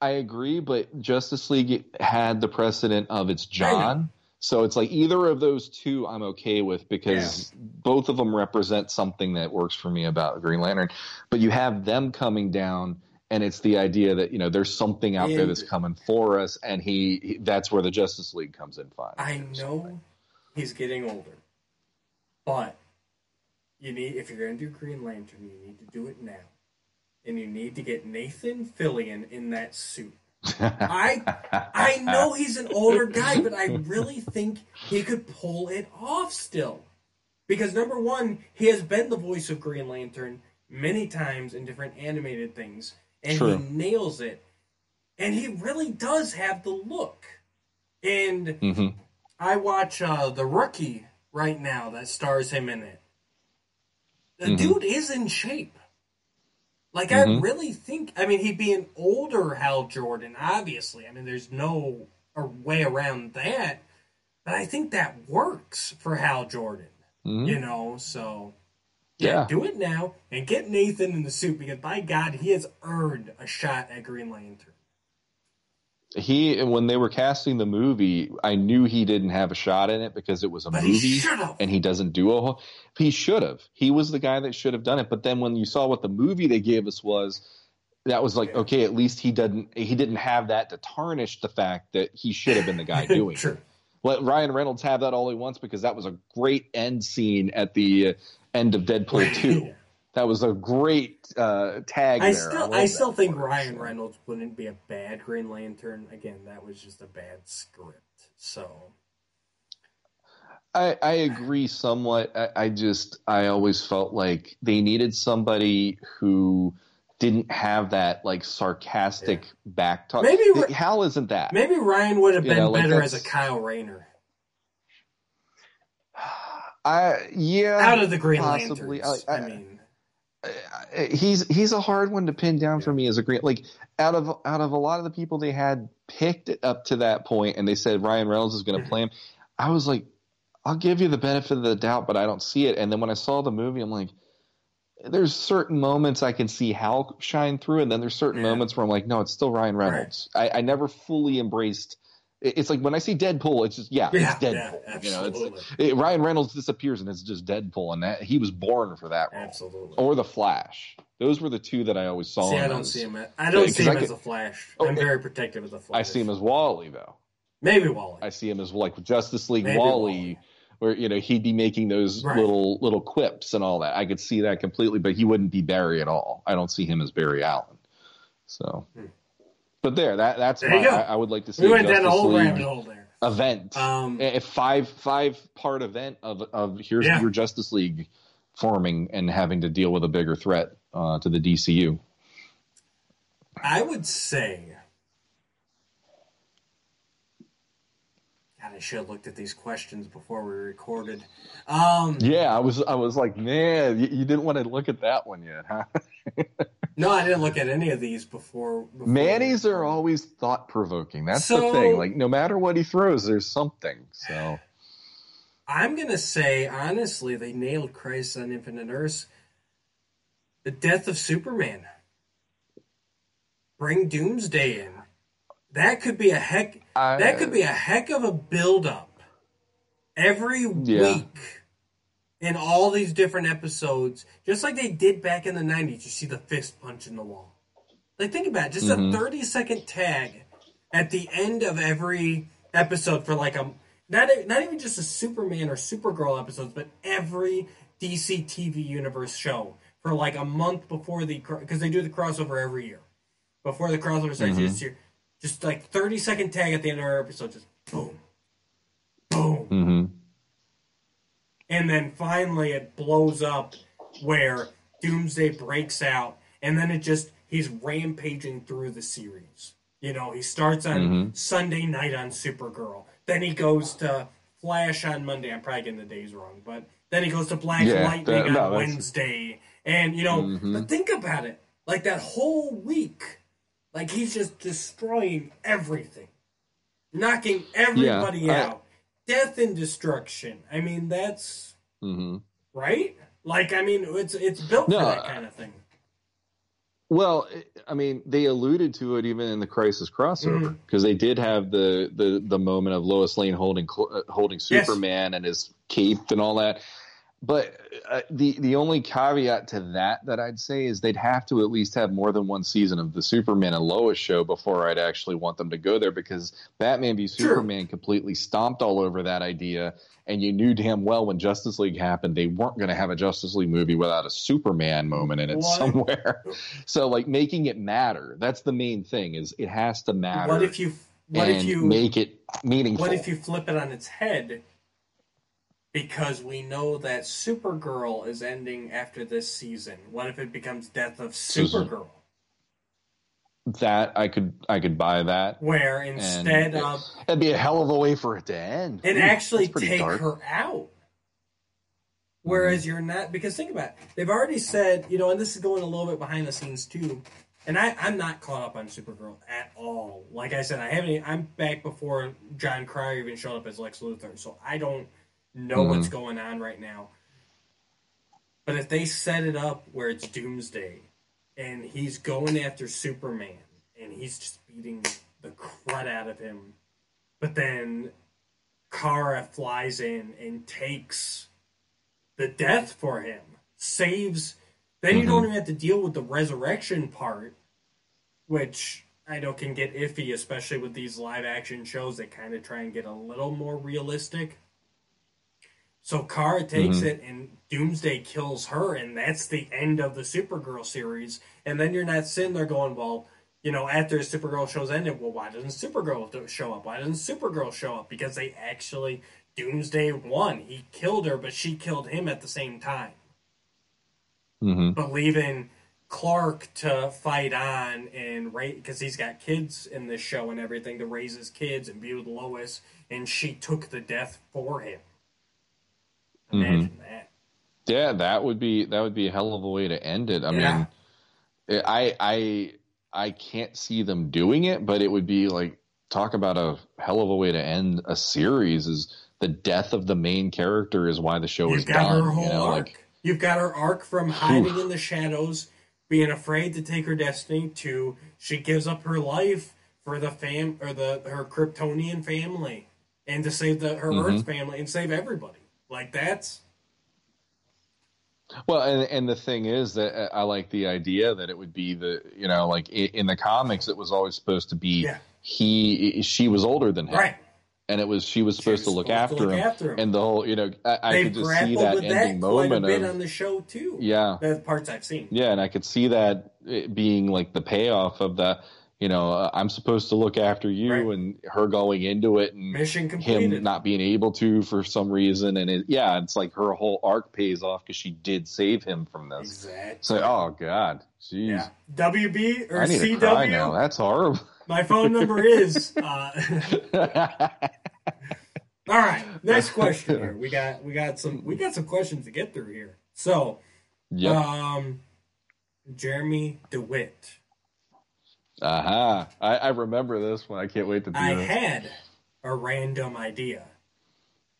I agree, but Justice League had the precedent of it's John. So it's like either of those two I'm okay with because both of them represent something that works for me about Green Lantern. But you have them coming down, and it's the idea that, you know, there's something out there that's coming for us, and he that's where the Justice League comes in finally. I know he's getting older, but if you're going to do Green Lantern, you need to do it now. And you need to get Nathan Fillion in that suit. I know he's an older guy, but I really think he could pull it off still. Because number one, he has been the voice of Green Lantern many times in different animated things, and he nails it. And he really does have the look. And I watch The Rookie right now that stars him in it. The dude is in shape. Like, I really think, I mean, he'd be an older Hal Jordan, obviously. I mean, there's no way around that. But I think that works for Hal Jordan, you know? So, do it now and get Nathan in the suit because, by God, he has earned a shot at Green Lantern. when they were casting the movie, I knew he didn't have a shot in it because it was a movie and he doesn't do a whole, he should have, he was the guy that should have done it. But then when you saw what the movie they gave us was, that was like, okay, at least he didn't have that to tarnish the fact that he should have been the guy doing it. Let Ryan Reynolds have that all he wants, because that was a great end scene at the end of Deadpool 2. That was a great tag there. I still think Ryan Reynolds wouldn't be a bad Green Lantern. Again, that was just a bad script. So I agree somewhat. I always felt like they needed somebody who didn't have that like sarcastic back talk. Maybe Hal isn't that. Maybe Ryan would have been better as a Kyle Rayner. Out of the Green Lanterns. He's a hard one to pin down for me as a Green. Like out of a lot of the people they had picked up to that point, and they said Ryan Reynolds is going to play him. I was like, I'll give you the benefit of the doubt, but I don't see it. And then when I saw the movie, I'm like, there's certain moments I can see Hal shine through, and then there's certain moments where I'm like, no, it's still Ryan Reynolds. Right. I never fully embraced. It's like when I see Deadpool, it's just it's Deadpool. Yeah, Ryan Reynolds disappears, and it's just Deadpool, and that he was born for that role. Absolutely. Or the Flash. Those were the two that I always saw. I don't see him as a Flash. I'm very protective of the Flash. I see him as Wall-E though. Maybe Wall-E. I see him as like Justice League Wall-E. Where, he'd be making those little quips and all that. I could see that completely, but he wouldn't be Barry at all. I don't see him as Barry Allen. So, but that's I would like to see. We went down a whole rabbit hole there. Event, a five part event of here's your Justice League forming and having to deal with a bigger threat to the DCU. I would say. I should have looked at these questions before we recorded. I was like, man, you didn't want to look at that one yet, huh? No, I didn't look at any of these before. Manny's are always thought-provoking. That's the thing. Like, no matter what he throws, there's something. So, I'm going to say, honestly, they nailed Crisis on Infinite Earths. The death of Superman. Bring Doomsday in. That could be a heck. That could be a heck of a build-up every week in all these different episodes, just like they did back in the 90s. You see the fist punch in the wall. Like, think about it. Just a 30-second tag at the end of every episode for like a not even just a Superman or Supergirl episodes, but every DC TV Universe show for like a month before the because they do the crossover every year before the crossover starts this year. Just like 30-second tag at the end of our episode, just boom, boom. Mm-hmm. And then finally it blows up where Doomsday breaks out, and then he's rampaging through the series. He starts on Sunday night on Supergirl. Then he goes to Flash on Monday. I'm probably getting the days wrong, but then he goes to Black Lightning on Wednesday. And, but think about it. Like that whole week. Like, he's just destroying everything. Knocking everybody out. Death and destruction. I mean, that's... Mm-hmm. Right? Like, I mean, it's built for that kind of thing. Well, I mean, they alluded to it even in the Crisis crossover. Because they did have the moment of Lois Lane holding Superman and his cape and all that. But the only caveat to that I'd say is they'd have to at least have more than one season of the Superman and Lois show before I'd actually want them to go there, because Batman v Superman completely stomped all over that idea, and you knew damn well when Justice League happened they weren't going to have a Justice League movie without a Superman moment in it somewhere. So like making it matter, that's the main thing, is it has to matter. What if you make it meaningful? What if you flip it on its head? Because we know that Supergirl is ending after this season. What if it becomes Death of Supergirl? That I could buy that. Where instead of that'd be a hell of a way for it to end. And actually take her out. Whereas you're not, because think about it. They've already said, and this is going a little bit behind the scenes too. And I'm not caught up on Supergirl at all. Like I said, I'm back before John Cryer even showed up as Lex Luthor, so I don't know what's going on right now. But if they set it up where it's Doomsday and he's going after Superman and he's just beating the crud out of him. But then Kara flies in and takes the death for him. Saves. Then you don't even have to deal with the resurrection part, which I know can get iffy, especially with these live-action shows that kind of try and get a little more realistic. So Kara takes it, and Doomsday kills her, and that's the end of the Supergirl series. And then you're not sitting there going, well, you know, after Supergirl show's ended, well, why doesn't Supergirl show up? Why doesn't Supergirl show up? Because they actually, Doomsday won. He killed her, but she killed him at the same time. But leaving Clark to fight on and raise, because he's got kids in this show and everything, to raise his kids and be with Lois, and she took the death for him. Imagine that. Yeah, that would be a hell of a way to end it. I mean, I can't see them doing it, but it would be like, talk about a hell of a way to end a series. Is the death of the main character is why the show is done. Her whole arc. You've got her arc from hiding in the shadows, being afraid to take her destiny, to she gives up her life for the her Kryptonian family, and to save her Earth family and save everybody. Like that's well, and the thing is that I like the idea that it would be the, you know, like in the comics it was always supposed to be she was older than him, right? And it was she was supposed to look after him, and the whole, you know, I could just see that ending moment of on the show too. Yeah, the parts I've seen. Yeah, and I could see that it being like the payoff of the, you know, I'm supposed to look after you, and her going into it, and mission completed. Him not being able to for some reason, and it's like her whole arc pays off because she did save him from this. Exactly. So, oh God, jeez. Yeah. WB or I need CW? To cry now. That's horrible. My phone number is. All right, next question here. We got some questions to get through here. So, Jeremy DeWitt. Aha! I remember this one. I can't wait to do this. I had a random idea,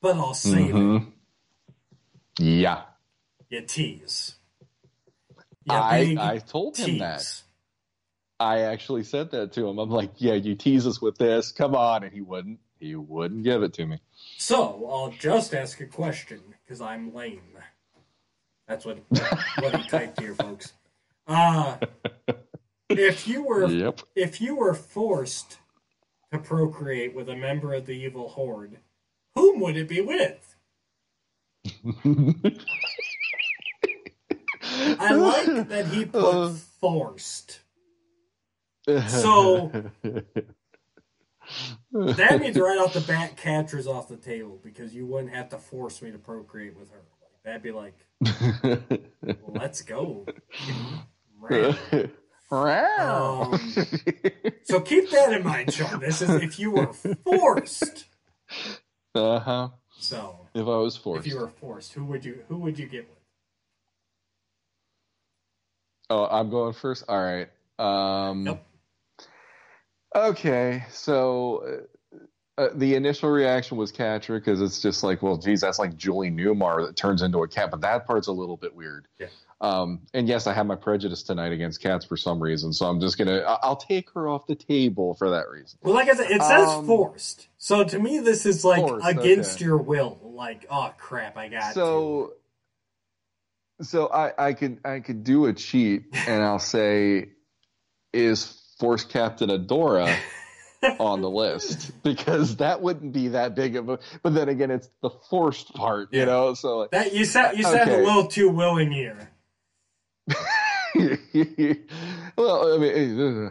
but I'll save it. Yeah. You tease. I told him that. I actually said that to him. I'm like, yeah, you tease us with this. Come on. And he wouldn't give it to me. So I'll just ask a question because I'm lame. That's what he typed here, folks. If you were forced to procreate with a member of the evil horde, whom would it be with? I like that he put forced. So that means right off the bat, Catra's off the table because you wouldn't have to force me to procreate with her. Like, that'd be like, well, let's go. So keep that in mind, Sean. This is if you were forced. So if I was forced, who would you get with? Oh, I'm going first. All right. Nope. Okay, so the initial reaction was Catra because it's just like, well, geez, that's like Julie Newmar that turns into a cat, but that part's a little bit weird. Yeah. And yes, I have my prejudice tonight against cats for some reason, so I'm just I'll take her off the table for that reason. Well, like I said, it says forced, so to me this is like forced, against your will. Like, oh crap, I got so. So I could do a cheat, and I'll say. Is Force Captain Adora on the list, because that wouldn't be that big of a, but then again, it's the forced part, you know, so that you sound a little too willing here. Well, I mean,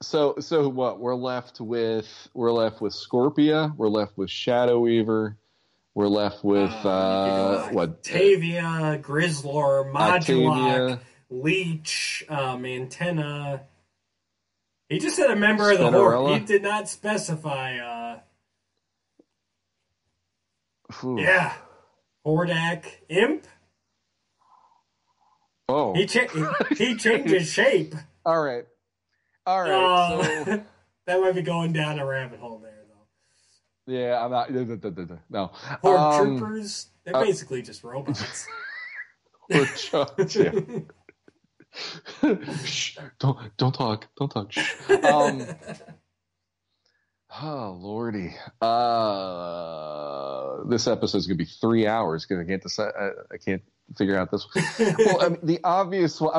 so what we're left with Scorpia. We're left with Shadow Weaver. We're left with, Octavia, Grizzlor, Modulok, Leech, Antenna. He just said a member of the horde. He did not specify. Yeah, Hordak, Imp. Oh, he changed his shape. All right. So that might be going down a rabbit hole there, though. Yeah, I'm not. No, horde troopers. They're basically just robots. Or Chuck. Shh, don't talk. Shh. Oh, Lordy. This episode's going to be 3 hours because I can't decide. I can't figure out this one. Well, I mean, the obvious one,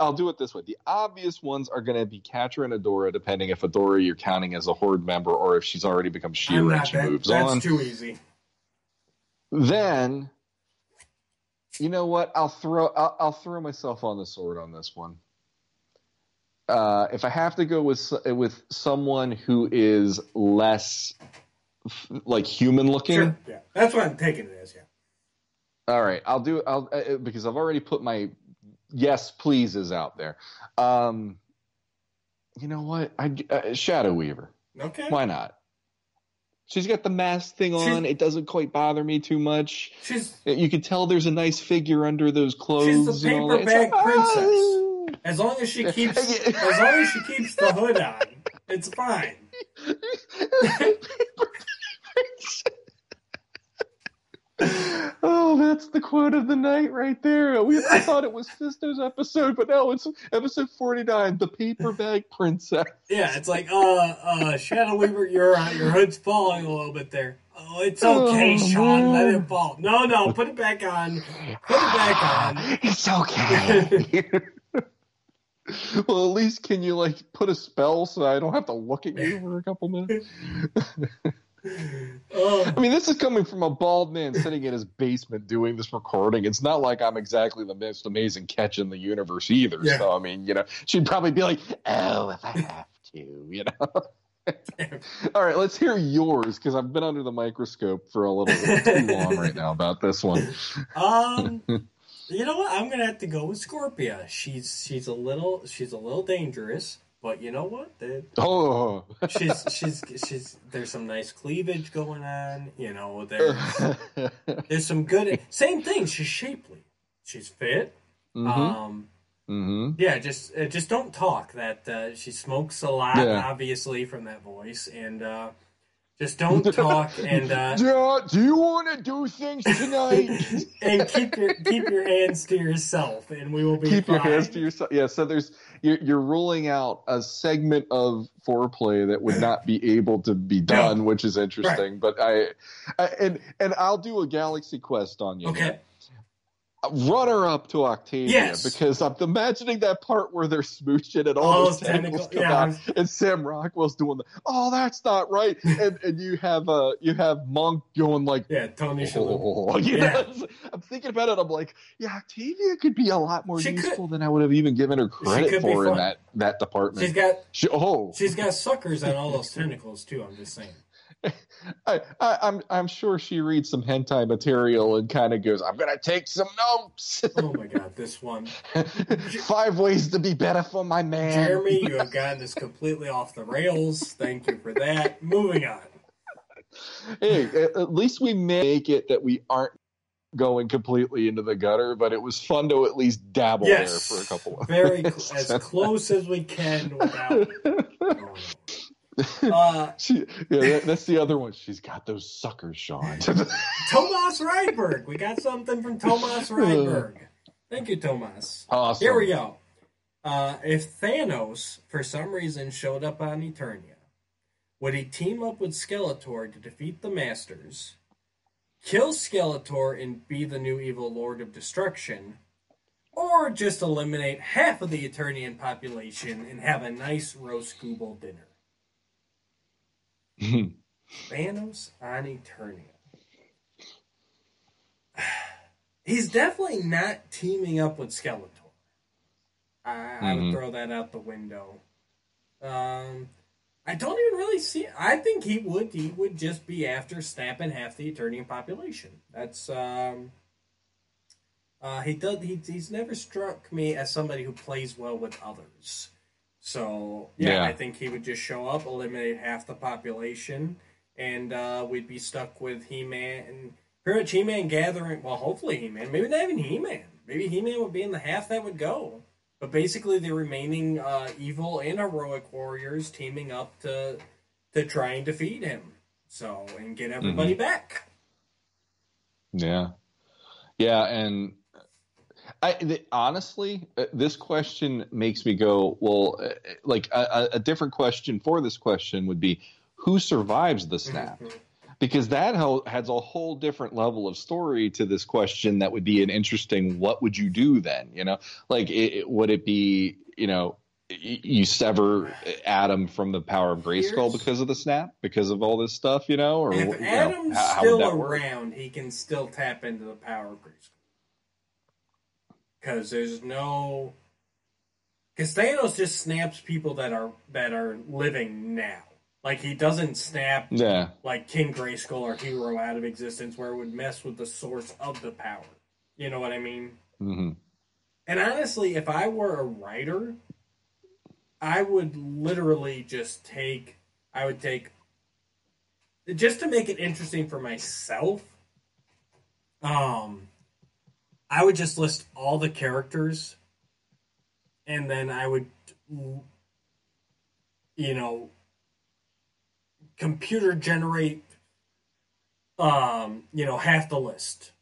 I'll do it this way. The obvious ones are going to be Catra and Adora, depending if Adora you're counting as a Horde member or if she's already become She-Ra and she moves on. That's too easy. Then, you know what? I'll throw myself on the sword on this one. If I have to go with someone who is less like human looking, sure. Yeah, that's what I'm taking it as. Yeah. All right, I'll because I've already put my yes pleases out there. You know what? Shadow Weaver. Okay. Why not? She's got the mask thing on. It doesn't quite bother me too much. You can tell there's a nice figure under those clothes. She's the paper bag princess. As long as she keeps, the hood on, it's fine. Oh, that's the quote of the night right there. I thought it was Fisto's episode, but no, it's episode 49, The Paper Bag Princess. Yeah, it's like, Shadow Weaver, your hood's falling a little bit there. Oh, it's okay, Sean. Let it fall. No, put it back on. It's okay. Well, at least can you, like, put a spell so I don't have to look at you for a couple minutes? I mean, this is coming from a bald man sitting in his basement doing this recording. It's not like I'm exactly the most amazing catch in the universe either. Yeah. So, I mean, you know, she'd probably be like, oh, if I have to, you know. All right, let's hear yours, because I've been under the microscope for a little bit too long right now about this one. You know what? I'm gonna have to go with Scorpia. She's a little dangerous, but you know what? She's there's some nice cleavage going on. You know, there's some good. Same thing. She's shapely. She's fit. Mm-hmm. Yeah. Just don't talk. That she smokes a lot, obviously, from that voice, and just don't talk and. Do you want to do things tonight? And keep your hands to yourself, and we will be fine. Keep your hands to yourself. Yeah. So you're ruling out a segment of foreplay that would not be able to be done, which is interesting. Right. But I I'll do a Galaxy Quest on you. Okay. Runner up to Octavia, because I'm imagining that part where they're smooching and all those tentacles come out, and Sam Rockwell's doing the that's not right, and you have Monk going like Tony Shalhoub. I'm thinking about it. I'm like, Octavia could be a lot more useful than I would have even given her credit for in that department. She's got suckers on all those tentacles too. I'm just saying. I'm sure she reads some hentai material and kind of goes, I'm going to take some notes. Oh, my God, this one. 5 ways to be better for my man. Jeremy, you have gotten this completely off the rails. Thank you for that. Moving on. Hey, at least we make it that we aren't going completely into the gutter, but it was fun to at least dabble there for a couple of minutes. As close as we can without that's the other one. She's got those suckers, Sean. Tomas Rydberg. We got something from Tomas Rydberg. Thank you, Tomas. Awesome. Here we go. If Thanos, for some reason, showed up on Eternia, would he team up with Skeletor to defeat the Masters, kill Skeletor, and be the new evil Lord of Destruction, or just eliminate half of the Eternian population and have a nice roast goobel dinner? Thanos on Eternia. He's definitely not teaming up with Skeletor. I would throw that out the window. I don't even really see. I think he would just be after snapping half the Eternian population. That's he's never struck me as somebody who plays well with others. So, I think he would just show up, eliminate half the population, and we'd be stuck with He-Man. Pretty much He-Man gathering, well, hopefully He-Man. Maybe not even He-Man. Maybe He-Man would be in the half that would go. But basically the remaining evil and heroic warriors teaming up to try and defeat him. So, and get everybody back. Yeah. Yeah, and Honestly, this question makes me go, well, like a different question for this question would be, who survives the snap? Because that has a whole different level of story to this question that would be an interesting, what would you do then? You know, like, would it be, you know, you sever Adam from the power of Grayskull because of the snap, because of all this stuff, you know? Or if Adam's still around, he can still tap into the power of Grayskull. Because there's no... Because Thanos just snaps people that are living now. Like, he doesn't snap, like, King Grayskull or Hero out of existence, where it would mess with the source of the power. You know what I mean? Mm-hmm. And honestly, if I were a writer, I would literally just take... I would take... Just to make it interesting for myself, I would just list all the characters, and then I would, you know, computer generate, you know, half the list.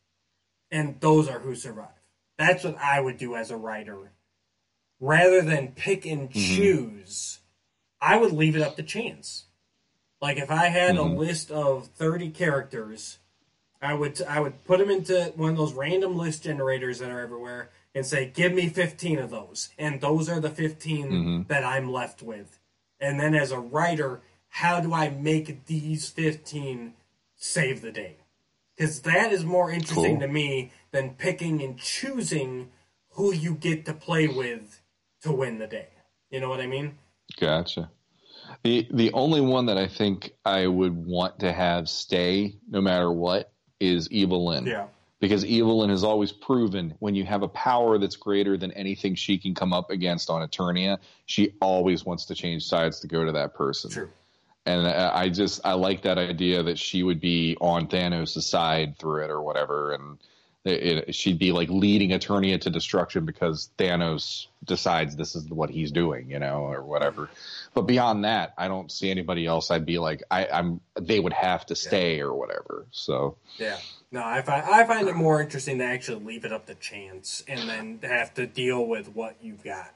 And those are who survive. That's what I would do as a writer. Rather than pick and choose, I would leave it up to chance. Like, if I had a list of 30 characters... I would put them into one of those random list generators that are everywhere and say, give me 15 of those. And those are the 15 that I'm left with. And then as a writer, how do I make these 15 save the day? Because that is more interesting to me than picking and choosing who you get to play with to win the day. You know what I mean? Gotcha. The only one that I think I would want to have stay no matter what is Evelyn. Yeah. Because Evelyn has always proven, when you have a power that's greater than anything she can come up against on Eternia, she always wants to change sides to go to that person. True. And I like that idea that she would be on Thanos' side through it or whatever, and she'd be like leading Eternia to destruction because Thanos decides this is what he's doing, you know, or whatever. But beyond that, I don't see anybody else. I'd be like, they would have to stay or whatever. So yeah, no, I find it more interesting to actually leave it up to chance and then have to deal with what you've got.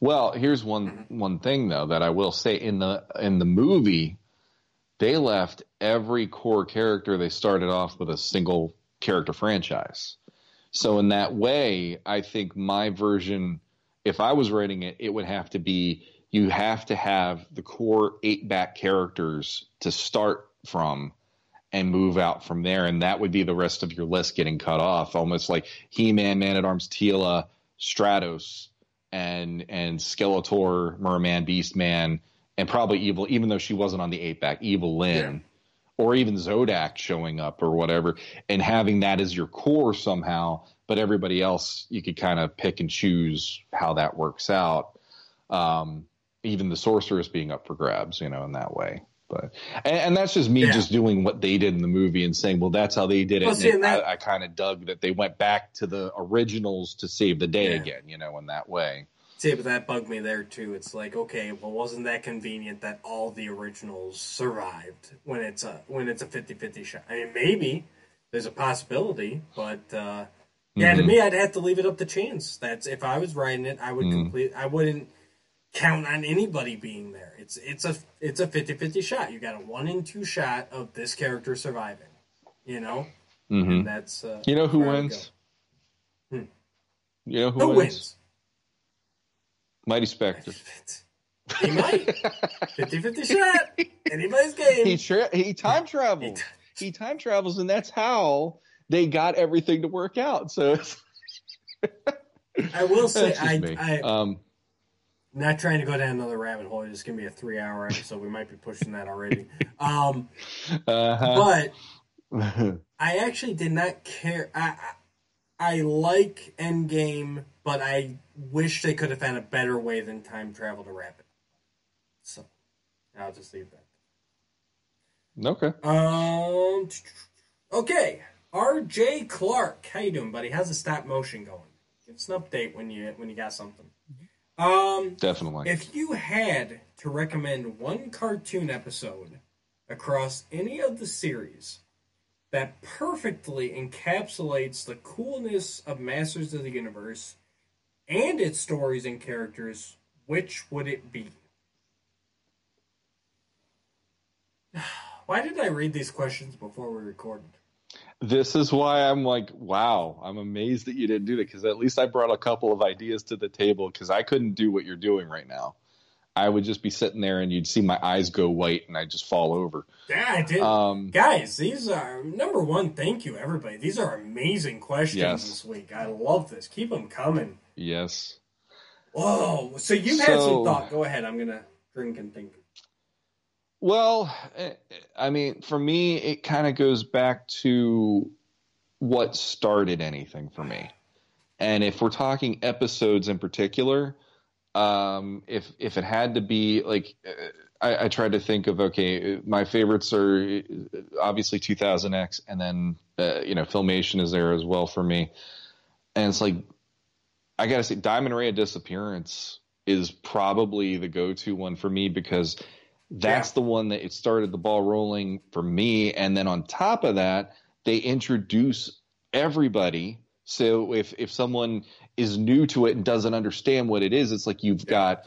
Well, here's one thing though that I will say in the movie, they left every core character they started off with a single character franchise. So in that way, I think my version, if I was writing it, it would have to be, you have to have the core 8 back characters to start from and move out from there. And that would be the rest of your list getting cut off, almost like He-Man, Man-at-Arms, Teela, Stratos, and Skeletor, Merman, Beast Man, and probably Evil, even though she wasn't on the 8 back, Evelyn. Yeah. Or even Zodak showing up or whatever, and having that as your core somehow, but everybody else, you could kind of pick and choose how that works out. Even the sorceress being up for grabs, you know, in that way. But and that's just me just doing what they did in the movie and saying, well, that's how they did it. Well, see, and I kind of dug that they went back to the originals to save the day again, you know, in that way. See, but that bugged me there, too. It's like, okay, well, wasn't that convenient that all the originals survived when it's a 50-50 shot? I mean, maybe there's a possibility, but to me, I'd have to leave it up to chance. That's, if I was writing it, I would I wouldn't count on anybody being there. It's a 50-50 shot. You got a 1 in 2 shot of this character surviving, you know? Mm-hmm. And that's you know who wins? You know who wins? Mighty Spectre. He might. 50-50 shot. Anybody's game. He time travels. He time travels, and that's how they got everything to work out. So I will say, I'm not trying to go down another rabbit hole. It's going to be a 3-hour episode. We might be pushing that already. But I actually did not care. I like Endgame, but I wish they could have found a better way than time travel to wrap it. So, I'll just leave that. Okay. Okay. R.J. Clark, how you doing, buddy? How's the stop motion going? Give us an update when you got something. Definitely. If you had to recommend one cartoon episode across any of the series that perfectly encapsulates the coolness of Masters of the Universe and its stories and characters, which would it be? Why did I read these questions before we recorded? This is why I'm like, wow, I'm amazed that you didn't do that, because at least I brought a couple of ideas to the table, because I couldn't do what you're doing right now. I would just be sitting there and you'd see my eyes go white and I'd just fall over. Yeah, I did. Guys, these are, number one, thank you, everybody. These are amazing questions this week. I love this. Keep them coming. Yes. Whoa. So you've had some thought. Go ahead. I'm going to drink and think. Well, I mean, for me, it kind of goes back to what started anything for me. And if we're talking episodes in particular... If it had to be like, I tried to think of, okay, my favorites are obviously 2000X and then, Filmation is there as well for me. And it's like, I gotta say Diamond Ray of Disappearance is probably the go-to one for me, because that's the one that it started the ball rolling for me. And then on top of that, they introduce everybody. So if someone is new to it and doesn't understand what it is, it's like you've got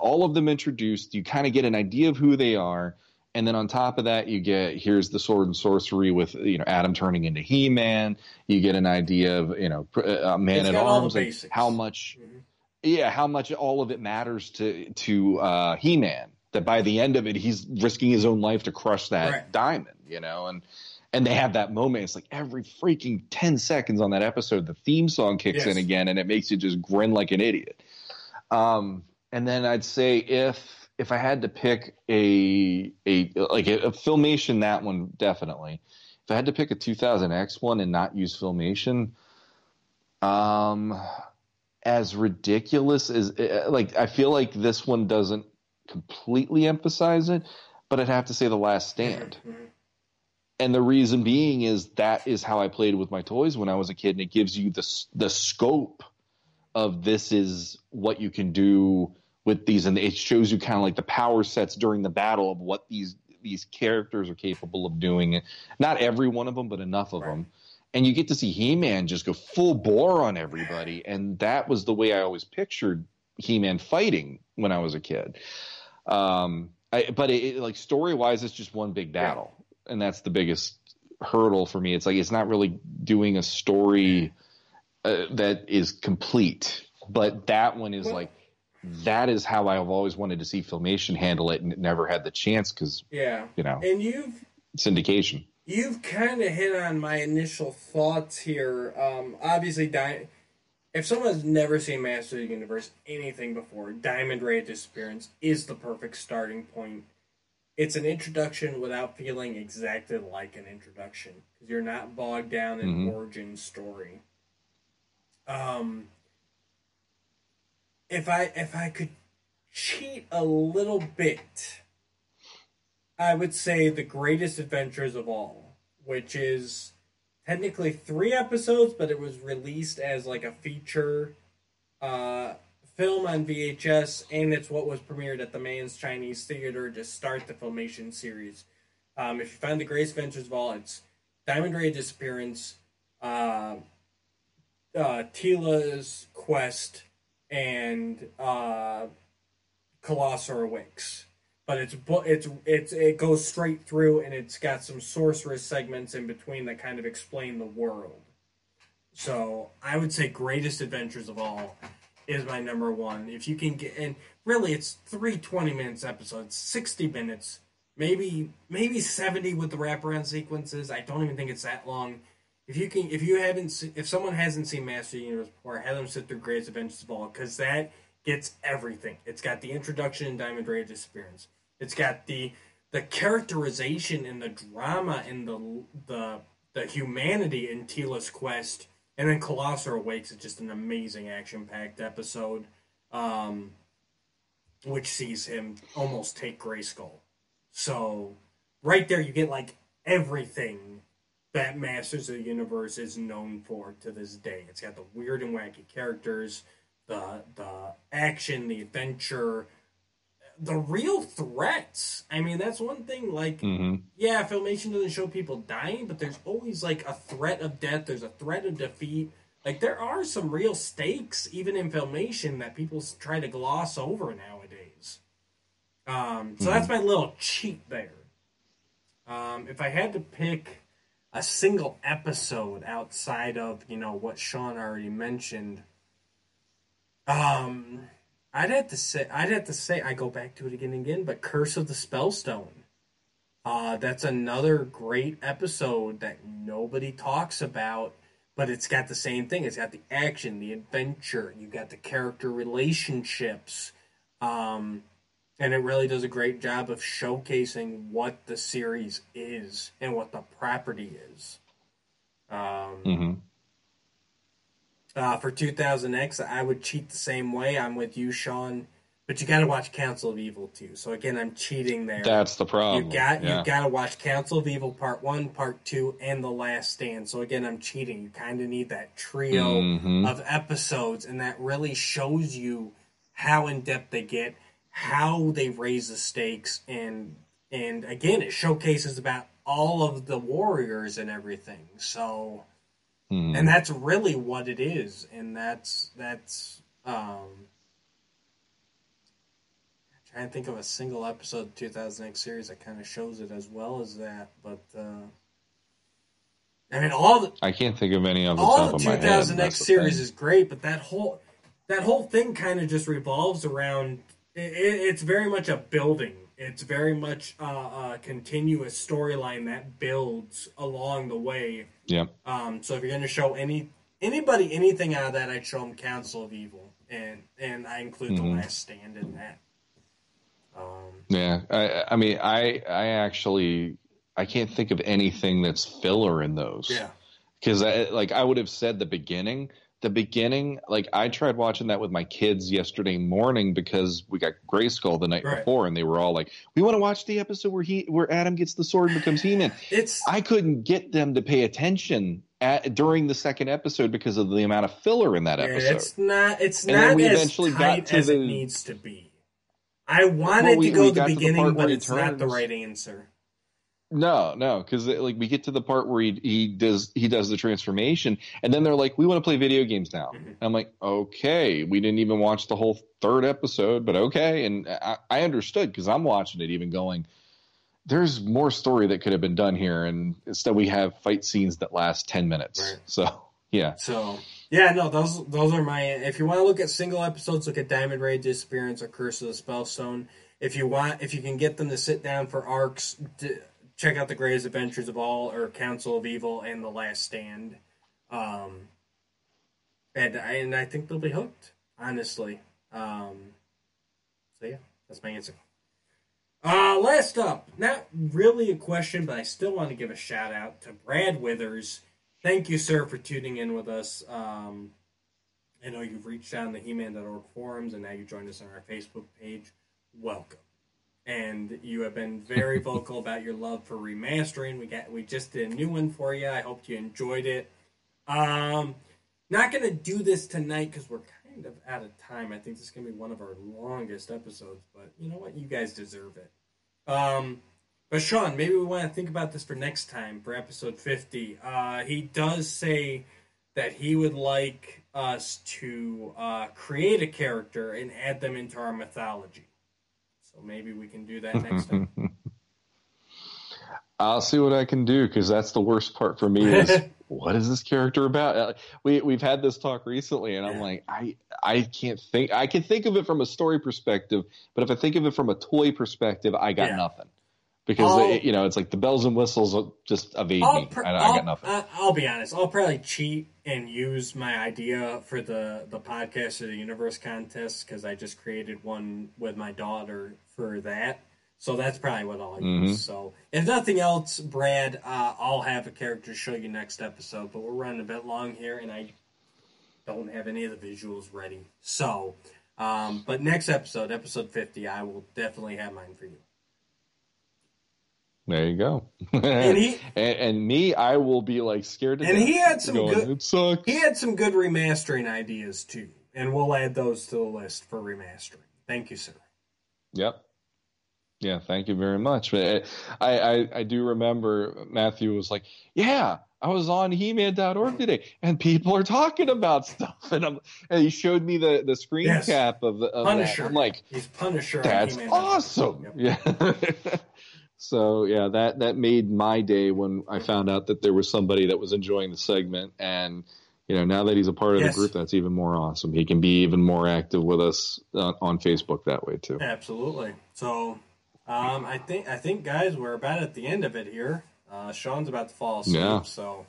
all of them introduced. You kind of get an idea of who they are, and then on top of that, you get here's the sword and sorcery with Adam turning into He-Man. You get an idea of Man-at-Arms and how much, how much all of it matters to He-Man. That by the end of it, he's risking his own life to crush that diamond, And they have that moment. It's like every freaking 10 seconds on that episode, the theme song kicks in again, and it makes you just grin like an idiot. And then I'd say if I had to pick a Filmation, that one definitely. If I had to pick a 2000X one and not use Filmation, as ridiculous as I feel like this one doesn't completely emphasize it, but I'd have to say The Last Stand. And the reason being is that is how I played with my toys when I was a kid, and it gives you the scope of this is what you can do with these, and it shows you kind of like the power sets during the battle of what these characters are capable of doing. Not every one of them, but enough of them. And you get to see He-Man just go full bore on everybody, and that was the way I always pictured He-Man fighting when I was a kid. But story-wise, it's just one big battle. And that's the biggest hurdle for me. It's like it's not really doing a story that is complete. But that one is that is how I've always wanted to see Filmation handle it, and it never had the chance because, and you've syndication. You've kind of hit on my initial thoughts here. Obviously, if someone's never seen Master of the Universe, anything before, Diamond Ray of Disappearance is the perfect starting point. It's an introduction without feeling exactly like an introduction, because you're not bogged down in origin story. If I could cheat a little bit, I would say The Greatest Adventures of All, which is technically 3 episodes, but it was released as like a feature film on VHS, and it's what was premiered at the Man's Chinese Theater to start the Filmation series. If you find The Greatest Adventures of All, it's Diamond Ray Disappearance, Teela's Quest, and Colossal Wicks. But it goes straight through, and it's got some sorceress segments in between that kind of explain the world. So I would say Greatest Adventures of All is my number one. If you can get, and really it's 3 20-minute episodes, 60 minutes, maybe 70 with the wraparound sequences. I don't even think it's that long. If someone hasn't seen Master of the Universe before, have them sit through Greatest Adventures of All, because that gets everything. It's got the introduction in Diamond Ray of Disappearance. It's got the characterization and the drama and the humanity in Teela's Quest. And then Colossal Awakes is just an amazing action-packed episode, which sees him almost take Greyskull. So right there you get like everything that Masters of the Universe is known for to this day. It's got the weird and wacky characters, the action, the adventure, the real threats. I mean, that's one thing, like, yeah, Filmation doesn't show people dying, but there's always, like, a threat of death. There's a threat of defeat. Like, there are some real stakes, even in Filmation, that people try to gloss over nowadays. So that's my little cheat there. If I had to pick a single episode outside of, you know, what Sean already mentioned, I'd have to say, I go back to it again and again, but Curse of the Spellstone. That's another great episode that nobody talks about, but it's got the same thing. It's got the action, the adventure, you got the character relationships, and it really does a great job of showcasing what the series is and what the property is. For 2000X, I would cheat the same way. I'm with you, Sean. But you got to watch Council of Evil, too. So, again, I'm cheating there. That's the problem. You got to watch Council of Evil Part 1, Part 2, and The Last Stand. So, again, I'm cheating. You kind of need that trio of episodes. And that really shows you how in-depth they get, how they raise the stakes. And again, it showcases about all of the warriors and everything. So... And that's really what it is, and that's I'm trying to think of a single episode of the 2000X series that kind of shows it as well as that, but I mean I can't think of any on the top of my head. All the 2000X series is great, but that whole thing kind of just revolves around it's very much a building. It's very much a continuous storyline that builds along the way. Yeah. So if you're going to show anybody anything out of that, I'd show them Council of Evil, and I include The Last Stand in that. Yeah. I can't think of anything that's filler in those. Yeah. Because I would have said the beginning, like I tried watching that with my kids yesterday morning because we got Grayskull the night before, and they were all like, "We want to watch the episode where Adam gets the sword and becomes He-Man." I couldn't get them to pay attention during the second episode because of the amount of filler in that episode. It's not as tight as it needs to be. I wanted to go to the beginning, but it's not the right answer. No, because like we get to the part where he does the transformation, and then they're like, "We want to play video games now." And I'm like, "Okay, we didn't even watch the whole third episode, but okay." And I understood because I'm watching it, even going, "There's more story that could have been done here," and instead we have fight scenes that last 10 minutes. Right. So those are my. If you want to look at single episodes, look at Diamond Ray Disappearance or Curse of the Spellstone. If you can get them to sit down for arcs. Check out The Greatest Adventures of All, or Council of Evil, and The Last Stand. And I think they'll be hooked, honestly. So yeah, that's my answer. Last up, not really a question, but I still want to give a shout out to Brad Withers. Thank you, sir, for tuning in with us. I know you've reached out on the He-Man.org forums, and now you joined us on our Facebook page. Welcome. And you have been very vocal about your love for remastering. We just did a new one for you. I hope you enjoyed it. Not going to do this tonight because we're kind of out of time. I think this is going to be one of our longest episodes. But you know what? You guys deserve it. But Sean, maybe we want to think about this for next time, for episode 50. He does say that he would like us to create a character and add them into our mythology. So maybe we can do that next time. I'll see what I can do, because that's the worst part for me is, what is this character about? We've had this talk recently, and I'm like, I can't think. I can think of it from a story perspective, but if I think of it from a toy perspective, I got nothing. Because, it's like the bells and whistles just evade me. I got nothing. I'll be honest. I'll probably cheat and use my idea for the podcast or the universe contest, because I just created one with my daughter for that. So that's probably what I'll use. So if nothing else, Brad, I'll have a character show you next episode. But we're running a bit long here, and I don't have any of the visuals ready. So, but next episode, episode 50, I will definitely have mine for you. There you go. and me, I will be like scared to death. And he had some good remastering ideas too. And we'll add those to the list for remastering. Thank you, sir. Yep. Yeah, thank you very much. I do remember Matthew was like, yeah, I was on He-Man.org today, and people are talking about stuff. And he showed me the screen cap of the Punisher. I'm like, he's Punisher. That's awesome. Yep. Yeah. So yeah, that made my day when I found out that there was somebody that was enjoying the segment, and now that he's a part of the group, that's even more awesome. He can be even more active with us on Facebook that way too. Absolutely. So. I think, guys, we're about at the end of it here. Sean's about to fall asleep, so...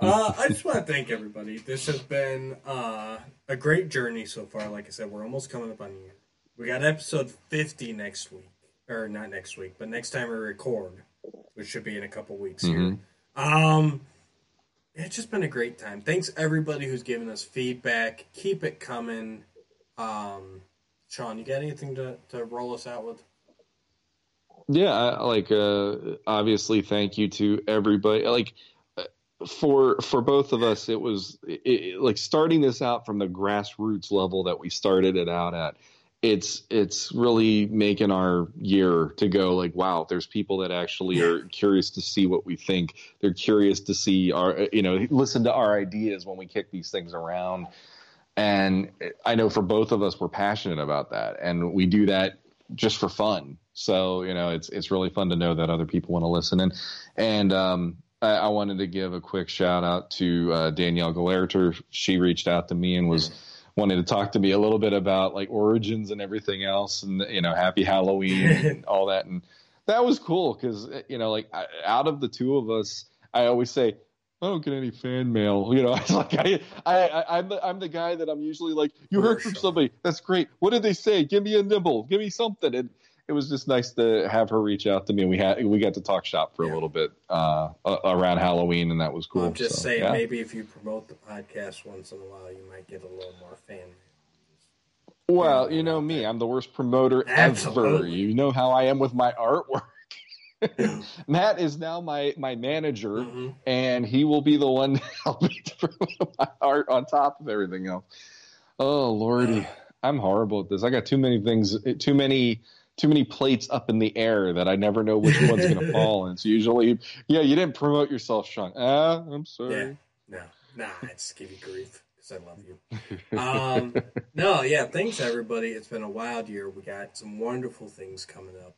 I just want to thank everybody. This has been a great journey so far. Like I said, we're almost coming up on the year. We got episode 50 next week. Or, not next week, but next time we record, which should be in a couple weeks here. It's just been a great time. Thanks, everybody who's given us feedback. Keep it coming. Sean, you got anything to roll us out with? Yeah, obviously, thank you to everybody. For both of us, it was starting this out from the grassroots level that we started it out at. It's really making our year to go like, wow, there's people that actually are curious to see what we think. They're curious to see listen to our ideas when we kick these things around. And I know for both of us, we're passionate about that, and we do that just for fun. So, it's really fun to know that other people want to listen. And I wanted to give a quick shout out to Danielle Galerter. She reached out to me and wanted to talk to me a little bit about origins and everything else, and Happy Halloween and all that. And that was cool because out of the two of us, I always say, I don't get any fan mail, I'm the guy that I'm usually like, you heard from somebody, that's great. What did they say? Give me a nibble, give me something. And it was just nice to have her reach out to me. We got to talk shop for a little bit around Halloween, and that was cool. I'm just saying, maybe if you promote the podcast once in a while, you might get a little more fan mail. Well, me, I'm the worst promoter ever. You know how I am with my artwork. Matt is now my manager, and he will be the one to help me to promote my art on top of everything else. Oh Lordy, I'm horrible at this. I got too many plates up in the air that I never know which one's going to fall. And it's usually, you didn't promote yourself, Sean. I'm sorry. Yeah. No, it's give you grief because I love you. Thanks everybody. It's been a wild year. We got some wonderful things coming up.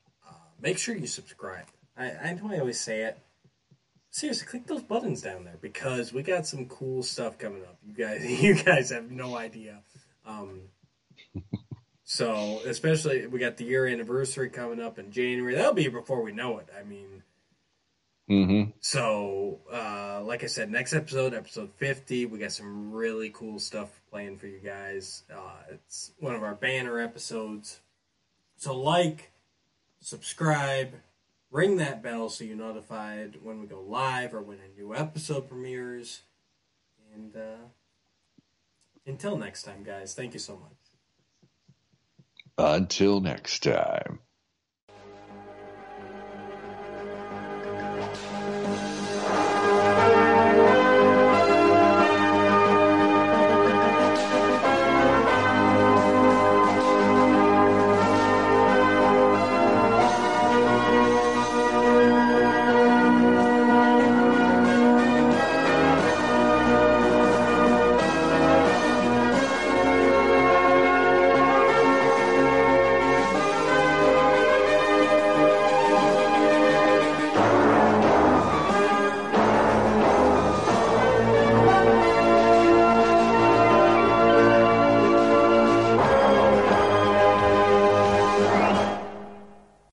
Make sure you subscribe. I know I always say it. Seriously, click those buttons down there because we got some cool stuff coming up. You guys have no idea. So especially we got the year anniversary coming up in January. That'll be before we know it. I mean, so like I said, next episode 50, we got some really cool stuff planned for you guys. It's one of our banner episodes. So subscribe, ring that bell so you're notified when we go live or when a new episode premieres. And until next time, guys, thank you so much. Until next time.